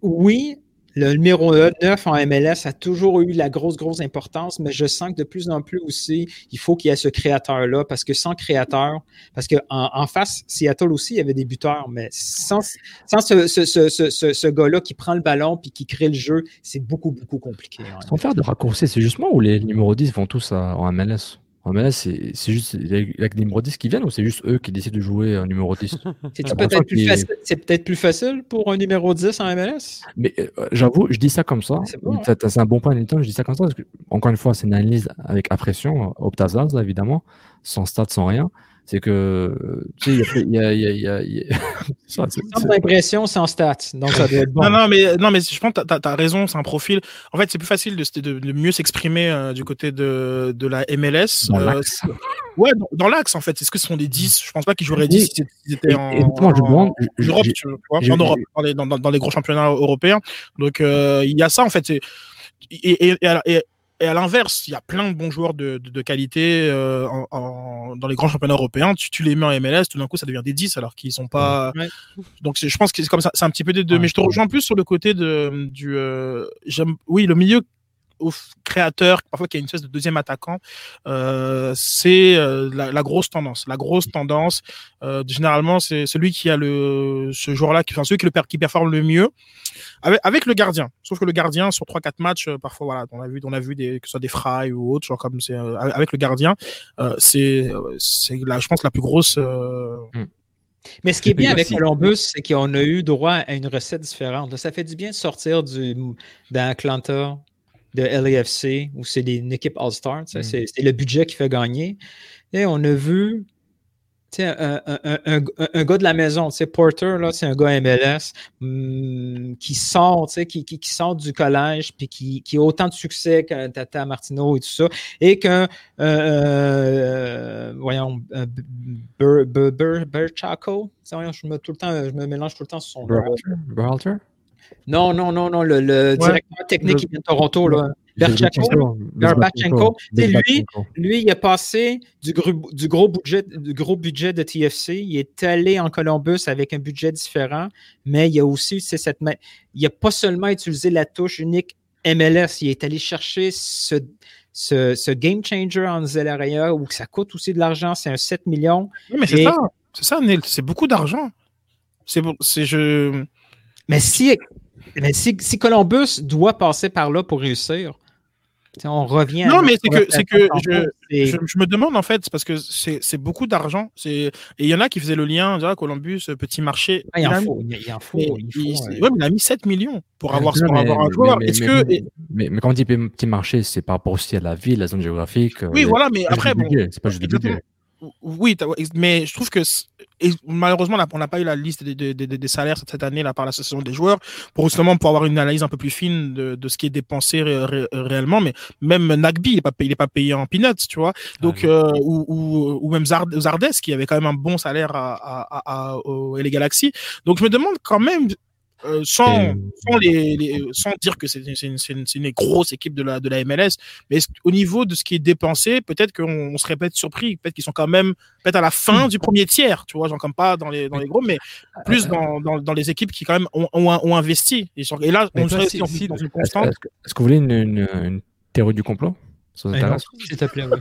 Oui, le numéro 9 en MLS a toujours eu la grosse importance, mais je sens que de plus en plus aussi, il faut qu'il y ait ce créateur-là, parce que sans créateur, parce qu'en face, Seattle aussi, il y avait des buteurs, mais sans ce gars-là qui prend le ballon puis qui crée le jeu, c'est beaucoup compliqué. Sans faire de raccourcis, c'est justement où les numéros 10 vont tous en MLS? En MLS, c'est juste les numéros 10 qui viennent ou c'est juste eux qui décident de jouer un numéro 10? C'est peut-être plus facile pour un numéro 10 en MLS? Mais j'avoue, je dis ça comme ça. C'est, bon, c'est un bon point, Nilton, je dis ça comme ça. Parce que, encore une fois, c'est une analyse avec impression, Optazaz, évidemment, sans stats, sans rien. C'est que, tu sais, il y a sans impression, sans stats. Donc, ça doit être bon. Non, mais je pense que tu as raison, c'est un profil. En fait, c'est plus facile de mieux s'exprimer du côté de la MLS. Dans l'axe. Ouais, dans l'axe, en fait. Est-ce que ce sont des 10? Je pense pas qu'ils joueraient 10 si ils étaient en Europe, dans les gros championnats européens. Donc, il y a ça, en fait. Et à l'inverse, il y a plein de bons joueurs de qualité dans les grands championnats européens. Tu les mets en MLS, tout d'un coup, ça devient des 10 alors qu'ils sont pas. Ouais. Donc, je pense que c'est comme ça. C'est un petit peu des deux. Ouais, mais je te rejoins plus sur le côté le milieu au créateur, parfois qui a une espèce de deuxième attaquant. C'est la grosse tendance. La grosse tendance, généralement, c'est celui qui a ce joueur-là, qui performe le mieux avec le gardien. Sauf que le gardien, sur 3-4 matchs, parfois, voilà, on a vu que ce soit des Fry ou autre, genre comme c'est avec le gardien, c'est je pense, la plus grosse. Mais ce qui est bien avec Columbus, c'est qu'on a eu droit à une recette différente. Là, ça fait du bien de sortir d'un Atlanta, de LAFC, où c'est une équipe All-Star, c'est le budget qui fait gagner. Et on a vu un gars de la maison, Porter, là, c'est un gars MLS qui sort du collège puis qui a autant de succès que Tata Martino et tout ça, et qu'un Berchaco, je me mélange tout le temps sur son nom. Berhalter? Non, le directeur technique qui vient de Toronto, là, Berbatchenko, lui, il a passé du gros budget de TFC, il est allé en Columbus avec un budget différent, mais il a aussi, il n'a pas seulement utilisé la touche unique MLS, il est allé chercher ce game changer en Zelaria, où ça coûte aussi de l'argent, c'est un 7 millions. Oui, mais c'est ça, Neil, c'est beaucoup d'argent. Mais si Columbus doit passer par là pour réussir, on revient. Non, mais je me demande, en fait, parce que c'est beaucoup d'argent. Et il y en a qui faisaient le lien, Columbus, petit marché. Il a mis 7 millions pour avoir un joueur. Mais quand on dit petit marché, c'est par rapport aussi à la ville, la zone géographique. Oui, voilà, mais après, bon. C'est pas juste du budget. Oui, mais je trouve que malheureusement on n'a pas eu la liste des salaires cette année là par l'association des joueurs pour avoir une analyse un peu plus fine de ce qui est dépensé réellement. Mais même Nagby il n'est pas payé en peanuts, tu vois. Donc ou même Zardes qui avait quand même un bon salaire à LA Galaxy. Donc je me demande quand même. Sans dire que c'est une grosse équipe de la MLS, mais au niveau de ce qui est dépensé, peut-être qu'on se répète surpris, peut-être qu'ils sont quand même peut-être à la fin du premier tiers, tu vois, genre comme pas dans les gros, mais plus dans les équipes qui quand même ont investi. Et là, on serait aussi dans une constante. Est-ce que vous voulez une théorie du complot? S'il te plaît, oui.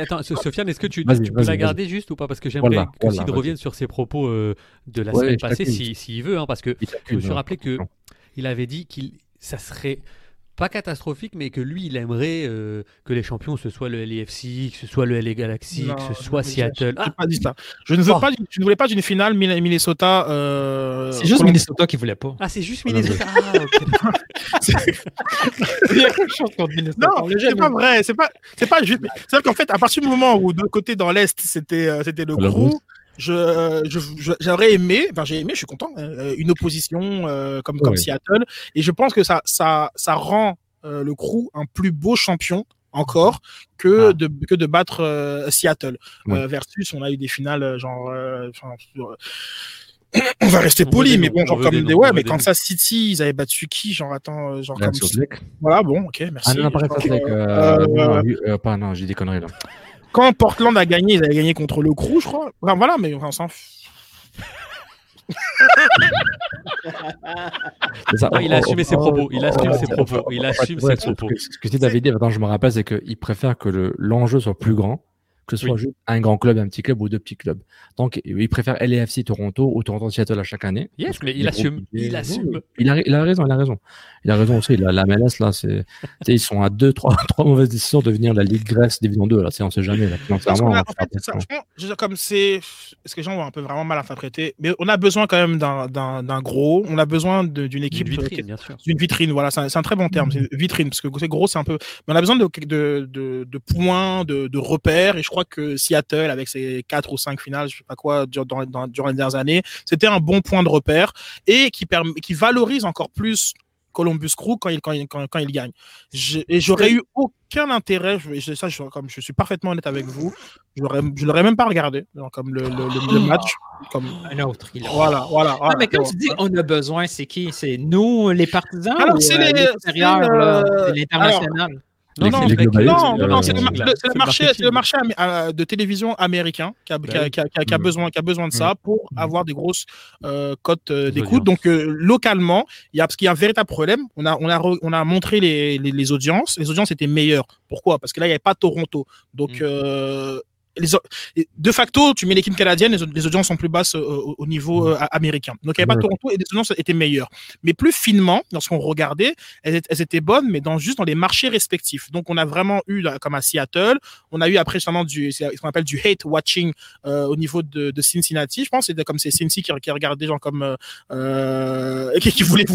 Attends, Sofiane, est-ce que tu peux la garder juste ou pas? Parce que j'aimerais que Sid revienne sur ses propos de la semaine passée, s'il veut, hein, parce que je me suis rappelé qu'il avait dit qu'il ça serait pas catastrophique, mais que lui, il aimerait que les champions, ce soit le LAFC, que ce soit le LA Galaxy, non, que ce soit Seattle. Je n'ai pas dit ça. Je ne voulais pas d'une finale Minnesota. C'est juste Minnesota qui ne voulait pas. Ah, c'est juste Minnesota. Ah, okay. Il y a quelque chose contre Minnesota. Non, c'est pas vrai. C'est pas juste. C'est-à-dire qu'en fait, à partir du moment où, de l'autre côté, dans l'Est, c'était le Crew. J'aurais aimé, j'ai aimé, je suis content, une opposition comme Seattle, et je pense que ça rend le Crew un plus beau champion encore que de battre Seattle versus on a eu des finales genre on va rester poli, mais bon, genre comme des ouais, mais Kansas City, ils avaient battu qui, genre attends, genre comme voilà, bon, ok, merci. Ah non, pas j'ai des conneries là. Quand Portland a gagné, ils avaient gagné contre le Crew, je crois. Enfin, voilà, mais on s'en fout. Il a assumé ses propos. Ce que dit David, maintenant je me rappelle, c'est qu'il préfère que l'enjeu soit plus grand, que ce soit juste un grand club, un petit club ou deux petits clubs. Donc, il préfère LAFC Toronto ou Toronto Seattle à chaque année. Yes, il assume. Il a raison. Il a raison aussi. La MLS, là, c'est ils sont à trois mauvaises décisions de venir la Ligue Grèce Division 2. Là, on ne sait jamais. Là, financièrement, parce que les gens ont un peu vraiment mal interprété. Mais on a besoin quand même d'un gros. On a besoin d'une équipe. D'une vitrine, bien sûr. D'une vitrine, voilà. C'est un très bon terme. C'est vitrine, parce que c'est gros, c'est un peu. Mais on a besoin de points, de repères. Et je crois que Seattle, avec ses 4 ou 5 finales, je ne sais pas quoi, durant les dernières années, c'était un bon point de repère et qui valorise encore plus Columbus Crew quand il gagne. Et j'aurais eu aucun intérêt, comme je suis parfaitement honnête avec vous, je l'aurais même pas regardé, genre comme le match. Comme un autre. Voilà. Mais quand tu dis on a besoin, c'est qui? C'est nous, les partisans? Alors, ou c'est l'international? Non, c'est le marché de télévision américain qui a besoin de ça pour avoir des grosses cotes d'écoute. Donc localement, parce qu'il y a un véritable problème. On a montré les audiences. Les audiences étaient meilleures. Pourquoi? Parce que là, il n'y avait pas Toronto. Donc de facto, tu mets l'équipe canadienne, les audiences sont plus basses au niveau américain. Donc, il n'y avait pas Toronto et les audiences étaient meilleures. Mais plus finement, lorsqu'on regardait, elles étaient bonnes, mais juste dans les marchés respectifs. Donc, on a vraiment eu, comme à Seattle, on a eu après justement ce qu'on appelle du hate watching au niveau de Cincinnati. Je pense que c'était comme c'est Cincy qui regardait gens comme qui voulait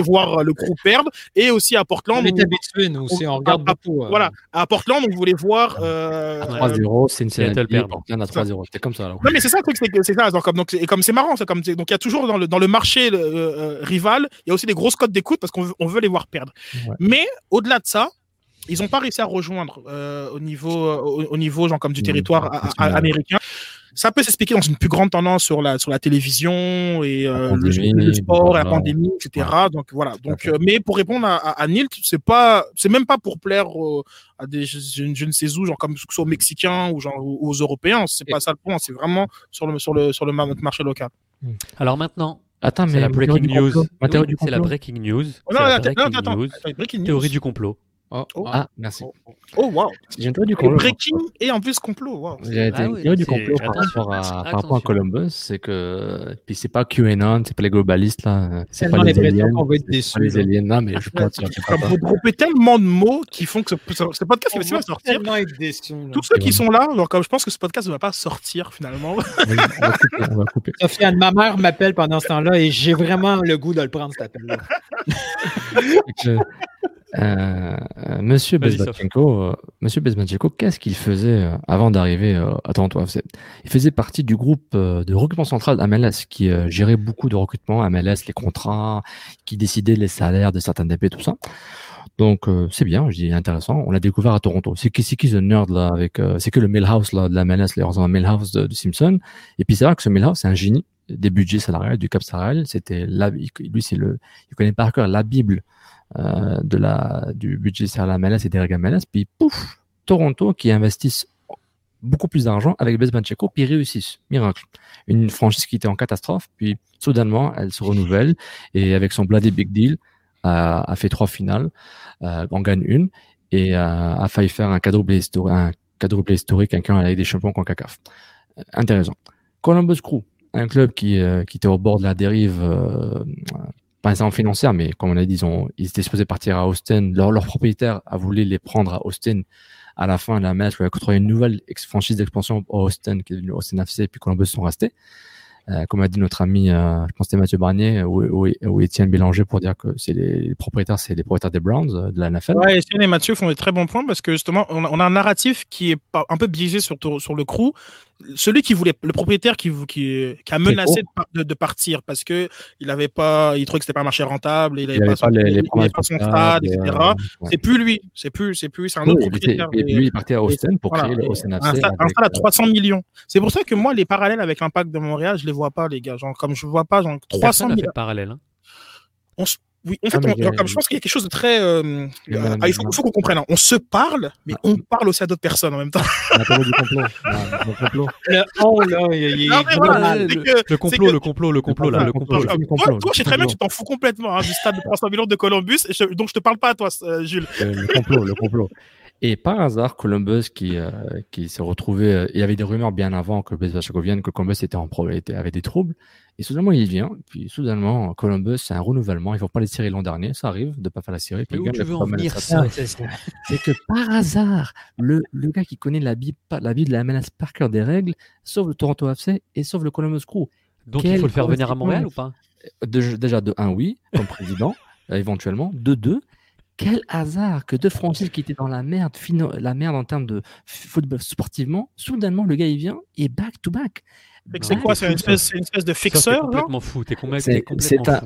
voir le Crew perdre. Et aussi à Portland, on est habitué, nous aussi, on regarde beaucoup. Voilà, à Portland, on voulait voir 3-0, Seattle perdant. Il y en a 3-0. C'était comme ça. Alors. Non, mais c'est ça le truc, c'est ça. Donc, c'est marrant. Donc, il y a toujours dans le marché rival, il y a aussi des grosses cotes d'écoute parce qu'on veut les voir perdre. Ouais. Mais au-delà de ça, ils n'ont pas réussi à rejoindre au niveau genre, comme du territoire américain. Ça peut s'expliquer dans une plus grande tendance sur la télévision et le sport, la pandémie, etc. Ouais. Donc voilà. Donc, mais pour répondre à Nilt, c'est même pas pour plaire à des je ne sais où, genre comme aux Mexicains ou genre aux Européens. C'est pas ça le point. C'est vraiment sur le marché local. Alors maintenant. Attends, mais c'est la breaking news. Breaking news. Théorie du complot. Ah, merci. Wow. J'ai une théorie du complot. Breaking et en plus complot. Wow. J'ai une théorie du complot par rapport à Columbus, c'est que puis c'est pas QAnon, c'est pas les globalistes là, c'est pas les aliens. On va être déçus. Les aliens là, mais je pense. Vous groupez tellement de mots qui font que ce podcast va pas sortir. Tous ceux qui sont là, genre comme je pense que ce podcast ne va pas sortir finalement. On va couper. Sofiane, ma mère m'appelle pendant ce temps-là et j'ai vraiment le goût de le prendre cet appel-là. Monsieur Bezbatchenko, qu'est-ce qu'il faisait avant d'arriver à Toronto FC? Il faisait partie du groupe de recrutement central MLS qui gérait beaucoup de recrutements, MLS, les contrats, qui décidait les salaires de certains DP, tout ça. Donc, c'est bien, je dis intéressant. On l'a découvert à Toronto. C'est qui ce nerd là avec, c'est que le Millhouse là, de la MLS, les ressemblants Millhouse de Simpson. Et puis, c'est vrai que ce Millhouse, c'est un génie des budgets salariales, du cap salarial. Il connaît par cœur la Bible. Du budget salarial MLS et des règles MLS, puis pouf, Toronto qui investissent beaucoup plus d'argent avec Bezbatchenko, puis réussissent. Miracle. Une franchise qui était en catastrophe, puis soudainement, elle se renouvelle et avec son blindé Big Deal, a fait 3 finales, en gagne une et a failli faire un quadruplé historique, un camp à la Ligue des champions contre CACAF. Intéressant. Columbus Crew, un club qui était au bord de la dérive pas nécessairement financière, mais comme on l'a dit, ils étaient supposés partir à Austin. Leur propriétaire a voulu les prendre à Austin à la fin de la match où il a contrôlé une nouvelle franchise d'expansion à Austin, qui est devenue Austin FC, puis Columbus sont restés. Comme a dit notre ami, je pense que c'était Mathieu Bernier ou Étienne Bélanger pour dire que c'est les propriétaires des Browns de la NFL. Ouais, Étienne et Mathieu font des très bons points parce que justement, on a un narratif qui est un peu biaisé sur le crew. Celui qui voulait, le propriétaire qui a menacé de partir parce que il trouvait que c'était pas un marché rentable, il n'avait pas son stade, etc. Ouais. C'est plus lui, c'est un autre propriétaire. Et lui, il partait à Austin pour créer le Austin FC. Un stade à 300 millions. C'est pour ça que moi, les parallèles avec l'Impact de Montréal, je les vois pas, les gars. Genre, comme je vois pas, genre 300 millions. Fait parallèle. Hein. Oui, en fait, je pense qu'il y a quelque chose de très. Il faut qu'on comprenne. Hein. On se parle, mais on parle aussi à d'autres personnes en même temps. Le complot. Le complot. Toi, je sais très bien que tu t'en fous complètement du stade de 300 millions de Columbus, donc je te parle pas à toi, Jules. Le complot. Et par hasard, Columbus qui s'est retrouvé, il y avait des rumeurs bien avant que Columbus avait des troubles. Et soudainement, il vient. Puis soudainement, Columbus, c'est un renouvellement. Ils ne vont pas les tirer l'an dernier. Ça arrive de ne pas faire la série. Puis le gars, c'est que par hasard, le gars qui connaît la Bible de la menace par cœur des règles, sauve le Toronto FC et sauve le Columbus Crew. Donc il faut le faire venir à Montréal ou pas ? Déjà, de 1, oui, comme président, éventuellement. De 2, quel hasard que deux franchises qui étaient dans la merde en termes de football sportivement, soudainement, le gars, il vient et back-to-back. C'est quoi? C'est une espèce de fixeur? T'es complètement fou.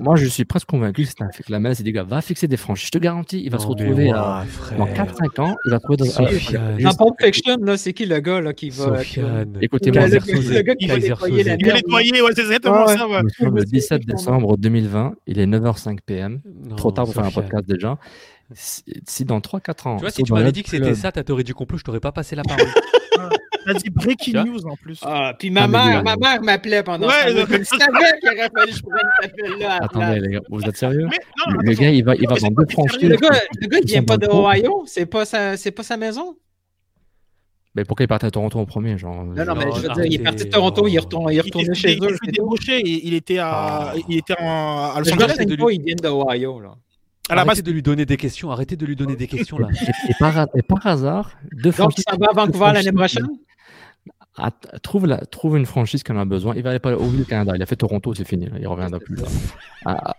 Moi, je suis presque convaincu que c'est un fake. La menace, c'est des gars, va fixer des franchises. Je te garantis, il va se retrouver dans 4-5 ans. Il va trouver dans un Pulp Fiction, là, c'est qui le gars là, qui va. Écoutez-moi, le gars qui va nettoyer la merde. Il va nettoyer, ouais, c'est exactement ça. Le 17 décembre 2020, il est 9h05 p.m. Trop tard pour faire un podcast déjà. Si dans 3-4 ans. Tu vois, si tu m'avais dit que c'était ça ta théorie du complot, je t'aurais pas passé la parole. T'as dit breaking news en plus. Ah, puis ma mère m'appelait pendant ce temps. Je savais qu'il aurait fallu que je prenne cet appel-là. Attendez, les gars, vous êtes sérieux? Le gars, il va dans deux franchises. Le gars, il vient pas de Ohio, c'est pas sa maison. Mais pourquoi il partait à Toronto en premier, genre? Non, mais je veux dire, il est parti de Toronto, il est retourné chez eux. Il est débauché, il était à Los Angeles. Il vient de Ohio, là. Arrêtez de lui donner des questions là. et par hasard, deux franchises. Donc ça va à Vancouver l'année prochaine. Trouve une franchise qu'on a besoin. Il va aller pas au Canada. Il a fait Toronto, c'est fini. Là. Il reviendra plus. Là.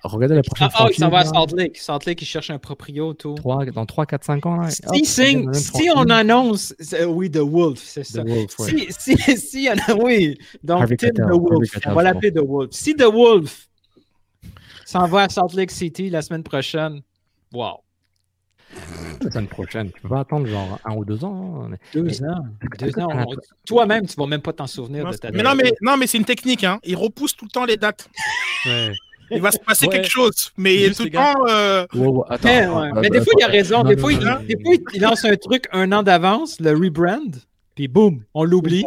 Regardez la prochaine franchise. Il s'en va à Salt Lake. Salt Lake, il cherche un proprio. Dans 3, 4, 5 ans. Là, si on annonce... Oui, The Wolf, c'est ça. The Wolf, ouais. Oui, donc Tim The Wolf. On va l'appeler The Wolf. Si The Wolf s'en va à Salt Lake City la semaine prochaine. Wow. La semaine prochaine. Tu peux pas attendre genre 1 ou 2 ans. Hein. 2 ans. 2 ans. Toi-même, tu vas même pas t'en souvenir de ta date. Non, mais c'est une technique. Hein. Il repousse tout le temps les dates. Ouais. Il va se passer quelque chose. Mais tout le temps... Mais des fois, il a raison. Des fois, il lance un truc 1 an d'avance, le rebrand. Puis boum, on l'oublie.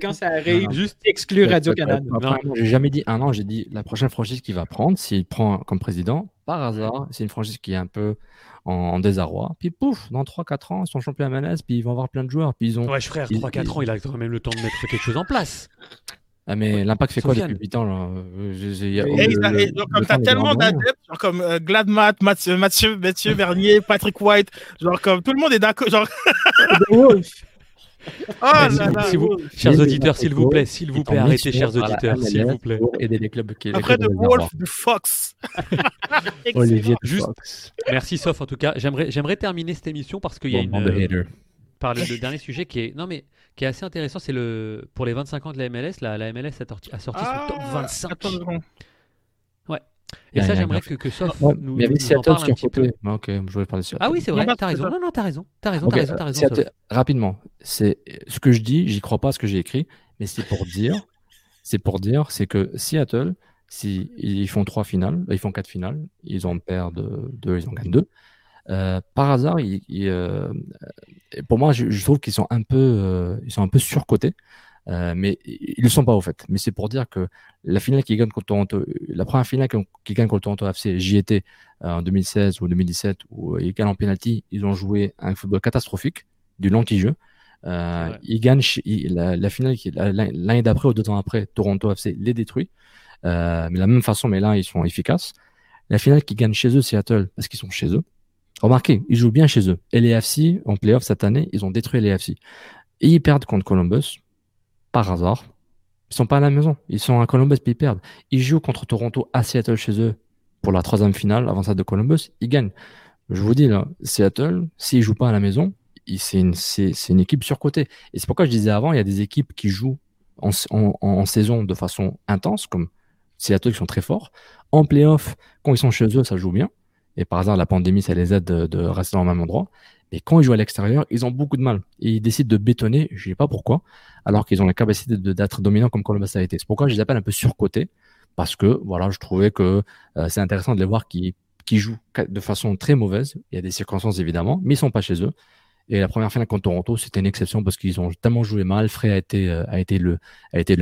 Quand ça arrive, juste exclu Radio-Canada. Non, j'ai jamais dit 1 an, j'ai dit la prochaine franchise qu'il va prendre, s'il prend comme président, par hasard, c'est une franchise qui est un peu en désarroi. Puis pouf, dans 3-4 ans, ils sont champions à MLS, puis ils vont avoir plein de joueurs. Puis ils ont... Ouais, frère, 3-4 ans, il a quand même le temps de mettre quelque chose en place. Ah, mais l'Impact fait Sofiane. Quoi depuis 8 ans là? T'as tellement d'adeptes, genre comme Gladmat, Mathieu Bernier, Patrick White, genre comme tout le monde est d'accord. Genre... Chers auditeurs, s'il vous plaît, arrêtez, chers auditeurs, s'il vous plaît. Aidez les clubs qui. Après The Wolf, The Fox. Olivier Fox. Merci, Sof, en tout cas. J'aimerais terminer cette émission parce qu'il y a une. Par le dernier sujet qui est assez intéressant, c'est pour les 25 ans de la MLS. La MLS a sorti son top 25. Attends. Ouais. Et ça, j'aimerais que Sof nous en parle un petit peu. Okay, je vais parler sur. Ah oui, c'est vrai. T'as raison. Rapidement, c'est ce que je dis, j'y crois pas ce que j'ai écrit, mais c'est que Seattle, si ils font 3 finales, ils font 4 finales, ils en perdent 2, ils en gagnent 2. Par hasard, pour moi, je trouve qu'ils sont un peu surcotés, mais ils le sont pas au fait. Mais c'est pour dire que la finale qu'ils gagnent contre Toronto, la première finale qu'ils gagnent contre Toronto FC, j'y étais en 2016 ou 2017, où ils gagnent en penalty, ils ont joué un football catastrophique, du lanti-jeu. Ils gagnent la finale l'année d'après ou 2 ans après, Toronto FC les détruit. Mais de la même façon, mais là, ils sont efficaces. La finale qu'ils gagnent chez eux, Seattle, parce qu'ils sont chez eux. Remarquez, ils jouent bien chez eux. Et les LAFC, en play-off cette année, ils ont détruit les LAFC. Et ils perdent contre Columbus, par hasard. Ils sont pas à la maison. Ils sont à Columbus, puis ils perdent. Ils jouent contre Toronto à Seattle chez eux pour la troisième finale, avant ça de Columbus. Ils gagnent. Je vous dis, là, Seattle, s'ils jouent pas à la maison, c'est une équipe surcotée. Et c'est pourquoi je disais avant, il y a des équipes qui jouent en saison de façon intense, comme Seattle, qui sont très forts. En play-off, quand ils sont chez eux, ça joue bien. Et par hasard, la pandémie, ça les aide de rester dans le même endroit. Mais quand ils jouent à l'extérieur, ils ont beaucoup de mal. Et ils décident de bétonner, je ne sais pas pourquoi, alors qu'ils ont la capacité d'être dominants comme Columbus a été. C'est pourquoi je les appelle un peu surcotés, parce que voilà, je trouvais que c'est intéressant de les voir qui jouent de façon très mauvaise. Il y a des circonstances, évidemment, mais ils ne sont pas chez eux. Et la première finale contre Toronto, c'était une exception parce qu'ils ont tellement joué mal. Frey a été le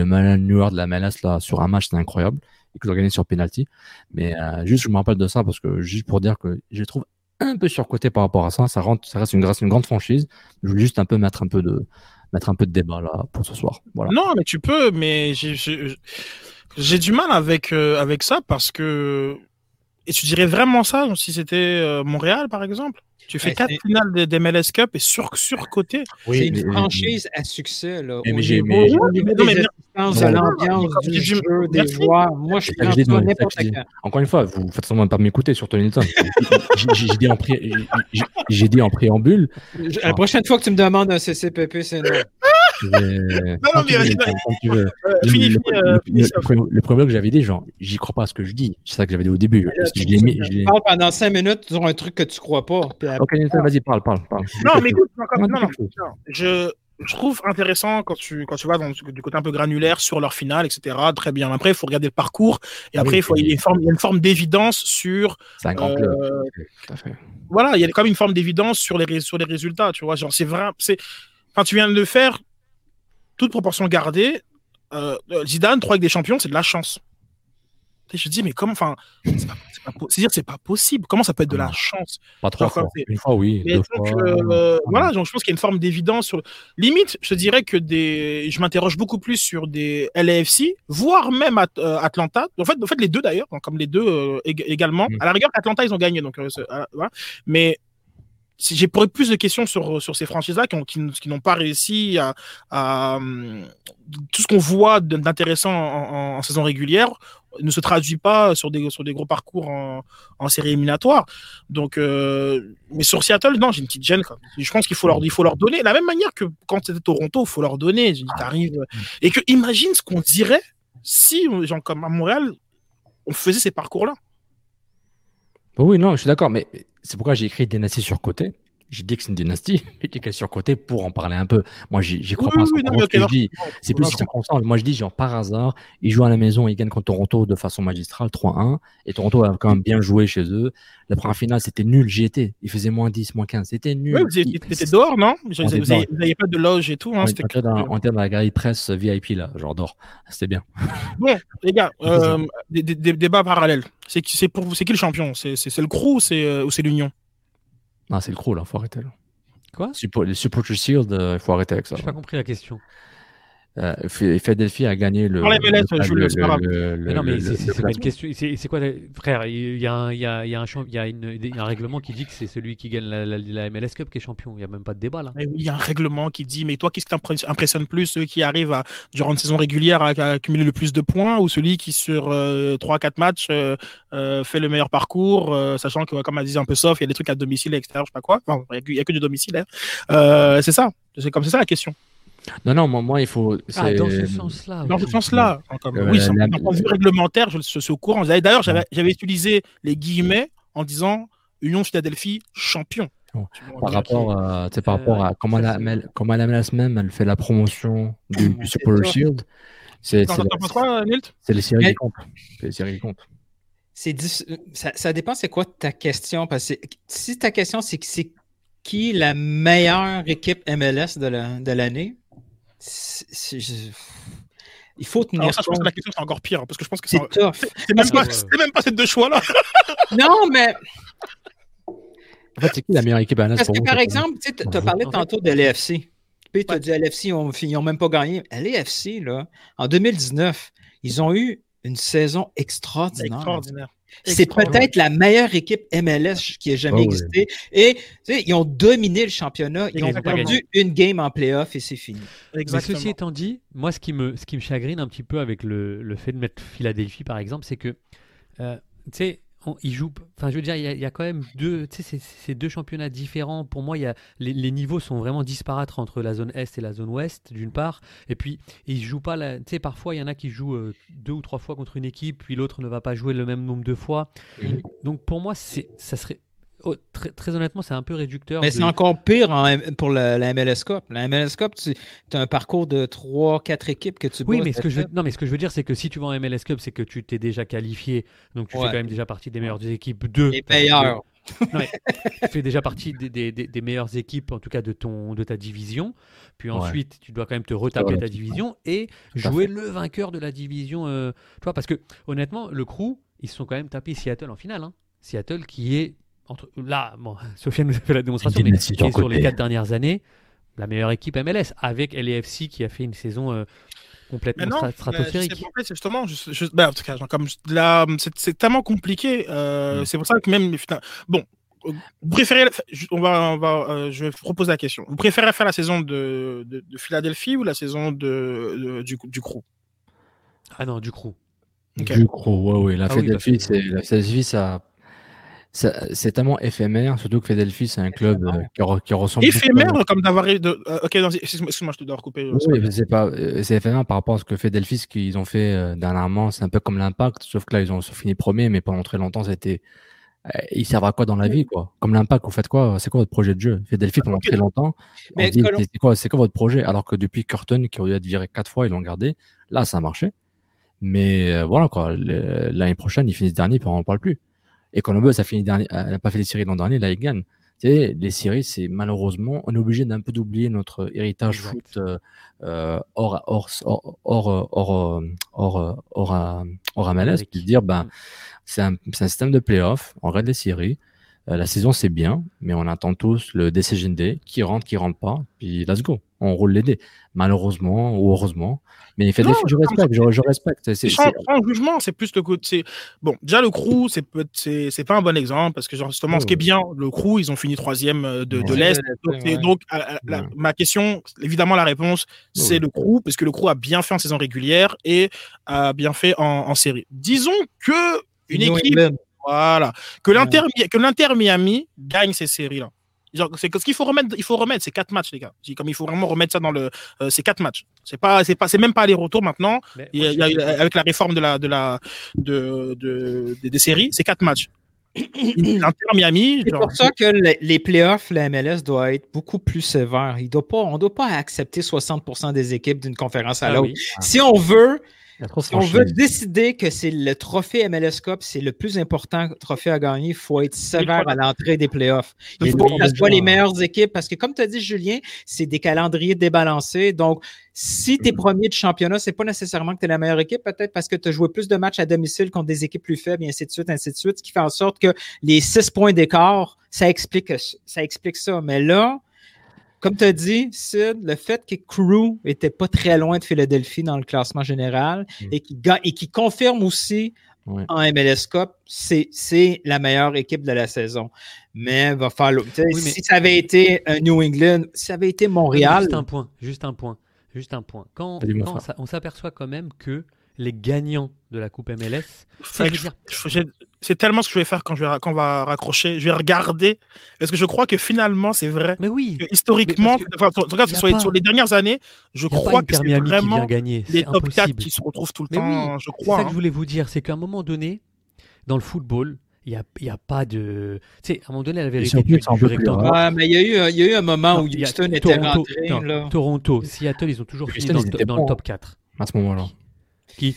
meneur de la MLS là, sur un match, c'était incroyable. Et qu'ils ont gagné sur penalty. Mais juste, je me rappelle de ça parce que juste pour dire que je les trouve un peu surcotés par rapport à ça. Ça reste une grande franchise. Je voulais juste mettre un peu de débat là pour ce soir. Voilà. Non, mais tu peux. Mais j'ai du mal avec ça parce que. Et tu dirais vraiment ça si c'était Montréal, par exemple? Tu fais 4 finales des MLS Cup et surcoté. Oui, c'est une franchise à succès. Là, au niveau des l'ambiance du jeu, des joueurs. Moi, je pense que n'importe quoi. Encore une fois, vous faites sûrement pas m'écouter sur Tony Nilton. J'ai dit en préambule. La prochaine fois que tu me demandes un CCPP, c'est non. Le problème que j'avais dit, genre, j'y crois pas à ce que je dis. C'est ça que j'avais dit au début. Je parle pendant 5 minutes sur un truc que tu crois pas. Ok, vas-y, parle. Non, mais écoute, je trouve intéressant quand tu vas du côté un peu granulaire sur leur finale, etc. Très bien. Après, il faut regarder le parcours et après, il y a une forme d'évidence sur. C'est un grand club. Tout à fait. Voilà, il y a quand même une forme d'évidence sur les résultats. Tu vois, genre, c'est vrai. Enfin, tu viens de le faire. Toute proportion gardée, Zidane, 3 avec des champions, c'est de la chance. Et je dis, mais comment, enfin, c'est pas possible. Comment ça peut être de la chance? Pas 3 fois. Une fois, oui. Deux donc, fois, voilà, donc je pense qu'il y a une forme d'évidence sur. Limite, je dirais que je m'interroge beaucoup plus sur des LAFC, voire même Atlanta. En fait, les deux d'ailleurs, comme les deux également. À la rigueur, Atlanta, ils ont gagné, donc voilà. Mais j'ai posé plus de questions sur ces franchises-là qui n'ont pas réussi à tout ce qu'on voit d'intéressant en saison régulière ne se traduit pas sur des gros parcours en série éliminatoire. Donc, mais sur Seattle, non, j'ai une petite gêne. Quoi. Je pense qu'il faut leur donner. De la même manière que quand c'était Toronto, il faut leur donner. T'arrives et que imagine ce qu'on dirait si, genre comme à Montréal, on faisait ces parcours-là. Oui, non, je suis d'accord, mais c'est pourquoi j'ai écrit dynastie surcotée. J'ai dit que c'est une dynastie, j'ai dit qu'elle est surcotée pour en parler un peu. Moi, j'y crois pas. C'est plus circonstance. Moi, je dis, genre, par hasard, ils jouent à la maison, ils gagnent contre Toronto de façon magistrale, 3-1. Et Toronto a quand même bien joué chez eux. La première finale, c'était nul. J'y étais. Ils faisaient -10, -15. C'était nul. Oui, vous étiez dehors, non? Vous n'aviez pas de loge et tout. Hein, on était dans la galerie presse VIP, là, genre d'or. C'était bien. Bon, les gars, des débats parallèles. C'est pour vous, c'est qui le champion? C'est le Crew ou c'est l'Union? Non, c'est le Crew, là, il faut arrêter. Là. Quoi? Les Supporters Shield, il faut arrêter avec ça. Je n'ai pas compris la question. Philadelphie a gagné le. Non, mais c'est pas une question. C'est quoi, frère? Il y a un règlement qui dit que c'est celui qui gagne la MLS Cup qui est champion. Il n'y a même pas de débat là. Mais oui, il y a un règlement qui dit, mais toi, qu'est-ce qui t'impressionne plus? Ceux qui arrivent durant une saison régulière à accumuler le plus de points ou celui qui, sur 3-4 matchs, fait le meilleur parcours, sachant que, comme elle disait un peu Sof, il y a des trucs à domicile à l'extérieur, je sais pas quoi. Enfin, il n'y a que du domicile. C'est ça. C'est ça la question. Non, moi, il faut. Dans ce sens-là. Dans ce sens-là. Oui, c'est un point de vue réglementaire, je suis au courant. D'ailleurs, j'avais utilisé les guillemets en disant Union Philadelphie champion. Oh. Par rapport à comment la MLS même, elle fait la promotion du Super Shield. C'est les séries qui comptent. Ça dépend, c'est quoi ta question? Parce que si ta question, c'est que c'est qui la meilleure équipe MLS de l'année? Il faut tenir compte. Je pense que la question est encore pire, parce que je pense que c'est même pas ces deux choix-là. Non, mais... En fait, c'est qui la meilleure équipe MLS? Parce que, par exemple, tu as parlé tantôt de l'AFC. Puis tu as dit, l'AFC, ils n'ont même pas gagné. L'AFC, là, en 2019, ils ont eu une saison extraordinaire. C'est peut-être la meilleure équipe MLS qui ait jamais existé. Et tu sais, ils ont dominé le championnat. Ils ont perdu une game en play-off et c'est fini. Exactement. Mais ceci étant dit, moi, ce qui me chagrine un petit peu avec le fait de mettre Philadelphie, par exemple, c'est que, tu sais, ils jouent. Enfin, je veux dire, il y a quand même deux. Tu sais, c'est deux championnats différents. Pour moi, il y a les niveaux sont vraiment disparates entre la zone est et la zone ouest, d'une part. Et puis, ils jouent pas. Tu sais, parfois, il y en a qui jouent 2 ou 3 fois contre une équipe, puis l'autre ne va pas jouer le même nombre de fois. Mmh. Donc, pour moi, ça serait. Oh, très, très honnêtement, c'est un peu réducteur. Mais c'est encore pire pour la MLS Cup. La MLS Cup, tu as un parcours de 3-4 équipes que tu bosses. Oui, mais ce que je veux dire, c'est que si tu vas en MLS Cup, c'est que tu t'es déjà qualifié. Donc, tu fais quand même déjà partie des meilleures équipes. Les meilleures. Non, mais, tu fais déjà partie des meilleures équipes, en tout cas de ta division. Puis ensuite, tu dois quand même te retaper ta division et jouer le vainqueur de la division. Tu vois, parce que honnêtement, le Crew, ils se sont quand même tapés Seattle en finale. Hein. Seattle qui est... Sofiane nous a fait la démonstration, mais sur les 4 dernières années, la meilleure équipe MLS, avec LAFC qui a fait une saison complètement stratosphérique. C'est justement, en tout cas, c'est tellement compliqué. C'est pour ça que même... Vous préférez, je vais vous proposer la question. Vous préférez faire la saison de Philadelphie ou la saison du Crew? Ah non, du Crew. Okay. Du Crew, oui. La Philadelphie, ça... c'est tellement éphémère, surtout que Philadelphie, c'est un club qui ressemble... Éphémère, comme d'avoir... excuse-moi, je te dois recouper. Oui, c'est éphémère par rapport à ce que Philadelphie, ce qu'ils ont fait dernièrement, c'est un peu comme l'Impact, sauf que là, ils ont fini premier, mais pendant très longtemps, c'était... Ils servent à quoi dans la vie, quoi? Comme l'Impact, vous faites quoi? C'est quoi votre projet de jeu? Philadelphie, pendant très longtemps, on dit, c'est quoi votre projet? Alors que depuis Curtin, qui aurait dû être viré 4 fois, ils l'ont gardé. Là, ça a marché. Mais voilà, quoi. L'année prochaine, ils finissent dernier, puis on n'en parle plus. Et Columbus n'a pas fait les séries l'an dernier, là, il gagne. Tu sais, les séries, c'est malheureusement, on est obligé d'un peu d'oublier notre héritage foot hors MLS, de dire, c'est un système de play-off, on regarde les séries, la saison, c'est bien, mais on attend tous le decision day, qui rentre pas, puis let's go, on roule les dés. Malheureusement ou heureusement, mais il fait je respecte. C'est jugement, c'est plus le côté. Bon, déjà le Crew, c'est pas un bon exemple parce que justement, ce qui est bien, le Crew, ils ont fini 3e de l'Est. Donc ma question, évidemment, la réponse, c'est le Crew parce que le Crew a bien fait en saison régulière et a bien fait en série. Disons que une équipe, que l'Inter Miami gagne ces séries-là. Genre, ce qu'il faut remettre, c'est 4 matchs, les gars. Comme il faut vraiment remettre ça dans le, c'est 4 matchs. C'est même pas aller-retour maintenant. Avec la réforme des séries, c'est 4 matchs. L'Inter Miami. C'est pour ça que les playoffs, la MLS doit être beaucoup plus sévère. On ne doit pas accepter 60% des équipes d'une conférence à l'autre. Si on veut. On veut décider que c'est le trophée MLS Cup, c'est le plus important trophée à gagner. Il faut être sévère à l'entrée des playoffs. Il faut que ça soit les meilleures équipes parce que, comme tu as dit, Julien, c'est des calendriers débalancés. Donc, si tu es premier de championnat, c'est pas nécessairement que tu es la meilleure équipe, peut-être parce que tu as joué plus de matchs à domicile contre des équipes plus faibles, et ainsi de suite, ce qui fait en sorte que les 6 points d'écart, ça explique ça. Mais là, comme tu as dit, Sid, le fait que Crew n'était pas très loin de Philadelphie dans le classement général et qui confirme aussi en MLS Cup, c'est la meilleure équipe de la saison. Mais va falloir. Si ça avait été New England, si ça avait été Montréal. Juste un point. Quand on s'aperçoit quand même que les gagnants de la Coupe MLS. C'est tellement ce que je vais faire quand on va raccrocher. Je vais regarder. Parce que je crois que finalement, c'est vrai. Mais oui. Historiquement, sur les dernières années, je crois que c'est vraiment les top 4 qui se retrouvent tout le temps. Je crois. C'est ça que je voulais vous dire. C'est qu'à un moment donné, dans le football, il n'y a pas de... Tu sais, à un moment donné, la vérité... mais il y a eu un moment où Houston était rentré. Toronto, Seattle, ils ont toujours fini dans le top 4. À ce moment-là. Qui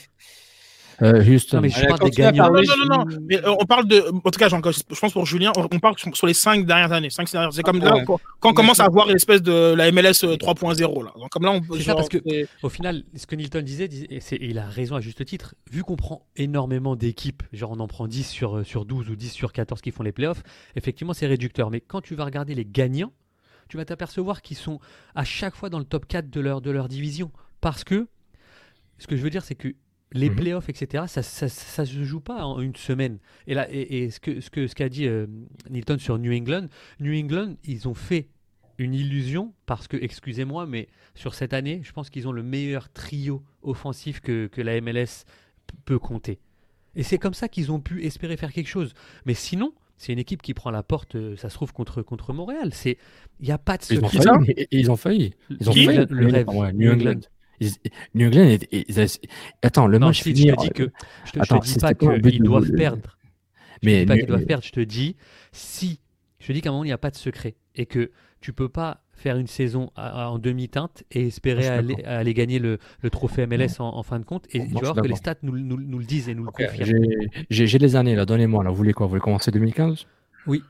Houston. Non, mais je parle des gagnants. Non. Mais on parle de. En tout cas, je pense pour Julien, on parle sur les 5 dernières années. C'est comme là, quand on commence à voir l'espèce de la MLS 3.0. Là. Donc, comme là, c'est ça, parce qu'au final, ce que Nilton disait, et il a raison à juste titre, vu qu'on prend énormément d'équipes, genre on en prend 10 sur 12 ou 10 sur 14 qui font les playoffs, effectivement, c'est réducteur. Mais quand tu vas regarder les gagnants, tu vas t'apercevoir qu'ils sont à chaque fois dans le top 4 de leur division. Parce que. Ce que je veux dire, c'est que les playoffs, etc., ça se joue pas en une semaine. Et là, ce qu'a dit Nilton sur New England, ils ont fait une illusion parce que, excusez-moi, mais sur cette année, je pense qu'ils ont le meilleur trio offensif que la MLS peut compter. Et c'est comme ça qu'ils ont pu espérer faire quelque chose. Mais sinon, c'est une équipe qui prend la porte, ça se trouve, contre Montréal. Il n'y a pas de secret. Ils ont failli. Le rêve. Ouais, New England. New England. Attends, le match finit. Je ne te dis pas qu'ils doivent perdre. Je te dis qu'à un moment, il n'y a pas de secret. Et que tu ne peux pas faire une saison en demi-teinte et espérer aller gagner le trophée MLS en fin de compte. Et tu vas voir que les stats nous le disent et nous le confirment. J'ai les années, là. Donnez-moi. Là. Vous voulez quoi ? Vous voulez commencer 2015 ? Oui.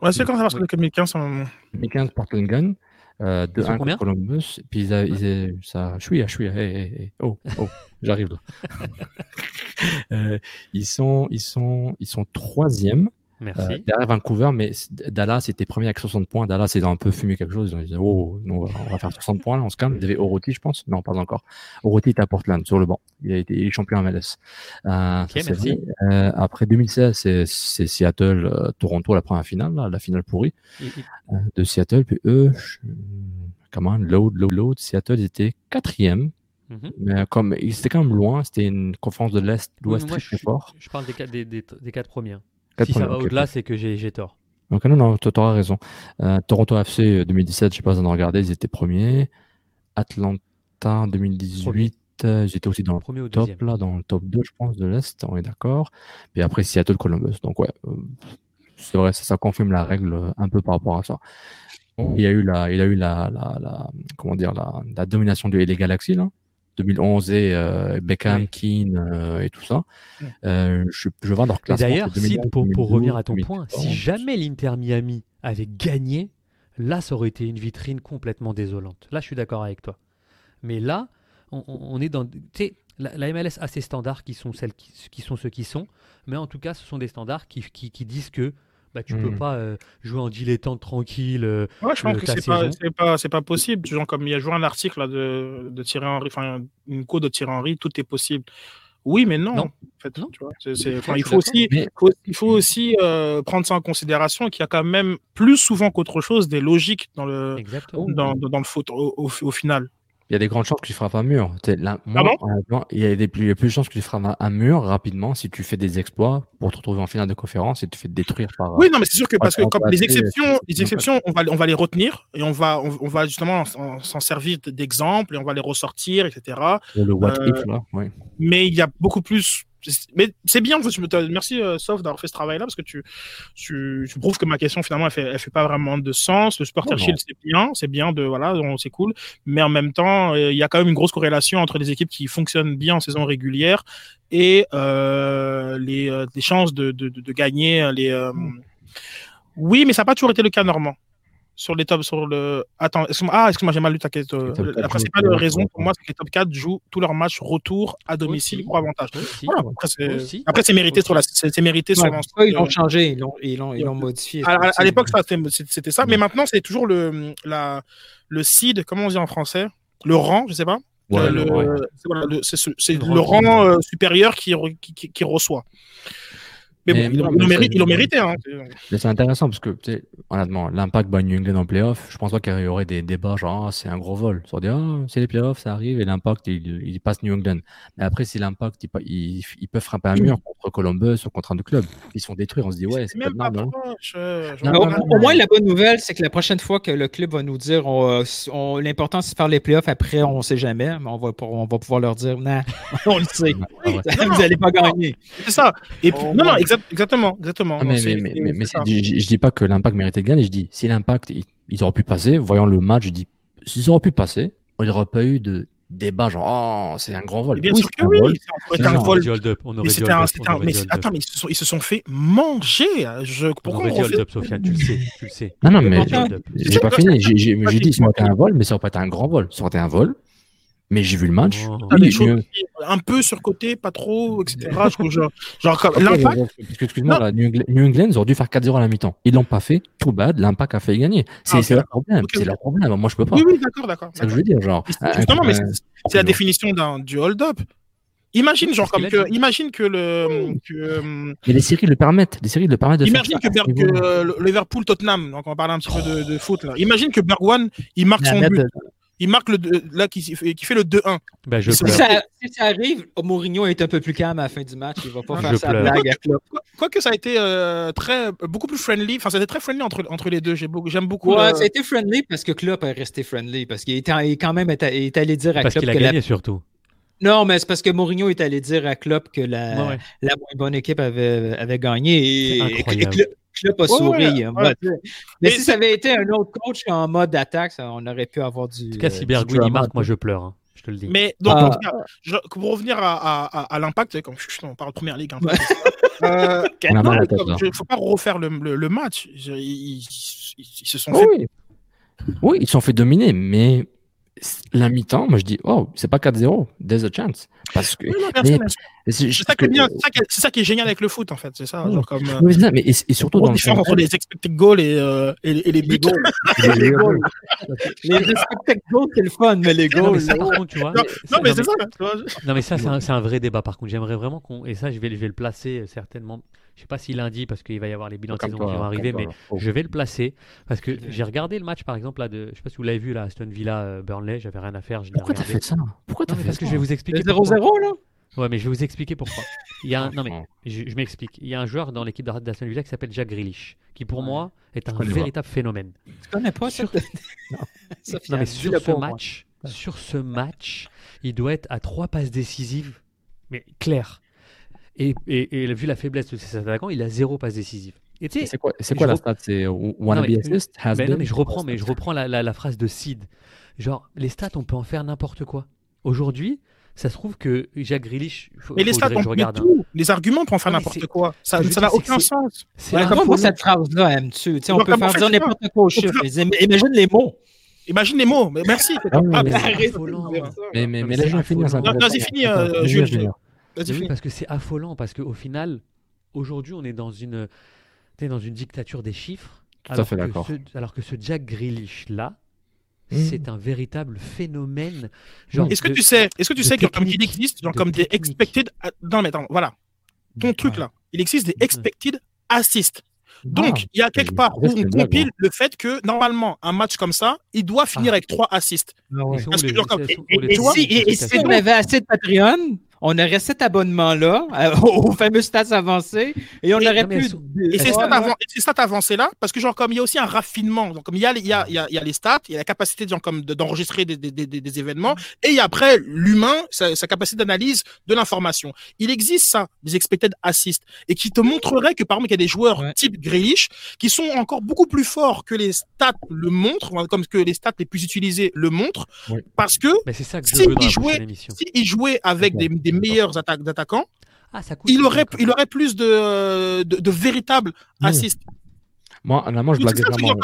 Ouais, c'est quand ça marche que 2015 en... 2015, Portland gagne. 2-1 contre Columbus. Puis j'arrive là. Ils sont troisième. Derrière Vancouver, mais Dallas était premier avec 60 points. Dallas ils ont un peu fumé quelque chose. Ils ont dit on va faire 60 points là, on se calme. Ils avaient Oroti, je pense. Non, pas encore. Oroti est à Portland sur le banc. Il est champion à MLS. Après 2016, c'est Seattle, Toronto, la première finale, là, la finale pourrie de Seattle. Puis eux, Seattle ils étaient quatrième. Mais comme ils étaient quand même loin, c'était une conférence de l'Ouest très fort. Je parle des quatre premières. Si ça va au-delà, c'est que j'ai tort. Donc, non, tu auras raison. Toronto FC 2017, je ne sais pas si on a regardé, ils étaient premiers. Atlanta 2018, j'étais aussi dans le top, là, dans le top 2, je pense, de l'Est, on est d'accord. Et après, Seattle Columbus. Donc, ouais, c'est vrai, ça confirme la règle un peu par rapport à ça. Il y a eu la domination du LA Galaxy, là. 2011 et Beckham, Keane et tout ça. Je vois leur classement. D'ailleurs, 2011, Sid, pour revenir à ton 2014, point, si jamais l'Inter Miami avait gagné, là, ça aurait été une vitrine complètement désolante. Là, je suis d'accord avec toi. Mais là, on est dans... Tu sais, la MLS a ses standards qui sont ceux qui sont, mais en tout cas, ce sont des standards qui disent que tu peux pas jouer en dilettante tranquille. Je pense que c'est pas possible. Genre, comme il y a joué un article là, de Thierry Henry, enfin une quote de Thierry Henry, tout est possible. Oui, mais non. En fait, non. Tu vois, il faut aussi prendre ça en considération qu'il y a quand même plus souvent qu'autre chose des logiques dans le foot au final. Il y a des grandes chances que tu frappes un mur. Il y a plus de chances que tu frappes un mur rapidement si tu fais des exploits pour te retrouver en finale de conférence et tu te fais détruire par. Oui, non, mais c'est sûr que parce que comme les exceptions, on va les retenir et on va justement s'en servir d'exemple et on va les ressortir, etc. Le what if là, oui. Mais il y a beaucoup plus. Mais c'est bien. Merci Sof d'avoir fait ce travail-là parce que tu prouves que ma question finalement elle fait pas vraiment de sens. Le supporter shield c'est cool. Mais en même temps, il y a quand même une grosse corrélation entre les équipes qui fonctionnent bien en saison régulière et les chances de gagner les. Oui, mais ça n'a pas toujours été le cas normand. Sur les tops, sur le. Attends, excuse-moi, j'ai mal lu ta quête. La principale raison pour moi, c'est que les top 4 jouent tous leurs matchs retour à domicile pour avantage. Voilà, après, c'est mérité sur la. C'est mérité sur l'ensemble. Ils l'ont changé, ils l'ont modifié. À l'époque, c'était ça, mais maintenant, c'est toujours le seed, comment on dit en français ? Le rang, je ne sais pas. C'est le rang supérieur qui reçoit. Mais bon, ils l'ont mérité. Hein. C'est intéressant parce que, honnêtement, l'Impact bat New England en playoff. Je pense pas qu'il y aurait des débats genre c'est un gros vol. Ils vont dire c'est les playoffs, ça arrive et l'Impact il passe New England. Mais après, si l'Impact ils peuvent frapper un mur contre Columbus ou contre un de club, ils sont détruits. On se dit c'est même pas mal. Pour moi, la bonne nouvelle, c'est que la prochaine fois que le club va nous dire l'important c'est de faire les playoffs après, on sait jamais, mais on va pouvoir leur dire non, on le sait. Vous allez pas gagner. C'est ça. Et puis, Exactement. Je dis pas que l'Impact méritait de gagner, je dis si l'Impact ils auraient pu passer, voyant le match, je dis s'ils auraient pu passer, il n'y aurait pas eu de débat genre c'est un grand vol. Bien sûr que oui, c'était un vol. Mais ils se sont fait manger. Pourquoi on refait Sofiane, tu le sais. Non mais j'ai pas fini, j'ai dit ça aurait été un vol, mais ça aurait pas été un grand vol, ça aurait été un vol. Mais j'ai vu le match. Un peu surcoté, pas trop, etc. L'impact. Excuse-moi, New England, ils auraient dû faire 4-0 à la mi-temps. Ils l'ont pas fait. Tout bad. L'Impact a failli gagner. C'est leur problème. Okay. C'est leur problème. Moi, je peux pas. Oui, d'accord. C'est ce que je veux dire. Justement, mais c'est la définition du hold-up. Imagine genre comme que, imagine que le que, mais les séries le permettent de imagine faire ça. Imagine que Liverpool, Tottenham, donc on va parler un petit peu de foot là. Imagine que Bergwijn il marque son but. Il marque le 2, là, qui fait le 2-1. Ben, si ça arrive, Mourinho est un peu plus calme à la fin du match. Il ne va pas faire sa blague. Quoique ça a été beaucoup plus friendly. Enfin, c'était très friendly entre les deux. J'aime beaucoup. Ouais, ça a été friendly parce que Klopp est resté friendly. Parce qu'il est allé dire à Klopp. Parce qu'il a gagné surtout. Non, mais c'est parce que Mourinho est allé dire à Klopp que la moins bonne équipe avait gagné. Klopp a souri. Mais si ça avait été un autre coach en mode attaque, on aurait pu avoir du. En tout cas, si Bergwijn il marque, moi je pleure. Hein. Je te le dis. Mais donc, pour revenir à l'impact, comme on parle de première ligue, un peu. Il ne faut pas refaire le match. Ils se sont fait. Oui, ils se sont fait dominer, mais. La mi-temps, moi je dis, c'est pas 4-0, there's a chance. Parce que, c'est ça qui est génial avec le foot en fait, c'est ça. Genre comme, et surtout dans le différence entre les expected goals et les buts. Les goals. Les expected goals, c'est le fun, mais les goals. Non, mais ça, c'est un vrai débat par contre. J'aimerais vraiment et ça, je vais le placer certainement. Je ne sais pas si lundi, parce qu'il va y avoir les bilans de saison qui vont arriver, mais je vais le placer. Parce que j'ai regardé le match, par exemple, je ne sais pas si vous l'avez vu, là, Aston Villa-Burnley, j'avais rien à faire. Pourquoi tu as fait ça? Parce que je vais vous expliquer. 0-0, là? Ouais, mais je vais vous expliquer pourquoi. Je m'explique. Il y a un joueur dans l'équipe d'Aston Villa qui s'appelle Jack Grealish, qui pour moi est un véritable phénomène. Tu connais pas sur... Non, mais sur ce match, il doit être à 3 passes décisives, mais claires. Et vu la faiblesse de ses attaquants, il a 0 passe décisive. Et c'est quoi la stat? C'est wannabe assist? Je reprends la phrase de Sid. Genre, les stats, on peut en faire n'importe quoi. Aujourd'hui, ça se trouve que Jack Grealish. Mais les stats, on peut tout. Les arguments pour en faire n'importe quoi. Ça n'a aucun sens. Moi, cette phrase-là, elle me tue. On peut faire dire n'importe quoi au chef. Imagine les mots. Mais merci. Mais là, j'ai fini. C'est fini, Jules. Oui, parce que c'est affolant, parce qu'au final, aujourd'hui, on est dans une dictature des chiffres, alors que ce Jack Grealish-là, c'est un véritable phénomène. Genre est-ce que tu sais que comme il existe, genre comme des expected... Non, mais attends, voilà. Ton truc, là, il existe des expected assists. Donc, il y a quelque part où on compile le fait que, normalement, un match comme ça, il doit finir avec 3 assists. Et si on avait assez de Patreon... On aurait cet abonnement-là aux fameux stats avancés et on aurait pu. Et ces stats avancées-là, parce que genre comme il y a aussi un raffinement, donc comme il y a les stats, il y a la capacité genre comme d'enregistrer des événements et il y a après l'humain, sa capacité d'analyse de l'information. Il existe ça, des expected assists, et qui te montrerait que par exemple il y a des joueurs type Grealish qui sont encore beaucoup plus forts que les stats le montrent, comme que les stats les plus utilisées le montrent, parce que s'ils jouaient avec des meilleurs attaquants, il aurait plus de véritables assists. Moi, je blague vraiment.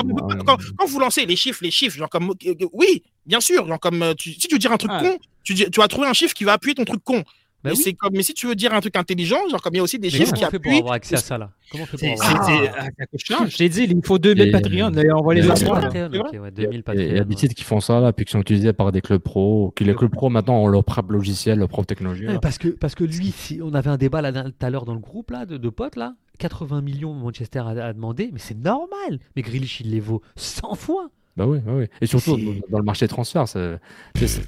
Quand vous lancez les chiffres, genre comme oui, bien sûr, genre comme si tu veux dire un truc con, tu vas trouver un chiffre qui va appuyer ton truc con. Ben mais oui. C'est comme, mais si tu veux dire un truc intelligent, genre comme il y a aussi des chiffres qui appuient. Comment on fait pour avoir accès à ça là? Comment on fait pour avoir accès? Je t'ai dit, il faut 2000 Patreon. On va les voir. Il y a des titres qui font ça là, puis qui sont utilisés par des clubs pro. Les clubs pro maintenant ont leur propre logiciel, leur propre technologie. Parce que lui, si on avait un débat là tout à l'heure dans le groupe là de potes là, 80 millions Manchester a demandé, mais c'est normal. Mais Grealish il les vaut 100 fois. Bah oui. Et surtout, dans le marché des transferts, ça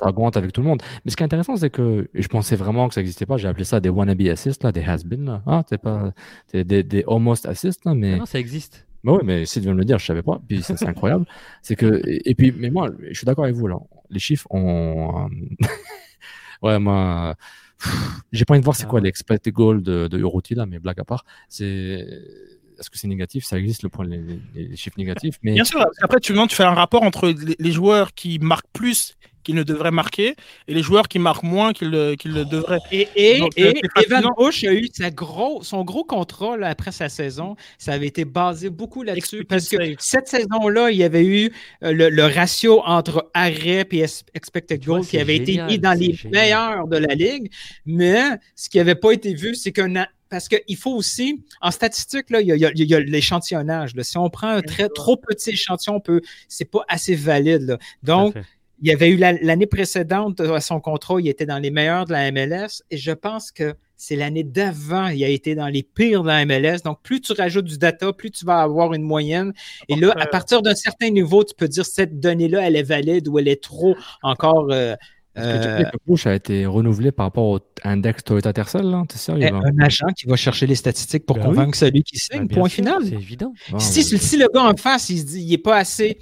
augmente avec tout le monde. Mais ce qui est intéressant, c'est que je pensais vraiment que ça n'existait pas. J'ai appelé ça des wannabe assists, là, des has-been. Là. Ah, c'est pas des almost assists. Là, mais... Non, ça existe. Bah oui, mais si tu viens de le dire, je ne savais pas. Puis c'est incroyable. C'est que... Et puis, mais moi, je suis d'accord avec vous. Là. Les chiffres ont. Ouais, moi. J'ai pas envie de voir c'est quoi l'expected goal de Urruti, là, mais blague à part. C'est. Est-ce que c'est négatif? Ça existe, les chiffres négatifs. Mais... Bien sûr, après, tu fais un rapport entre les joueurs qui marquent plus qu'ils ne devraient marquer et les joueurs qui marquent moins qu'ils le devraient. Donc, Evan Bush a eu son gros contrôle après sa saison. Ça avait été basé beaucoup là-dessus parce que cette saison-là, il y avait eu le ratio entre arrêt et expected goal qui avait été mis dans les meilleurs de la ligue. Mais ce qui n'avait pas été vu, c'est parce qu'il faut aussi, en statistique, là, il y a l'échantillonnage. Là. Si on prend un trop petit échantillon, c'est pas assez valide. Là. Donc, Il y avait eu l'année précédente à son contrat, il était dans les meilleurs de la MLS et je pense que c'est l'année d'avant, il a été dans les pires de la MLS. Donc, plus tu rajoutes du data, plus tu vas avoir une moyenne. Et là, à partir d'un certain niveau, tu peux dire cette donnée-là, elle est valide ou elle est trop encore... Est-ce que le push a été renouvelé par rapport au index Toyota Tercel? Un agent qui va chercher les statistiques pour convaincre celui qui signe, point final. C'est évident. Bon, si le gars en face, il se dit, il n'est pas assez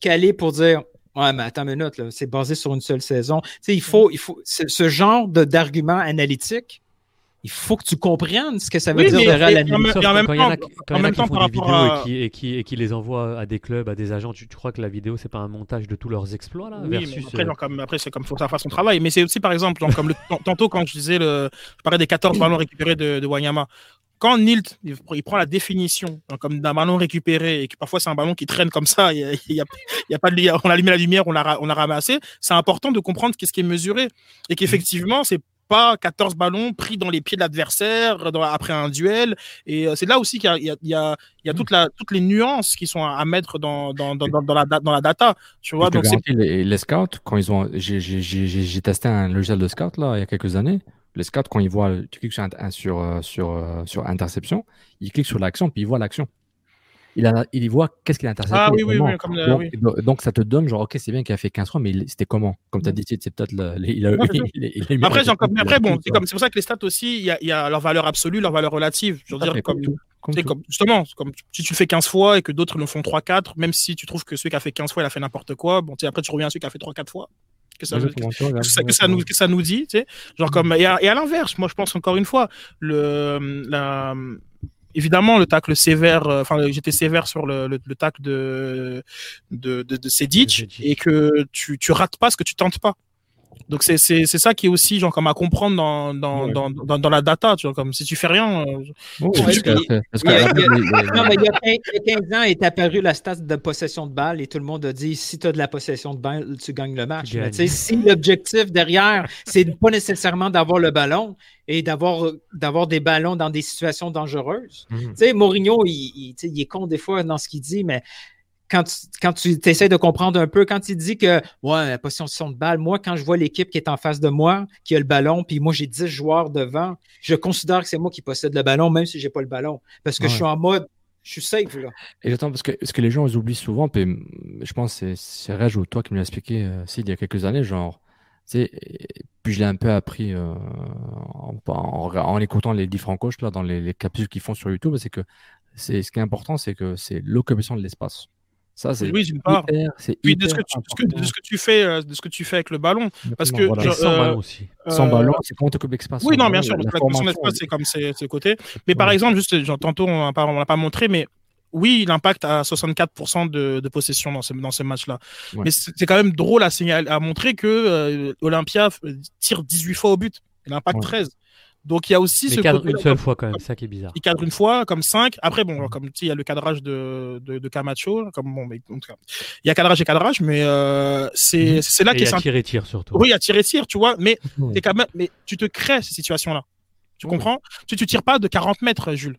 calé pour dire... Ouais, mais attends une minute, là, c'est basé sur une seule saison. Tu sais, il faut ce genre d'argument analytique, il faut que tu comprennes ce que ça veut dire derrière l'analyse. Quand en même temps, par rapport à... et qui les envoient à des clubs, à des agents, tu crois que la vidéo, c'est pas un montage de tous leurs exploits là, versus... après, c'est comme faut faire son travail. Mais c'est aussi, par exemple, donc, comme tantôt, quand je disais, je parlais des 14 ballons récupérés de Vanyama. Quand Nilton, il prend la définition comme d'un ballon récupéré et que parfois c'est un ballon qui traîne comme ça, il y a pas de, on a allumé la lumière, on l'a ramassé, c'est important de comprendre qu'est-ce qui est mesuré et qu'effectivement, c'est pas 14 ballons pris dans les pieds de l'adversaire après un duel. Et c'est là aussi qu'il y a toutes les nuances qui sont à mettre dans la data. Tu vois, donc c'est... Les scouts, quand ils ont... J'ai testé un logiciel de scout là, il y a quelques années. Les scouts, quand ils voient, tu cliques sur interception, ils cliquent sur l'action, puis ils voient l'action. Ils voient qu'est-ce qu'il a intercepté. Ah oui, comme donc, ça te donne, genre, OK, c'est bien qu'il a fait 15 fois, mais c'était comment? Comme tu as dit, c'est peut-être... C'est pour ça que les stats aussi, il y a leur valeur absolue, leur valeur relative. Je veux dire, comme si tu le fais 15 fois et que d'autres le font 3-4, même si tu trouves que celui qui a fait 15 fois, il a fait n'importe quoi, bon, après, tu reviens à celui qui a fait 3-4 fois. Que ça nous dit, tu sais, genre comme et à l'inverse, moi je pense encore une fois évidemment le tacle sévère, j'étais sévère sur le tacle de Sejdić et que tu rates pas ce que tu tentes pas. Donc c'est ça qui est aussi genre comme à comprendre dans la data, tu vois, comme si tu fais rien. Il y a 15 ans est apparue la stat de possession de balle et tout le monde a dit si tu as de la possession de balle, tu gagnes le match. Mais si l'objectif derrière, c'est pas nécessairement d'avoir le ballon et d'avoir des ballons dans des situations dangereuses. Tu sais, Mourinho, il est con des fois dans ce qu'il dit, mais quand tu essaies de comprendre un peu, quand il dit que la possession de balle, moi, quand je vois l'équipe qui est en face de moi, qui a le ballon, puis moi, j'ai 10 joueurs devant, je considère que c'est moi qui possède le ballon, même si j'ai pas le ballon. Parce que je suis en mode, je suis safe, là. Et j'attends, parce que ce que les gens oublient souvent, puis je pense que c'est Raj ou toi qui me l'as expliqué il y a quelques années, genre, tu sais, puis je l'ai un peu appris en écoutant les différents coachs là, dans les capsules qu'ils font sur YouTube, c'est que ce qui est important, c'est que c'est l'occupation de l'espace. Ça, c'est une part. De ce que tu fais avec le ballon. Parce que, sans ballon aussi. Sans ballon, c'est comment tu coupes l'espace. Oui, non, bien sûr. La question d'espace, c'est comme ce côté. Mais par exemple, juste, tantôt, on ne l'a pas montré, mais oui, l'Impact à 64% de possession dans ce match-là. Ouais. Mais c'est quand même drôle à montrer que Olimpia tire 18 fois au but. Et l'Impact 13. Donc il y a aussi ce cadre une seule fois quand même, ça qui est bizarre. Il cadre une fois comme 5. Après bon, comme il y a le cadrage de Camacho, comme bon, mais en tout cas, il y a cadrage, mais c'est là qu'il y a tiré surtout. Oui, il y a tiré, tu vois, mais t'es quand même, mais tu te crées ces situations-là. Tu comprends? Tu tires pas de 40 mètres, Jules.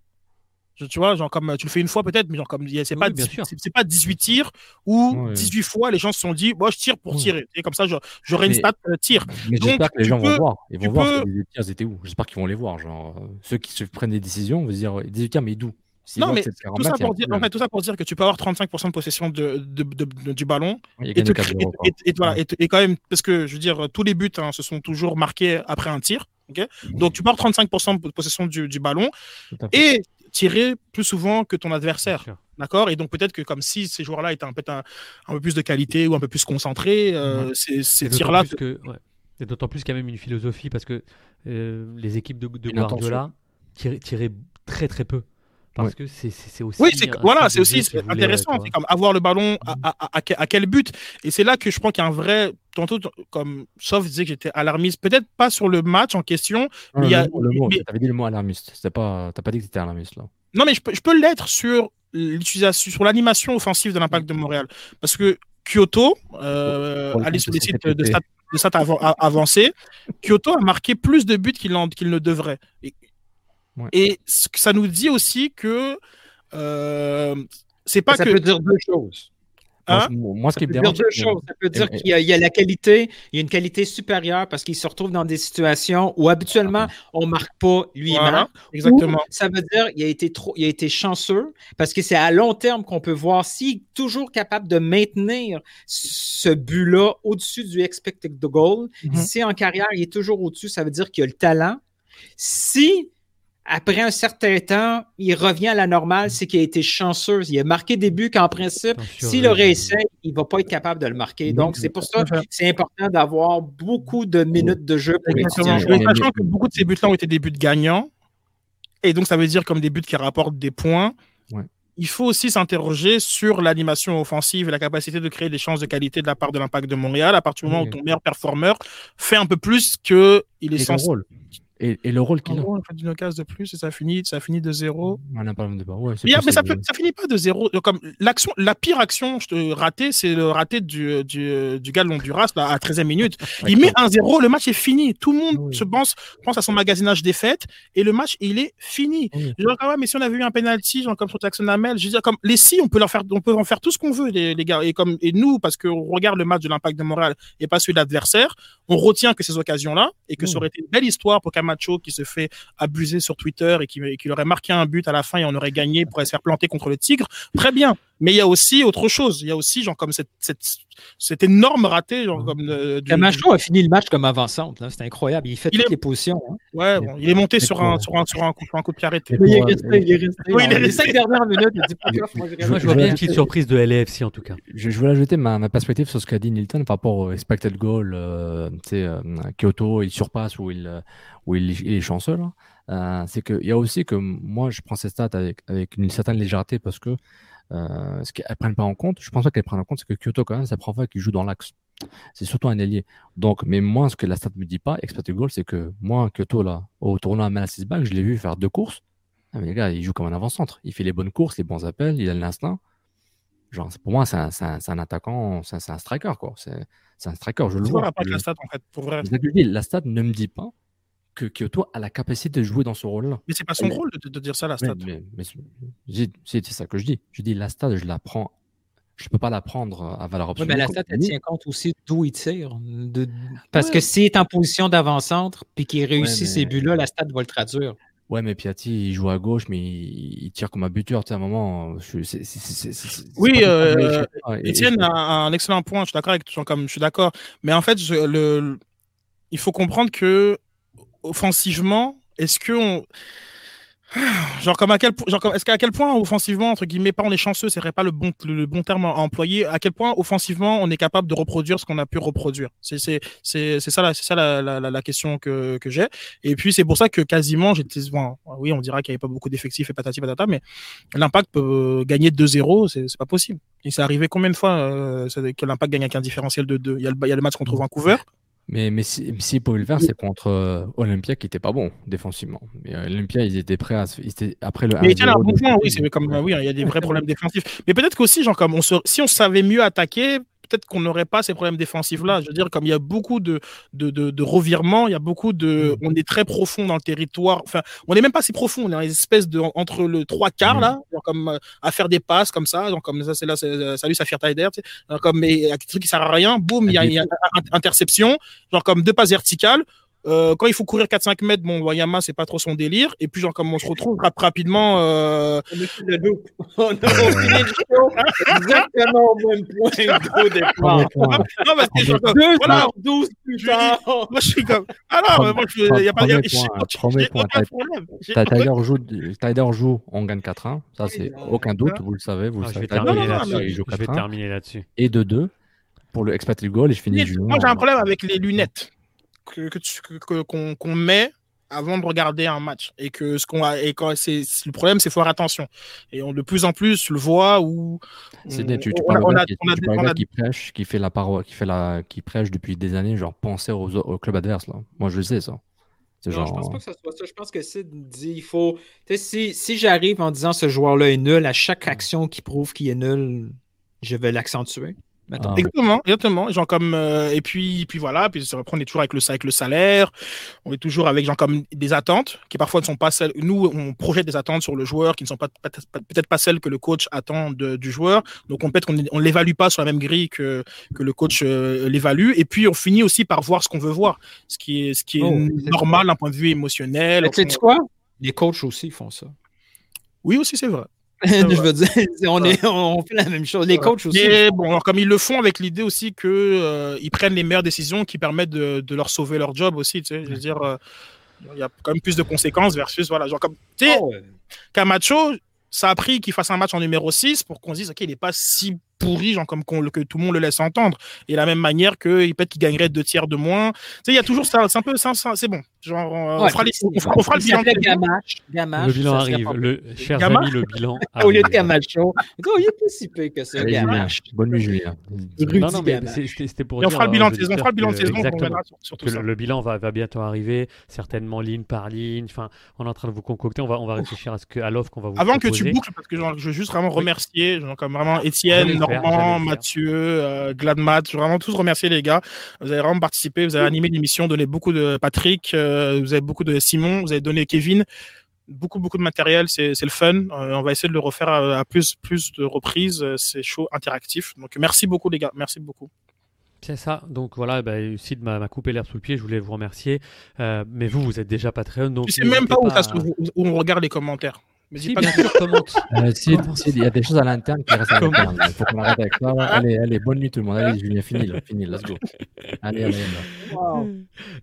Tu vois, genre comme tu le fais une fois peut-être, mais genre comme c'est pas 18 tirs ou 18 fois les gens se sont dit moi je tire pour tirer et comme ça j'aurai une stat tir. Mais donc j'espère que les gens vont voir, ils vont voir les 18 tirs étaient où. J'espère qu'ils vont les voir, genre ceux qui se prennent des décisions vont se dire 18 tirs mais d'où. Non mais tout ça pour dire que tu peux avoir 35% de possession du ballon et quand même parce que je veux dire tous les buts se sont toujours marqués après un tir, OK? Donc tu peux avoir 35% de possession du ballon et tirer plus souvent que ton adversaire, d'accord? Et donc peut-être que comme si ces joueurs-là étaient un peu plus de qualité ou un peu plus concentrés, ces tirs-là... Et d'autant plus qu'il y a même une philosophie, parce que les équipes de Guardiola tiraient très très peu. Parce que c'est aussi... Oui, c'est aussi intéressant. C'est comme avoir le ballon à quel but. Et c'est là que je pense qu'il y a un vrai... Tantôt, comme Sof disait que j'étais alarmiste, peut-être pas sur le match en question. Non, mais t'avais dit le mot alarmiste. T'as pas dit que t'étais alarmiste, là. Non, mais je peux l'être sur l'animation offensive de l'Impact de Montréal. Parce que Quioto, allez sur les sites de stats avancés, Quioto a marqué plus de buts qu'il ne devrait. Et ça nous dit aussi que c'est pas ça que... Ça peut dire deux choses. Hein? Moi, ce qui me dérange, ça peut dire deux choses. Ça peut dire qu'il y a la qualité, il y a une qualité supérieure parce qu'il se retrouve dans des situations où habituellement, on ne marque pas lui-même. Voilà, exactement. Ou, ça veut dire qu'il a été chanceux parce que c'est à long terme qu'on peut voir s'il est toujours capable de maintenir ce but-là au-dessus du expected goal. Mm-hmm. Si en carrière, il est toujours au-dessus, ça veut dire qu'il a le talent. Si après un certain temps, il revient à la normale, c'est qu'il a été chanceux. Il a marqué des buts qu'en principe, s'il le réessaye, il ne va pas être capable de le marquer. Donc, c'est pour ça que c'est important d'avoir beaucoup de minutes de jeu pour les étudiants. Sachant que beaucoup de ces buts-là ont été des buts gagnants, et donc ça veut dire comme des buts qui rapportent des points, il faut aussi s'interroger sur l'animation offensive et la capacité de créer des chances de qualité de la part de l'Impact de Montréal, à partir du moment où ton meilleur performeur fait un peu plus qu'il est censé. Et le rôle qu'il a. On fait une occasion de plus et ça finit de zéro. On n'a pas le débat. Ouais, mais ça finit pas de zéro. Comme l'action, la pire action ratée, c'est le raté du gars de l'Honduras là, à 13e minute. Il met 1-0, le match est fini. Tout le monde pense à son magasinage des fêtes et le match, il est fini. Oui. Genre, ah ouais, mais si on avait eu un penalty, genre comme sur Jackson Hamel, je veux dire, comme les si, on peut en faire tout ce qu'on veut, les gars. Et nous, parce qu'on regarde le match de l'Impact de Montréal et pas celui de l'adversaire, on retient que ces occasions-là et que ça aurait été une belle histoire pour Camacho qui se fait abuser sur Twitter et qui aurait marqué un but à la fin et on aurait gagné pour se faire planter contre le Tigre. Très bien. Mais il y a aussi autre chose. Il y a aussi genre comme cette énorme ratée. Genre comme Camacho a fini le match comme avant-centre. Là. C'est incroyable. Il fait toutes les positions. Hein. Ouais, il est monté sur un coup de pied arrêté. Il est resté les dernières minutes. Je vois bien une petite surprise de LAFC en tout cas. Je voulais ajouter ma perspective sur ce qu'a dit Nilton par rapport au expected goal. Quioto, il surpasse où il est chanceux. Là. C'est qu'il y a aussi que moi, je prends ces stats avec une certaine légèreté parce que ce qu'elles ne prennent pas en compte, je pense pas qu'elles prennent en compte, c'est que Quioto, quand même, ça prend fois qu'il joue dans l'axe. C'est surtout un ailier. Donc, mais moi, ce que la stat ne me dit pas, expected goal, c'est que moi, Quioto, là, au tournoi à Mel à 6 back, je l'ai vu faire 2 courses. Ah, mais les gars, il joue comme un avant-centre. Il fait les bonnes courses, les bons appels, il a l'instinct. Genre, pour moi, c'est un attaquant, c'est un striker, quoi. C'est un striker, je le vois. Pas la stat, en fait, pour vrai. La stat ne me dit pas que Quioto a la capacité de jouer dans ce rôle-là. Mais c'est pas son rôle de dire ça, la stat. Mais c'est ça que je dis. Je dis, la stat, je la prends. Je peux pas la prendre à valeur absolue. Oui, mais la stat, elle tient compte aussi d'où il tire. Parce que s'il est en position d'avant-centre puis qu'il réussit ses buts-là, la stat va le traduire. Ouais, mais Piatti, il joue à gauche, mais il tire comme un buteur. Tu sais, à un moment, oui, Étienne a un excellent point. Je suis d'accord avec toi, comme je suis d'accord. Mais en fait, il faut comprendre que offensivement, est-ce que est-ce qu'à quel point offensivement, entre guillemets, pas on est chanceux, ce serait pas le bon terme à employer, à quel point offensivement on est capable de reproduire ce qu'on a pu reproduire. C'est ça la question que j'ai. Et puis c'est pour ça que quasiment oui, on dira qu'il n'y avait pas beaucoup d'effectifs et patati patata, mais l'Impact peut gagner 2-0, c'est pas possible. Et c'est arrivé combien de fois que l'Impact gagne avec un différentiel de 2? Il y a le match contre Vancouver. Mais s'ils pouvaient le faire, c'est contre Olimpia qui n'était pas bon défensivement. Mais Olimpia, ils étaient prêts après le 1-0. Mais il y a un bon point, oui, il y a des vrais problèmes défensifs. Mais peut-être qu'aussi, genre, comme si on savait mieux attaquer, peut-être qu'on n'aurait pas ces problèmes défensifs-là. Je veux dire, comme il y a beaucoup de revirements, il y a beaucoup de... On est très profond dans le territoire. Enfin, on n'est même pas si profond. On est dans les espèces entre le 3/4, là, genre comme à faire des passes comme ça. Donc, comme ça, c'est salut, Saphir Taïder. Tu sais, comme un truc qui sert à rien. Boum, il y a interception. Genre comme 2 passes verticales. Quand il faut courir 4-5 mètres, bon, Vanyama, c'est pas trop son délire. Et puis, genre, comme on se retrouve rapidement. On a fini le show. Exactement au même point, gros départ. Non, parce que, genre, voilà, 12 plus tard. Moi, je suis comme. Alors, moi, il n'y a pas de problème. Taïder joue, on gagne 4-1. Ça, c'est aucun doute, vous le savez. Je vais terminer là-dessus. Et de 2, pour le expected goal, et je finis. Moi, j'ai un problème avec les lunettes qu'on met avant de regarder un match et que ce qu'on a et quand c'est le problème, c'est faut faire attention et on de plus en plus le voit où on a qui prêche, qui fait la parole, qui prêche depuis des années, genre penser au club adverse là. Moi je sais ça. Non, je pense pas que ça soit ça. Je pense que Sid dit il faut si j'arrive en disant ce joueur là est nul à chaque action qui prouve qu'il est nul, je vais l'accentuer. Maintenant. Exactement. Genre comme, et puis voilà, puis on est toujours avec le salaire, on est toujours avec genre comme des attentes qui parfois ne sont pas celles. Nous, on projette des attentes sur le joueur qui ne sont peut-être pas celles que le coach attend du joueur. Donc on peut-être qu'on ne l'évalue pas sur la même grille que le coach l'évalue. Et puis on finit aussi par voir ce qu'on veut voir, ce qui est normal d'un point de vue émotionnel. Tu sais quoi? Les coachs aussi font ça. Oui, aussi, c'est vrai. Je veux dire, on fait la même chose. Les coachs aussi. Mais bon, alors comme ils le font avec l'idée aussi qu'ils prennent les meilleures décisions qui permettent de leur sauver leur job aussi. Tu sais, je veux dire, il y a quand même plus de conséquences versus, voilà, genre comme, tu sais, Camacho, ça a pris qu'il fasse un match en numéro 6 pour qu'on se dise, OK, il n'est pas si pourri, genre comme que tout le monde le laisse entendre. Et de la même manière que peut-être qu'il gagnerait 2 tiers de moins. Tu sais, il y a toujours ça, c'est un peu ça, c'est bon. Genre, on fera le bilan. Le bilan arrive. Chers amis, le bilan arrive. Au lieu de Camacho, il est plus si peu que ça. Gamache. Bonne nuit, Julien. Non, mais c'était pour dire. On fera le bilan de saison. Le bilan va bientôt arriver, certainement ligne par ligne. Enfin, on est en train de vous concocter. On va réfléchir à l'offre qu'on va vous proposer. Avant que tu boucles, parce que je veux juste vraiment remercier, comme vraiment Étienne, Normand, Mathieu, Gladmat. Je veux vraiment tous remercier les gars. Vous avez vraiment participé, vous avez animé l'émission, donné beaucoup de Patrick. Vous avez beaucoup de Simon, vous avez donné Kevin, beaucoup de matériel, c'est le fun. On va essayer de le refaire à plus de reprises. C'est chaud, interactif. Donc merci beaucoup les gars, merci beaucoup. C'est ça. Donc voilà, Sid m'a coupé l'herbe sous le pied. Je voulais vous remercier. Mais vous êtes déjà Patreon. Donc je sais même pas où on regarde les commentaires. Mais si, pas bien sûr, commente. Il y a des choses à l'interne qui restent à l'interne. Il faut qu'on arrête avec ça. Allez, bonne nuit tout le monde. Allez, Julien, fini, let's go. Allez. Wow.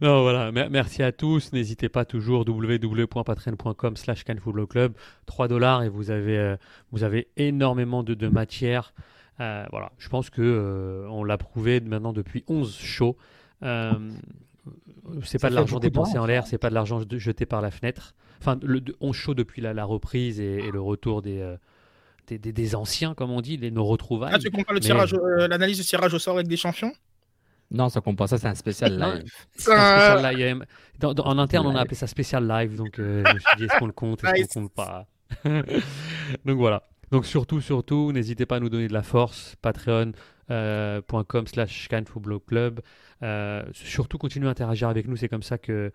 Non, voilà. Merci à tous. N'hésitez pas toujours www.patreon.com/canfootballclub. $3 et vous avez énormément de matière. Voilà. Je pense que on l'a prouvé maintenant depuis 11 shows. C'est pas de l'argent dépensé en l'air, c'est pas de l'argent jeté par la fenêtre. Enfin, on chaud depuis la reprise et le retour des anciens, comme on dit, nos retrouvailles. Ah, tu comptes pas l'analyse du tirage au sort avec des champions ? Non, ça compte pas. Ça, c'est un spécial live. C'est un spécial live. En interne, on a appelé ça spécial live. Donc, je me suis dit, est-ce qu'on le compte ? Est-ce qu'on le compte pas ? Donc, voilà. Donc, surtout, n'hésitez pas à nous donner de la force. Patreon.com/canfootballclub. Surtout, continuez à interagir avec nous. C'est comme ça que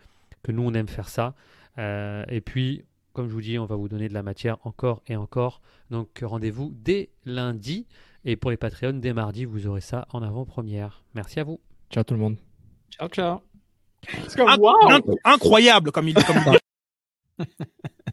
nous, on aime faire ça. Et puis, comme je vous dis, on va vous donner de la matière encore et encore. Donc, rendez-vous dès lundi. Et pour les Patreons, dès mardi, vous aurez ça en avant-première. Merci à vous. Ciao tout le monde. Ciao. Wow. Incroyable comme il dit.